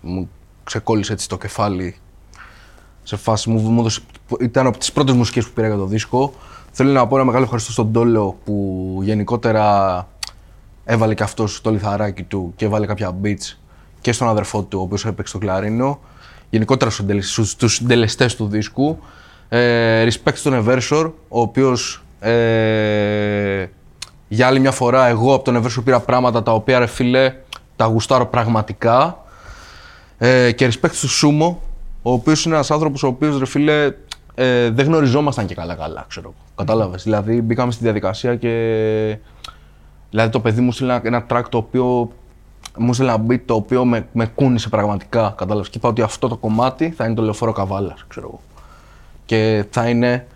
Μου ξεκόλλησε έτσι το κεφάλι σε φάση μου. Ήταν από τις πρώτες μουσικές που πήρα για το δίσκο. Θέλω να πω ένα μεγάλο ευχαριστώ στον Ντόλεο που γενικότερα. Έβαλε και αυτός το λιθαράκι του και έβαλε κάποια beats και στον αδερφό του, ο οποίος έπαιξε το κλαρίνο. Γενικότερα στους συντελεστές του δίσκου. Respect στον Neversor, ο οποίος για άλλη μια φορά εγώ από τον Neversor πήρα πράγματα τα οποία ρε φίλε τα γουστάρω πραγματικά. Και respect στο Σούμο, ο οποίος είναι ένας άνθρωπος ο οποίος ρε φίλε δεν γνωριζόμασταν και καλά, ξέρω. Κατάλαβες, δηλαδή μπήκαμε στη διαδικασία και... Δηλαδή το παιδί μου στείλε ένα track το οποίο μου έστειλε ένα beat το οποίο με κούνησε πραγματικά. Κατάλαβες. Και είπα ότι αυτό το κομμάτι θα είναι το Λεωφόρο Καβάλας, ξέρω εγώ. Και θα είναι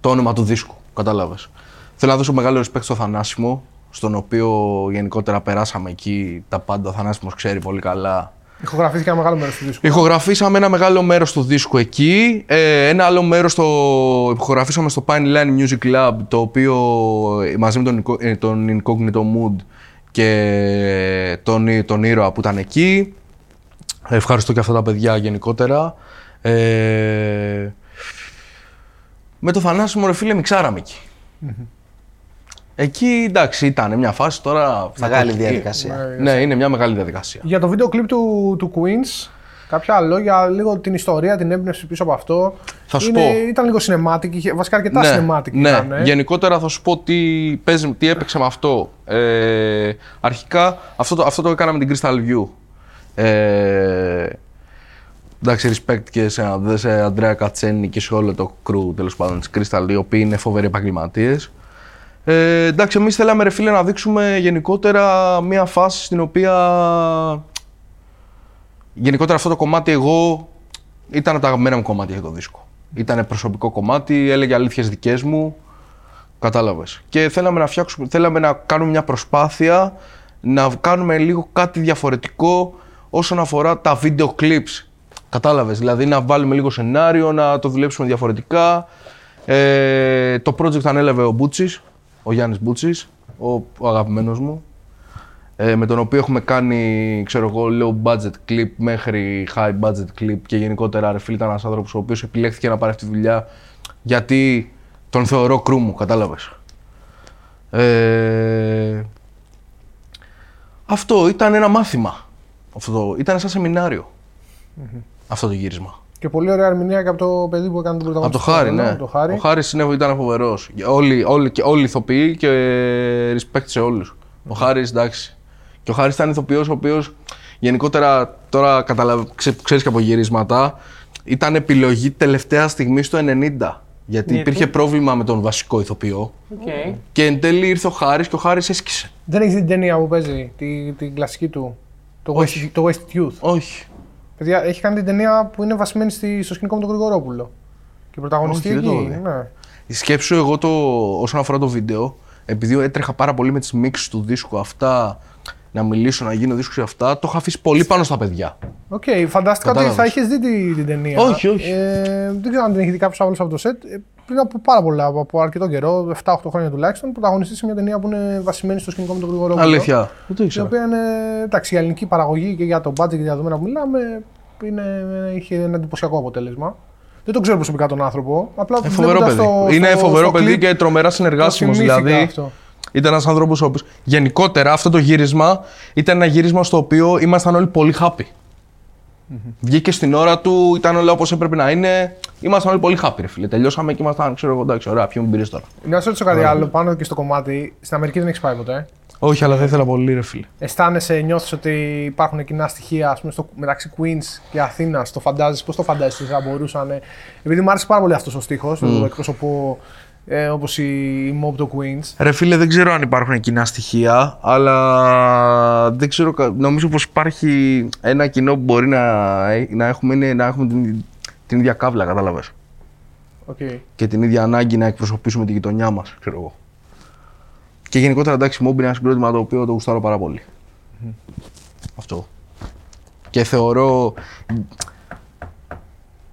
το όνομα του δίσκου. Κατάλαβες. Θέλω να δώσω μεγάλο respect στο Θανάσιμο, στον οποίο γενικότερα περάσαμε εκεί τα πάντα. Ο Θανάσιμος ξέρει πολύ καλά. Ηχογραφήθηκε ένα μεγάλο μέρος του δίσκου. Ηχογραφήσαμε ένα μεγάλο μέρος του δίσκου εκεί. Ένα άλλο μέρος το ηχογραφήσαμε στο Pine Line Music Lab, το οποίο μαζί με τον Incognito Mood και τον Ήρωα που ήταν εκεί. Ευχαριστώ και αυτά τα παιδιά γενικότερα. Με το Θανάσιμο ρε φίλε μιξάραμε εκεί. Mm-hmm. Εκεί εντάξει, ήταν μια φάση τώρα. Μεγάλη διαδικασία. Ναι, είναι μια μεγάλη διαδικασία. Για το βίντεο κλιπ του Queens, κάποια λόγια, λίγο την ιστορία, την έμπνευση πίσω από αυτό. Θα σου πω. Ήταν λίγο cinematic, βασικά αρκετά cinematic. Ναι, γενικότερα θα σου πω τι έπαιξε με αυτό. Αρχικά αυτό το έκανα με την Crystal View. Εντάξει, respect και σε Αντρέα Κατσένη και σε όλο το crew τέλος πάντων της Crystal, οι οποίοι είναι φοβεροί επαγγελματίες. Εντάξει, εμείς θέλαμε ρε φίλε να δείξουμε γενικότερα μία φάση στην οποία... Γενικότερα αυτό το κομμάτι εγώ Ήταν από τα αγαπημένα μου κομμάτια για το δίσκο. Ήταν προσωπικό κομμάτι, έλεγε αλήθειες δικές μου. Κατάλαβες. Και θέλαμε να κάνουμε μια προσπάθεια να κάνουμε λίγο κάτι διαφορετικό όσον αφορά τα βίντεο clips. Κατάλαβες. Δηλαδή να βάλουμε λίγο σενάριο, να το δουλέψουμε διαφορετικά. Το project ανέλαβε ο Μπούτσης, ο Γιάννης Μπούτσης, ο αγαπημένος μου. Με τον οποίο έχουμε κάνει, ξέρω εγώ, low budget clip μέχρι high budget clip και γενικότερα, ρε φίλοι, ήταν ένας άνθρωπος ο οποίος επιλέχθηκε να πάρει αυτή τη δουλειά γιατί τον θεωρώ κρού μου, κατάλαβες. Αυτό ήταν ένα μάθημα. Αυτό ήταν σαν σεμινάριο, αυτό το γύρισμα. Και πολύ ωραία ερμηνεία και από το παιδί που έκανε την πρωταγωνιστική. Από το Χάρη, ναι. Το Χάρη. Ο Χάρης ήταν φοβερός. Όλοι οι ηθοποιοί και respect σε όλους. Ο Χάρης, εντάξει. Και ο Χάρης ήταν ηθοποιός ο οποίος γενικότερα τώρα ξέρεις και από γυρίσματα, ήταν επιλογή τελευταία στιγμή στο 90. Γιατί υπήρχε πρόβλημα με τον βασικό ηθοποιό. Okay. Και εν τέλει ήρθε ο Χάρης και ο Χάρης έσκησε. Δεν έχεις την ταινία που παίζει, την κλασική του, το West Youth. Όχι. Παιδιά, έχει κάνει την ταινία που είναι βασισμένη στο σκηνικό με τον Γρηγορόπουλο. Και πρωταγωνιστή εκεί. Ναι. Η σκέψη εγώ όσον αφορά το βίντεο, επειδή έτρεχα πάρα πολύ με τις μίξεις του δίσκου αυτά, να μιλήσω, να γίνω δίσκους αυτά, το είχα αφήσει πολύ πάνω στα παιδιά. Οκ, φαντάστηκα ότι θα είχες δει την ταινία. Όχι, όχι. Δεν ξέρω αν την έχει δει κάποιος άλλος από το σετ. Πριν από πάρα πολλά, από αρκετό καιρό, 7-8 χρόνια τουλάχιστον, πρωταγωνιστή σε μια ταινία που είναι βασισμένη στο σκηνικό με τον Γρηγορόπουλο. Αλήθεια. Δεν το ήξερα. Η οποία είναι, εντάξει, η ελληνική παραγωγή και για το budget και για τα δεδομένα που μιλάμε, είχε ένα εντυπωσιακό αποτέλεσμα. Δεν τον ξέρω προσωπικά τον άνθρωπο. Απλά φοβερό παιδί. Είναι φοβερό παιδί και τρομερά συνεργάσιμος. Δηλαδή, ήταν ένας άνθρωπος ο οποίος. Γενικότερα, αυτό το γύρισμα ήταν ένα γύρισμα στο οποίο ήμασταν όλοι πολύ happy. Βγήκε στην ώρα του, ήταν όλα όπως έπρεπε να είναι. Ήμασταν όλοι πολύ happy, ρε φίλε. Τελειώσαμε και ήμασταν, ξέρω εγώ, εντάξει, ωραία, πιούμε μπύρες τώρα. Να σου ρωτήσω κάτι άλλο πάνω και στο κομμάτι. Στην Αμερική δεν έχεις πάει ποτέ. Όχι, αλλά θα ήθελα πολύ, ρε φίλε. Αισθάνεσαι, νιώθεις ότι υπάρχουν κοινά στοιχεία, ας πούμε, μεταξύ Queens και Αθήνας? Το φαντάζεσαι, πώς το φαντάζεσαι ότι θα μπορούσαν? Επειδή μου άρεσε πάρα πολύ αυτός ο στίχος, το εκπροσωπώ όπως η Mob το Queens. Ρε φίλε, δεν ξέρω αν υπάρχουν κοινά στοιχεία, αλλά δεν ξέρω, νομίζω πως υπάρχει ένα κοινό που μπορεί να έχουμε την ίδια καύλα, κατάλαβες. Okay. Και την ίδια ανάγκη να εκπροσωπήσουμε τη γειτονιά μας, ξέρω εγώ. Και γενικότερα, εντάξει, Mob είναι ένα συγκρότημα το οποίο το γουστάρω πάρα πολύ. Αυτό. Και θεωρώ.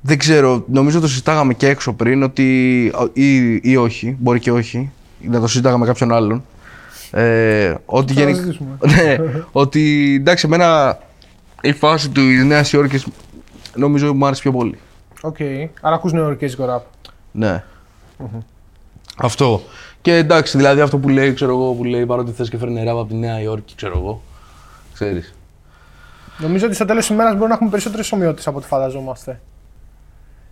Δεν ξέρω, νομίζω το συζητάγαμε και έξω πριν ότι. Ή όχι, μπορεί και όχι, να το συζητάγαμε κάποιον άλλον. Ότι γενικότερα. Ναι, ότι εντάξει, εμένα η φάση του Νέα Υόρκη νομίζω μου άρεσε πιο πολύ. Οκ. Άρα ακούς νεοϊορκέζικο ραπ. Ναι. Αυτό. Και εντάξει, δηλαδή αυτό που λέει, ξέρω εγώ, που λέει παρότι θες και φέρνει ράπα από τη Νέα Υόρκη, ξέρω εγώ. Ξέρεις. Νομίζω ότι στο τέλος της ημέρας μπορούμε να έχουμε περισσότερες ομοιότητες από ό,τι φανταζόμαστε.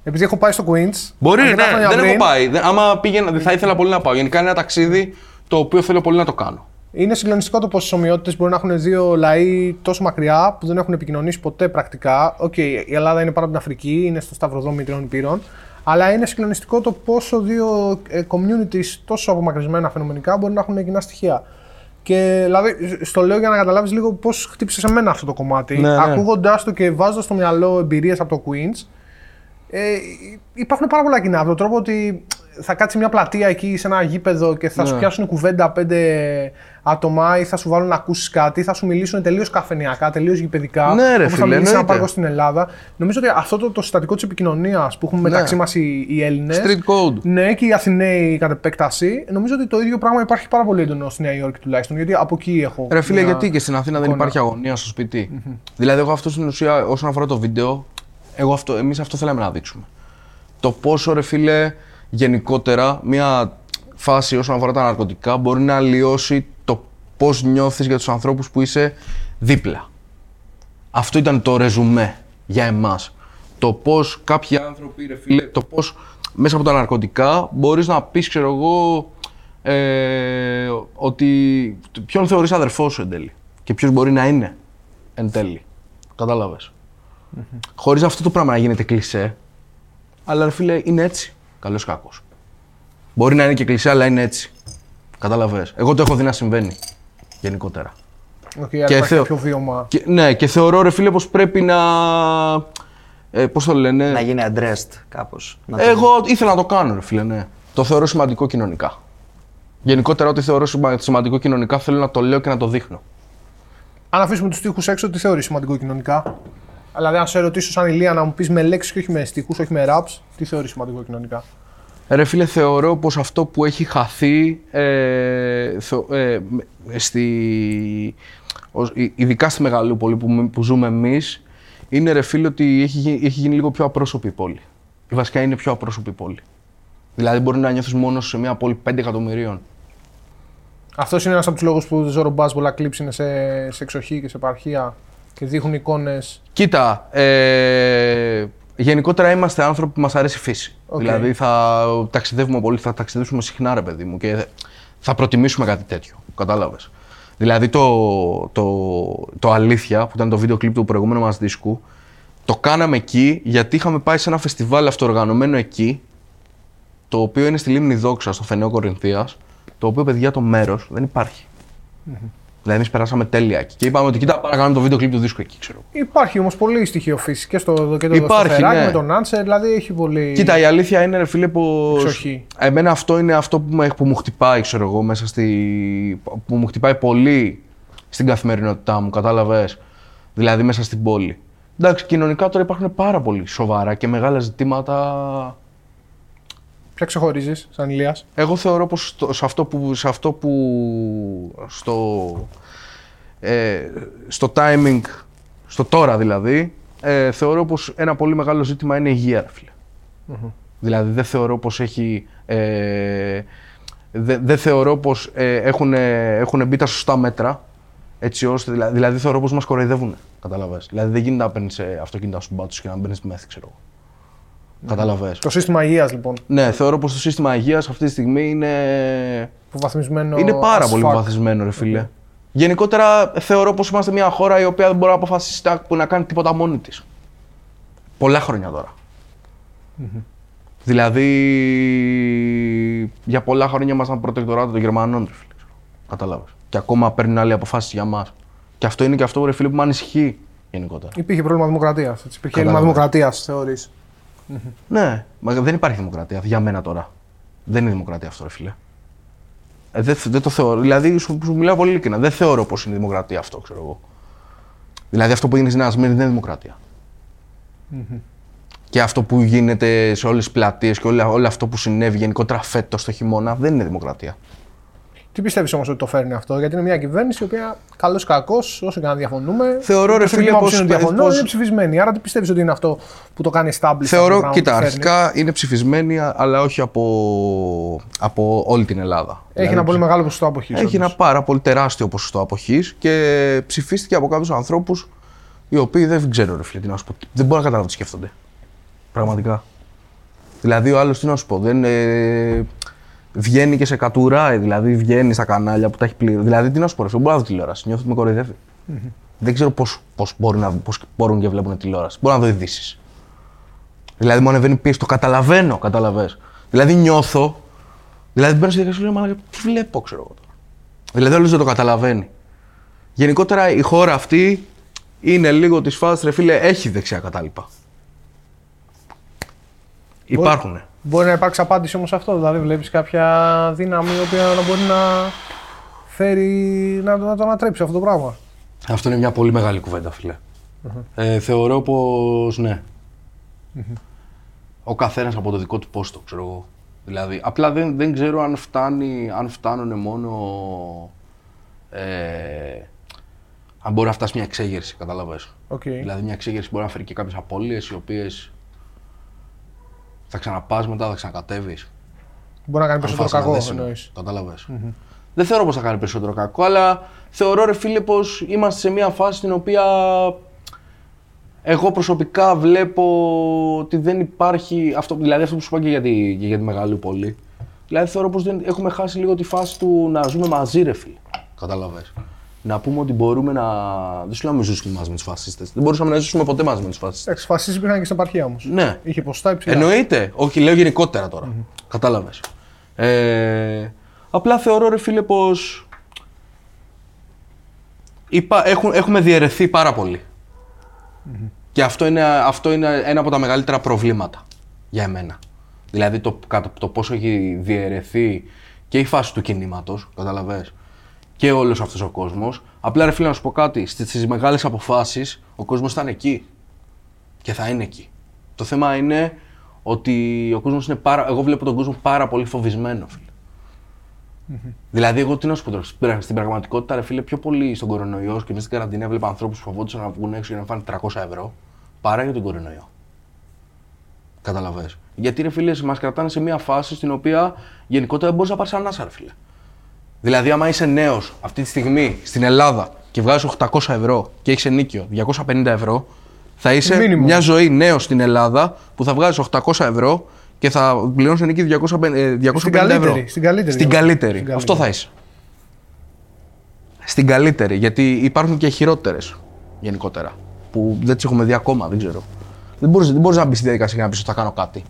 Επειδή έχω πάει στο Queens. Μπορεί, ναι, δεν έχω πάει. Άμα πήγαινα, θα ήθελα πολύ να πάω. Γενικά είναι ένα ταξίδι το οποίο θέλω πολύ να το κάνω. Είναι συγκλονιστικό το πόσες ομοιότητες μπορεί να έχουν δύο λαοί τόσο μακριά που δεν έχουν επικοινωνήσει ποτέ πρακτικά. Οκ, η Ελλάδα είναι πάνω από την Αφρική, είναι στο σταυροδρόμι τριών ηπείρων. Αλλά είναι συγκλονιστικό το πόσο δύο communities τόσο απομακρυσμένα φαινομενικά μπορεί να έχουν κοινά στοιχεία. Και δηλαδή, στο λέω για να καταλάβεις λίγο πώς χτύπησε σε μένα αυτό το κομμάτι. Ναι, ναι. Ακούγοντάς το και βάζοντας στο μυαλό εμπειρίες από το Queens, υπάρχουν πάρα πολλά κοινά. Από τον τρόπο ότι θα κάτσει μια πλατεία εκεί σε ένα γήπεδο και θα σου πιάσουν κουβέντα 5 άτομα ή θα σου βάλουν να ακούσεις κάτι, θα σου μιλήσουν τελείως καφενιακά, τελείως γηπεδικά. Ναι, ρε, όπως θα μιλήσει ένα πάρκο στην Ελλάδα. Νομίζω ότι αυτό το συστατικό της επικοινωνίας που έχουμε μεταξύ μας οι Έλληνες. Street code. Ναι, και οι Αθηναίοι κατ' επέκταση. Νομίζω ότι το ίδιο πράγμα υπάρχει πάρα πολύ έντονο στη Νέα Υόρκη τουλάχιστον. Γιατί από εκεί έχω. Ρε φίλε, γιατί και στην Αθήνα δεν υπάρχει αγωνία στο σπίτι. Δηλαδή, εγώ αυτό στην ουσία όσον αφορά το βίντεο, εμείς αυτό θέλαμε να δείξουμε. Το πόσο, ρε φίλε. Γενικότερα, μια φάση όσον αφορά τα ναρκωτικά μπορεί να αλλοιώσει το πώς νιώθεις για τους ανθρώπους που είσαι δίπλα. Αυτό ήταν το ρεζουμέ για εμάς. Το πώς κάποιοι άνθρωποι, ρε φίλε, το πώς μέσα από τα ναρκωτικά μπορείς να πεις, ξέρω εγώ, ότι ποιον θεωρείς αδερφό σου εν τέλει και ποιος μπορεί να είναι εν τέλει. Κατάλαβες. Χωρίς αυτό το πράγμα να γίνεται κλισέ, αλλά ρε φίλε είναι έτσι. Καλός κακός. Μπορεί να είναι και κλισέ, αλλά είναι έτσι. Κατάλαβες. Εγώ το έχω δει να συμβαίνει. Γενικότερα. Okay, και υπάρχει πιο βίωμα. Ναι, και θεωρώ, ρε φίλε, πως πρέπει να πώς το λένε... Να γίνει addressed κάπως. Εγώ ήθελα να το κάνω, ρε φίλε, ναι. Το θεωρώ σημαντικό κοινωνικά. Γενικότερα, ό,τι θεωρώ σημαντικό κοινωνικά, θέλω να το λέω και να το δείχνω. Αν αφήσουμε τους στίχους έξω, τι θεωρείς σημαντικό κοινωνικά? Δηλαδή, αν σε ρωτήσω σαν Ηλία να μου πεις με λέξεις και όχι με στίχους, όχι με raps, τι θεωρείς σημαντικό κοινωνικά? Ρε φίλε, θεωρώ πως αυτό που έχει χαθεί, ειδικά στη Μεγαλούπολη που ζούμε εμείς, είναι ρε φίλε ότι έχει γίνει λίγο πιο απρόσωπη η πόλη. Η βασικά είναι πιο απρόσωπη η πόλη. Δηλαδή, μπορεί να νιώθεις μόνος σε μια πόλη 5 εκατομμυρίων. Αυτό είναι ένας από τους λόγους που Ζωρό Μπάζ πολλά κλίψ είναι σε εξοχή και σε επαρχία και δείχνουν εικόνες. Κοίτα, γενικότερα είμαστε άνθρωποι που μας αρέσει η φύση. Okay. Δηλαδή, θα ταξιδεύουμε πολύ, θα ταξιδεύσουμε συχνά, ρε παιδί μου, και θα προτιμήσουμε κάτι τέτοιο. Κατάλαβες. Δηλαδή, το αλήθεια, που ήταν το βίντεο κλιπ του προηγούμενου μας δίσκου, το κάναμε εκεί γιατί είχαμε πάει σε ένα φεστιβάλ αυτοοργανωμένο εκεί, το οποίο είναι στη Λίμνη Δόξα, στο Φενέο Κορινθίας, το οποίο, παιδιά, το μέρος δεν υπάρχει. Mm-hmm. Δηλαδή, εμείς περάσαμε τέλεια εκεί και είπαμε ότι κοίτα, πάμε να κάνουμε το βίντεο κλιπ του δίσκου εκεί, ξέρω. Υπάρχει όμως πολύ στοιχείο φύση και στο κέντρο του Φεράκι, ναι, με τον Άνσερ, δηλαδή έχει πολύ. Κοίτα, η αλήθεια είναι, ρε φίλε, πως εμένα αυτό είναι αυτό που μου χτυπάει, ξέρω εγώ, μέσα στη. Που μου χτυπάει πολύ στην καθημερινότητά μου, κατάλαβες. Δηλαδή, μέσα στην πόλη. Εντάξει, κοινωνικά τώρα υπάρχουν πάρα πολύ σοβαρά και μεγάλα ζητήματα. Ποια ξεχωρίζεις σαν Ηλίας? Εγώ θεωρώ πως στο timing, στο τώρα δηλαδή, θεωρώ πως ένα πολύ μεγάλο ζήτημα είναι η υγεία, ρε φίλε. Mm-hmm. Δηλαδή δεν θεωρώ πως έχουν μπει τα σωστά μέτρα, έτσι ώστε, δηλαδή θεωρώ πως μας κοροϊδεύουν, καταλαβαίνεις. Δηλαδή δεν γίνεται να παίρνεις αυτοκίνητα στους μπάτσους και να παίρνεις μέθη, ξέρω. Καταλαβες. Το σύστημα υγείας, λοιπόν. Ναι, θεωρώ πως το σύστημα υγείας αυτή τη στιγμή είναι. Υποβαθμισμένο. Είναι πάρα πολύ υποβαθμισμένο, ρε φίλε. Okay. Γενικότερα, θεωρώ πως είμαστε μια χώρα η οποία δεν μπορεί να αποφασίσει να κάνει τίποτα μόνη της. Πολλά χρόνια τώρα. Mm-hmm. Δηλαδή, για πολλά χρόνια ήμασταν προτεκτοράτο των Γερμανών, ρε φίλε. Κατάλαβες. Και ακόμα παίρνουν άλλη αποφάσεις για μας. Και αυτό είναι και αυτό, ρε φίλε, που με ανησυχεί γενικότερα. Υπήρχε πρόβλημα δημοκρατίας. Υπήρχε έλλειμμα δημοκρατίας, θεωρείς? Mm-hmm. Ναι, δεν υπάρχει δημοκρατία για μένα τώρα. Δεν είναι δημοκρατία αυτό, ρε φίλε. Δεν το θεωρώ. Δηλαδή, σου μιλάω πολύ ειλικρινά. Δεν θεωρώ πως είναι δημοκρατία αυτό, ξέρω εγώ. Δηλαδή, αυτό που γίνεται στην Ασμένη δεν είναι δημοκρατία. Mm-hmm. Και αυτό που γίνεται σε όλες τις πλατείες και όλο αυτό που συνέβη γενικότερα φέτος το χειμώνα δεν είναι δημοκρατία. Τι πιστεύεις όμως ότι το φέρνει αυτό? Γιατί είναι μια κυβέρνηση η οποία καλώς ή κακώς, όσο και να διαφωνούμε. Θεωρώ, ρε φίλε, πως είναι ψηφισμένη. Άρα τι πιστεύεις ότι είναι αυτό που το κάνει establish? Θεωρώ, κοίτα, αρχικά είναι ψηφισμένη, αλλά όχι από όλη την Ελλάδα. Έχει δηλαδή, ένα πολύ μεγάλο ποσοστό αποχής. Έχει ένα πάρα πολύ τεράστιο ποσοστό αποχής και ψηφίστηκε από κάποιους ανθρώπους οι οποίοι δεν ξέρω, ρε φίλε, τι να σου πω. Δεν μπορώ να καταλάβω τι σκέφτονται. Πραγματικά. Δηλαδή, ο άλλος τι να σου πω. Δεν, βγαίνει και σε κατουράει, δηλαδή βγαίνει στα κανάλια που τα έχει πληρώσει. Δηλαδή, τι να σου πω, δεν μπορώ να δω τηλεόραση. Νιώθω ότι με κοροϊδεύει. Mm-hmm. Δεν ξέρω πώς μπορούν και βλέπουν τηλεόραση. Μπορώ να δω ειδήσεις. Δηλαδή, μου ανεβαίνει πίεση, το καταλαβαίνω, καταλαβαίνεις. Δηλαδή, νιώθω. Δηλαδή, μπαίνω στη διαδικασία και λέω, μα τι βλέπω, ξέρω εγώ τώρα. Δηλαδή, όλος δεν το καταλαβαίνει. Γενικότερα, η χώρα αυτή είναι λίγο τη φάση, ρε φίλε, έχει δεξιά κατάλοιπα. Υπάρχουνε. Μπορεί να υπάρξει απάντηση όμως σε αυτό, δηλαδή βλέπεις κάποια δύναμη η οποία να μπορεί να φέρει, να το ανατρέψει αυτό το πράγμα? Αυτό είναι μια πολύ μεγάλη κουβέντα, φίλε. Mm-hmm. Θεωρώ πως ναι. Mm-hmm. Ο καθένας από το δικό του πόστο, ξέρω εγώ. Δηλαδή, απλά δεν ξέρω αν φτάνουνε μόνο... αν μπορεί να φτάσει μια εξέγερση, καταλαβαίνεις. Okay. Δηλαδή μια εξέγερση μπορεί να φέρει και κάποιες απώλειες, οι οποίες... Θα ξαναπάς μετά, θα ξανακατεύεις. Μπορεί να κάνει περισσότερο κακό, εννοείς. Κατάλαβες. Mm-hmm. Δεν θεωρώ πως θα κάνει περισσότερο κακό, αλλά θεωρώ, ρε φίλε, πως είμαστε σε μια φάση στην οποία εγώ προσωπικά βλέπω ότι δεν υπάρχει αυτό, δηλαδή αυτό που σου είπα και για τη Μεγαλούπολη. Δηλαδή θεωρώ πως έχουμε χάσει λίγο τη φάση του να ζούμε μαζί, ρε φίλε. Κατάλαβες. Να πούμε ότι μπορούμε να. Δεν σου λέω να ζήσουμε μαζί με τους φασίστες. Δεν μπορούσαμε να ζήσουμε ποτέ μαζί με τους φασίστες. Εντάξει, φασίστες υπήρχαν και στην επαρχία όμως. Ναι. Είχε ποσοστά υψηλά. Εννοείται. Όχι, λέω γενικότερα τώρα. Mm-hmm. Κατάλαβες. Απλά θεωρώ, ρε φίλε, πως. Έχουμε διαιρεθεί πάρα πολύ. Mm-hmm. Και αυτό είναι ένα από τα μεγαλύτερα προβλήματα για εμένα. Δηλαδή το πόσο έχει διαιρεθεί και η φάση του κινήματος, καταλαβαίνεις, και όλος αυτός ο κόσμος. Απλά ρε φίλε να σου πω κάτι, στις μεγάλες αποφάσεις ο κόσμος ήταν εκεί και θα είναι εκεί. Το θέμα είναι ότι ο κόσμος είναι εγώ βλέπω τον κόσμο πάρα πολύ φοβισμένο, φίλε. Mm-hmm. Δηλαδή, εγώ τι να σου πω τώρα. Στην πραγματικότητα, ρε φίλε, πιο πολύ στον κορονοϊό και μέσα στην καραντίνα βλέπω ανθρώπους που φοβόντουσαν να βγουν έξω για να φάνε 300 ευρώ παρά για τον κορονοϊό. Καταλαβαίνεις. Γιατί ρε φίλε, μας κρατάνε σε μια φάση στην οποία γενικότερα δεν μπορείς να πάρεις ανάσα, ρε φίλε. Δηλαδή, άμα είσαι νέος αυτή τη στιγμή στην Ελλάδα και βγάζεις 800 ευρώ και έχεις ενίκιο 250 ευρώ, θα είσαι minimum. Μια ζωή νέος στην Ελλάδα που θα βγάζεις 800 ευρώ. Και θα πληρώνεις ενίκη 250 ευρώ. Στην καλύτερη. Αυτό θα είσαι. Στην καλύτερη, γιατί υπάρχουν και χειρότερες γενικότερα. Που δεν τις έχουμε δει ακόμα, δεν ξέρω. Δεν μπορείς να μπεις στη διαδικασία να πεις ότι θα κάνω κάτι.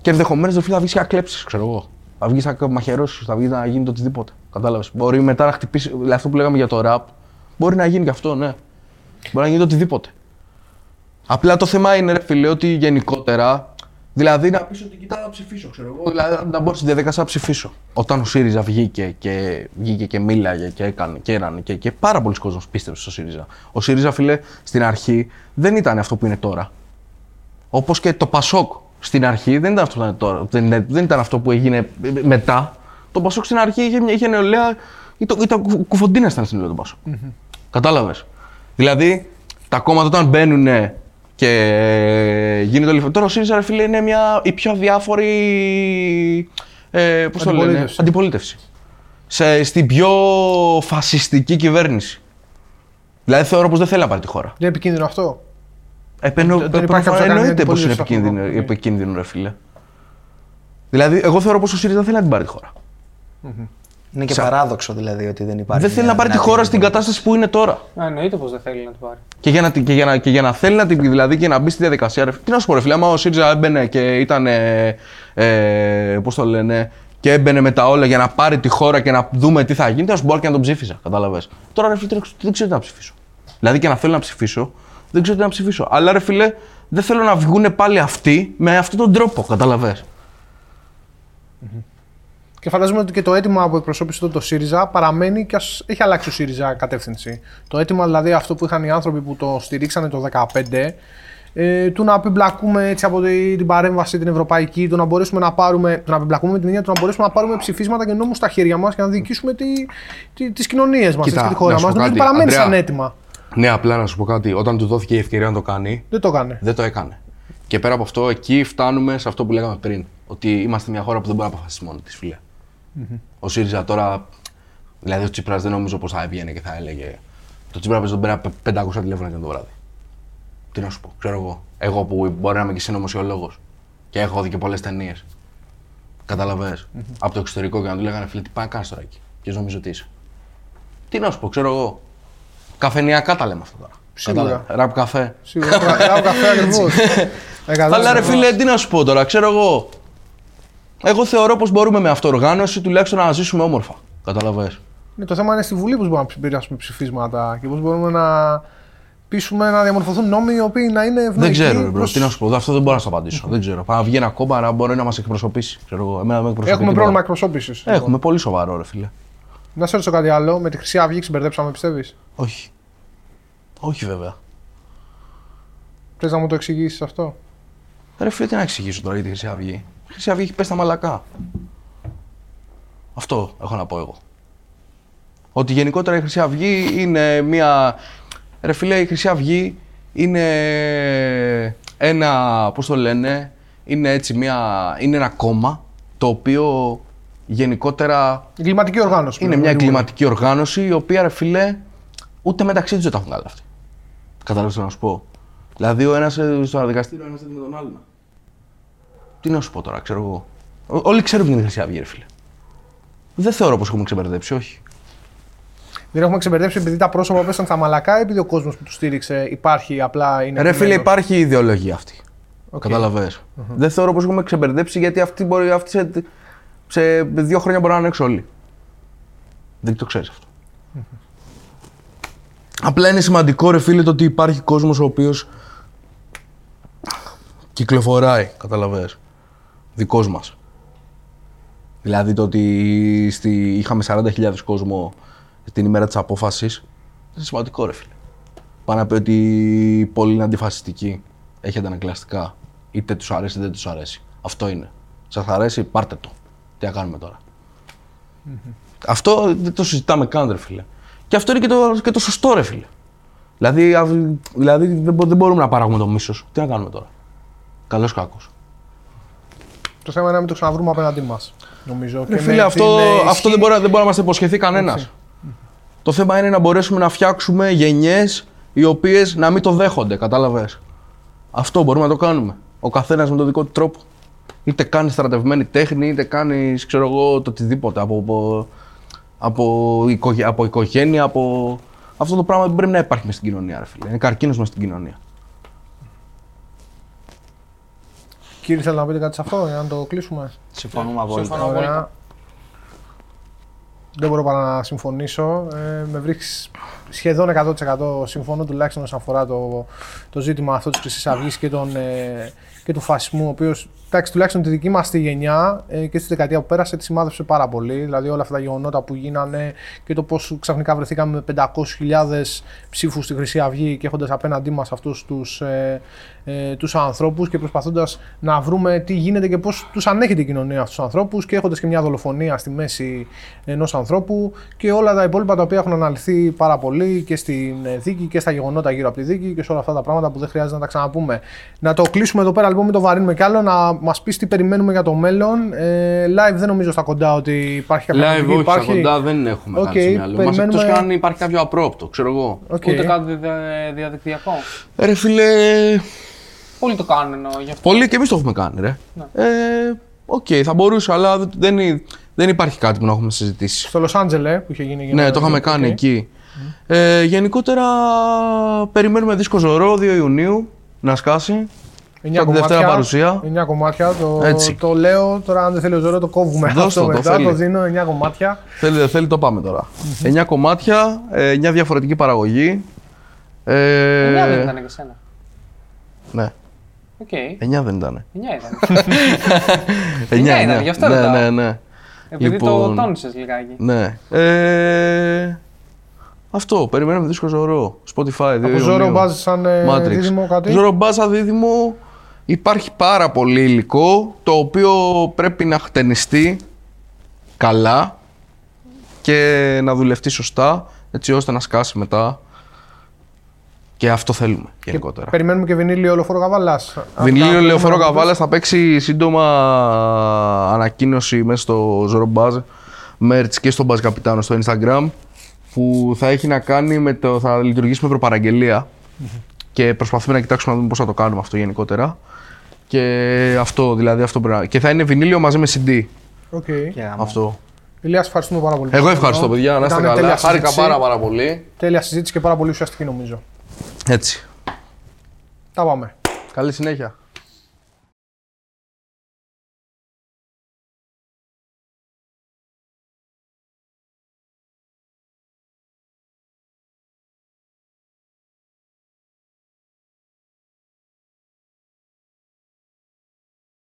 Και ενδεχομένως δεν θα βγεις και να κλέψεις, ξέρω εγώ. Θα βγεις να μαχαιρώσεις, θα βγεις να γίνει το οτιδήποτε. Κατάλαβες. Μπορεί μετά να χτυπήσεις. Δηλαδή αυτό που λέγαμε για το ραπ, μπορεί να γίνει και αυτό, ναι. Μπορεί να γίνει το οτιδήποτε. Απλά το θέμα είναι, ρε φίλε, ότι γενικότερα. Δηλαδή να πεις ότι κοιτά να ψηφίσω, ξέρω εγώ. Δηλαδή να μπω στη διαδικασία να ψηφίσω. Όταν ο ΣΥΡΙΖΑ βγήκε και μίλαγε και έκανε και έρανε και πάρα πολλοί κόσμος πίστεψε στο ΣΥΡΙΖΑ. Ο ΣΥΡΙΖΑ, φίλε, στην αρχή δεν ήταν αυτό που είναι τώρα. Όπως και το ΠΑΣΟΚ στην αρχή δεν ήταν αυτό που είναι τώρα. Δεν ήταν αυτό που έγινε μετά. Το ΠΑΣΟΚ στην αρχή είχε νεολαία. Ήταν κουφοντίνες ήταν στην νεολαία το ΠΑΣΟΚ. Mm-hmm. Κατάλαβες. Δηλαδή τα κόμματα όταν μπαίνουν. Και γίνεται το τώρα ο ΣΥΡΙΖΑ, ρε φίλε, είναι η πιο αδιάφορη αντιπολίτευση. Στην πιο φασιστική κυβέρνηση. Δηλαδή θεωρώ πως δεν θέλει να πάρει τη χώρα. Δεν είναι επικίνδυνο αυτό. Εννοείται πως είναι επικίνδυνο, ρε φίλε. Δηλαδή, εγώ θεωρώ πως ο ΣΥΡΙΖΑ θέλει να την πάρει τη χώρα. Είναι και παράδοξο δηλαδή ότι δεν υπάρχει. Δεν θέλει να πάρει τη χώρα στην κατάσταση που είναι τώρα. Εννοείται πως δεν θέλει να την πάρει. Και για να θέλει να την. Δηλαδή και να μπει στη διαδικασία. Τι να σου πω, ρε φίλε, άμα ο ΣΥΡΙΖΑ έμπαινε και ήταν. Πώς το λένε. Και έμπαινε με τα όλα για να πάρει τη χώρα και να δούμε τι θα γίνει. Τι να σου πω, και να τον ψήφισα. Κατάλαβες. Τώρα ρε φίλε, δεν ξέρω τι να ψηφίσω. Δηλαδή και να θέλω να ψηφίσω, δεν ξέρω τι να ψηφίσω. Αλλά ρε φίλε, δεν θέλω να βγουν πάλι αυτοί με αυτόν τον τρόπο. Κατάλαβες. Και φαντάζομαι ότι και το αίτημα που εκπροσώπησε το ΣΥΡΙΖΑ παραμένει και ας έχει αλλάξει ο ΣΥΡΙΖΑ κατεύθυνση. Το αίτημα δηλαδή αυτό που είχαν οι άνθρωποι που το στηρίξανε το 2015, του να επιμπλακούμε έτσι από την παρέμβαση την ευρωπαϊκή, το να μπορέσουμε να πάρουμε, το να επιμπλακούμε με την ίδια, το να μπορέσουμε να πάρουμε ψηφίσματα και νόμους στα χέρια μας και να διοικήσουμε τις κοινωνίες μας και τη χώρα μας. Δεν παραμένει σαν αίτημα. Ναι, απλά να σου πω κάτι. Όταν του δόθηκε η ευκαιρία να το κάνει, δεν το έκανε. Και πέρα από αυτό, εκεί φτάνουμε σε αυτό που λέγαμε πριν. Ότι είμαστε μια χώρα που δεν μπορεί να αποφασίσει μόνη της, φίλε. Mm-hmm. Ο ΣΥΡΙΖΑ τώρα, δηλαδή ο Τσίπρας δεν νομίζω πως θα έβγαινε και θα έλεγε. Το Τσίπρα παίζει τον πέρα 500 τηλέφωνα και το βράδυ. Τι να σου πω, ξέρω εγώ. Εγώ που μπορεί να είμαι και συνωμοσιολόγος και έχω δει και πολλές ταινίες. Καταλαβαίνεις. Mm-hmm. Από το εξωτερικό και να του λέγανε φίλε, τι πάει να κάνεις τώρα εκεί. Ποιος νομίζω τι είσαι. Τι να σου πω, ξέρω εγώ. Καφενιακά τα λέμε αυτά τώρα. Σίγουρα. Ραπ καφέ. Σίγουρα. Ραπ καφέ ακριβώς. Αλλά ρε φίλε, τι να σου πω τώρα, ξέρω εγώ. Εγώ θεωρώ πως μπορούμε με αυτοοργάνωση τουλάχιστον να ζήσουμε όμορφα. Καταλαβαίνεις. Ναι, το θέμα είναι στη Βουλή πως μπορούμε να επηρεάσουμε ψηφίσματα και πως μπορούμε να πείσουμε να διαμορφωθούν νόμοι οι οποίοι να είναι ευνοϊκοί. Δεν ξέρω, τι να σου πω. Αυτό δεν μπορώ να σου απαντήσω. Δεν ξέρω. Πάμε να βγει ένα κόμμα να μπορεί να μας εκπροσωπήσει. Ξέρω εγώ. Εμένα με εκπροσωπεί. Έχουμε πρόβλημα εκπροσώπησης. Έχουμε πολύ σοβαρό, ρε φίλε. Να σε ρωτήσω κάτι άλλο. Με τη Χρυσή Αυγή ξεμπερδέψαμε, πιστεύεις? Όχι. Όχι, βέβαια. Θες να μου το εξηγήσεις αυτό? Ρε φίλε, τι να εξηγήσω τώρα για τη Χρυσή Αυγή. Χρυσή Αυγή έχει πέσει τα μαλακά. Αυτό έχω να πω εγώ. Ότι γενικότερα η Χρυσή Αυγή είναι μια. Ρε φίλε, η Χρυσή Αυγή είναι ένα. Πώς το λένε, είναι έτσι μια. Είναι ένα κόμμα το οποίο γενικότερα. Εγκληματική οργάνωση. Είναι μια εγκληματική οργάνωση η οποία, ρε φίλε, ούτε μεταξύ τους δεν τα έχουν καλά αυτοί. Καταλάβεις να σου πω. Δηλαδή ο ένας στο δικαστήριο, ο ένας με τον άλλον. Τι να σου πω τώρα, ξέρω εγώ. Όλοι ξέρουν την Χρυσή Αυγή, ρε φίλε. Δεν θεωρώ πως έχουμε ξεμπερδέψει, όχι. Δεν έχουμε ξεμπερδέψει επειδή τα πρόσωπα πέσαν στα μαλακά, επειδή ο κόσμος που τους στήριξε υπάρχει, απλά είναι. Ρε φίλε, υπάρχει η ιδεολογία αυτή. Okay. Καταλαβαίνεις. Mm-hmm. Δεν θεωρώ πως έχουμε ξεμπερδέψει γιατί αυτοί σε 2 χρόνια μπορεί να είναι έξω όλοι. Δεν το ξέρεις αυτό. Mm-hmm. Απλά είναι σημαντικό, ρε φίλε, το ότι υπάρχει κόσμος ο οποίος κυκλοφοράει, καταλαβαίνεις, δικός μας. Δηλαδή το ότι είχαμε 40.000 κόσμο την ημέρα της απόφασης, είναι σημαντικό ρε φίλε. Πάνω να πει ότι η πόλη είναι αντιφασιστική, έχει αντανακλαστικά, είτε τους αρέσει είτε δεν τους αρέσει. Αυτό είναι. Σας αρέσει, πάρτε το. Τι θα κάνουμε τώρα. Mm-hmm. Αυτό δεν το συζητάμε καν ρε φίλε. Και αυτό είναι και το σωστό ρε φίλε. Δηλαδή δεν μπορούμε να παράγουμε το μίσος. Τι να κάνουμε τώρα. Καλός κακός. Το θέμα είναι να μην το ξαναβρούμε απέναντί μας. Νομίζω. Ρε φίλε, αυτό δεν μπορεί να μας υποσχεθεί κανένας. Το θέμα είναι να μπορέσουμε να φτιάξουμε γενιές οι οποίες να μην το δέχονται, κατάλαβες. Αυτό μπορούμε να το κάνουμε. Ο καθένας με τον δικό του τρόπο. Είτε κάνει στρατευμένη τέχνη, είτε κάνει ξέρω εγώ το οτιδήποτε. Από οικογένεια, από. Αυτό το πράγμα δεν πρέπει να υπάρχει μες στην κοινωνία, ρε φίλε. Είναι καρκίνος μες στην κοινωνία. Κύριε, θέλω να πείτε κάτι σε αυτό, για να το κλείσουμε. Συμφωνούμε απόλυτα. Δεν μπορώ παρά να συμφωνήσω. Με βρίσκεις σχεδόν 100% συμφωνώ, τουλάχιστον όσον αφορά το ζήτημα αυτό της Χρυσής Αυγής και του φασισμού, ο οποίος, εντάξει, τουλάχιστον τη δική μας τη γενιά και στη δεκαετία που πέρασε, τη σημάδευσε πάρα πολύ. Δηλαδή, όλα αυτά τα γεγονότα που γίνανε και το πώς ξαφνικά βρεθήκαμε με 500.000 ψήφους στη Χρυσή Αυγή και έχοντας απέναντί μας αυτούς τους ανθρώπους και προσπαθώντας να βρούμε τι γίνεται και πώς τους ανέχεται η κοινωνία αυτούς τους ανθρώπους και έχοντας και μια δολοφονία στη μέση ενός ανθρώπου και όλα τα υπόλοιπα τα οποία έχουν αναλυθεί πάρα πολύ και στην δίκη και στα γεγονότα γύρω από τη δίκη και σε όλα αυτά τα πράγματα που δεν χρειάζεται να τα ξαναπούμε. Να το κλείσουμε εδώ πέρα λοιπόν, μην το βαρύνουμε κι άλλο, να μας πεις τι περιμένουμε για το μέλλον. Live δεν νομίζω στα κοντά ότι υπάρχει κάποια live, όχι, υπάρχει... στα κοντά δεν έχουμε κάτι στο μυαλό. Περιμένουμε... Μας εκτός καν υπάρχει κάποιο απρόπτο, ξέρω εγώ. Ούτε κάτι διαδικτυακό. Ρε φίλε... Πολλοί το κάνουν γι' αυτό. Πολλοί και εμείς το έχουμε κάνει, ρε. Ναι. Θα μπορούσε, αλλά δεν υπάρχει κάτι που να έχουμε συζητήσει. Στο Λος Άντζελε που είχε γίνει. Ναι, το είχαμε κάνει εκεί. Γενικότερα, περιμένουμε δίσκο Ζωρό 2 Ιουνίου να σκάσει. 9 κομμάτια, το λέω, τώρα αν δεν θέλει ο Ζωρό το κόβουμε. Αυτό μετά, το δίνω 9 κομμάτια. Θέλει το πάμε τώρα. 9 κομμάτια, 9 διαφορετική παραγωγή. 9 δεν ήταν για σένα. Ναι. 9 δεν ήταν. 9 ήταν, γι' αυτό δεν ήταν. Ναι. Επειδή το τόνισες λιγάκι. Ναι. Αυτό, περιμένουμε δίσκο Ζωρό, Spotify, 2 Ιουνίου. Από Ζωρό Μπάζ σαν δίδυμο κάτι. Ζωρό Μπάζ σαν δίδυμο. Υπάρχει πάρα πολύ υλικό, το οποίο πρέπει να χτενιστεί καλά και να δουλευτεί σωστά, έτσι ώστε να σκάσει μετά. Και αυτό θέλουμε γενικότερα. Και περιμένουμε και βινίλιο Λεωφόρο Καβάλας. Βινίλιο Λεωφόρο Καβάλας θα παίξει σύντομα ανακοίνωση μέσα στο Ζωρό Μπάζ Merch και στον Μπάζ Καπιτάνο στο Instagram, που θα έχει να κάνει με το... θα λειτουργήσουμε προπαραγγελία. Και προσπαθούμε να κοιτάξουμε να δούμε πώς θα το κάνουμε αυτό γενικότερα. Και αυτό δηλαδή, αυτό πρέπει να... Και θα είναι βινίλιο μαζί με CD. Αυτό. Ηλίας, ευχαριστούμε πάρα πολύ. Εγώ ευχαριστώ, παιδιά. Να είστε καλά. Χάρηκα πάρα πολύ. Τέλεια συζήτηση και πάρα πολύ ουσιαστική νομίζω. Έτσι. Τα πάμε. Καλή συνέχεια.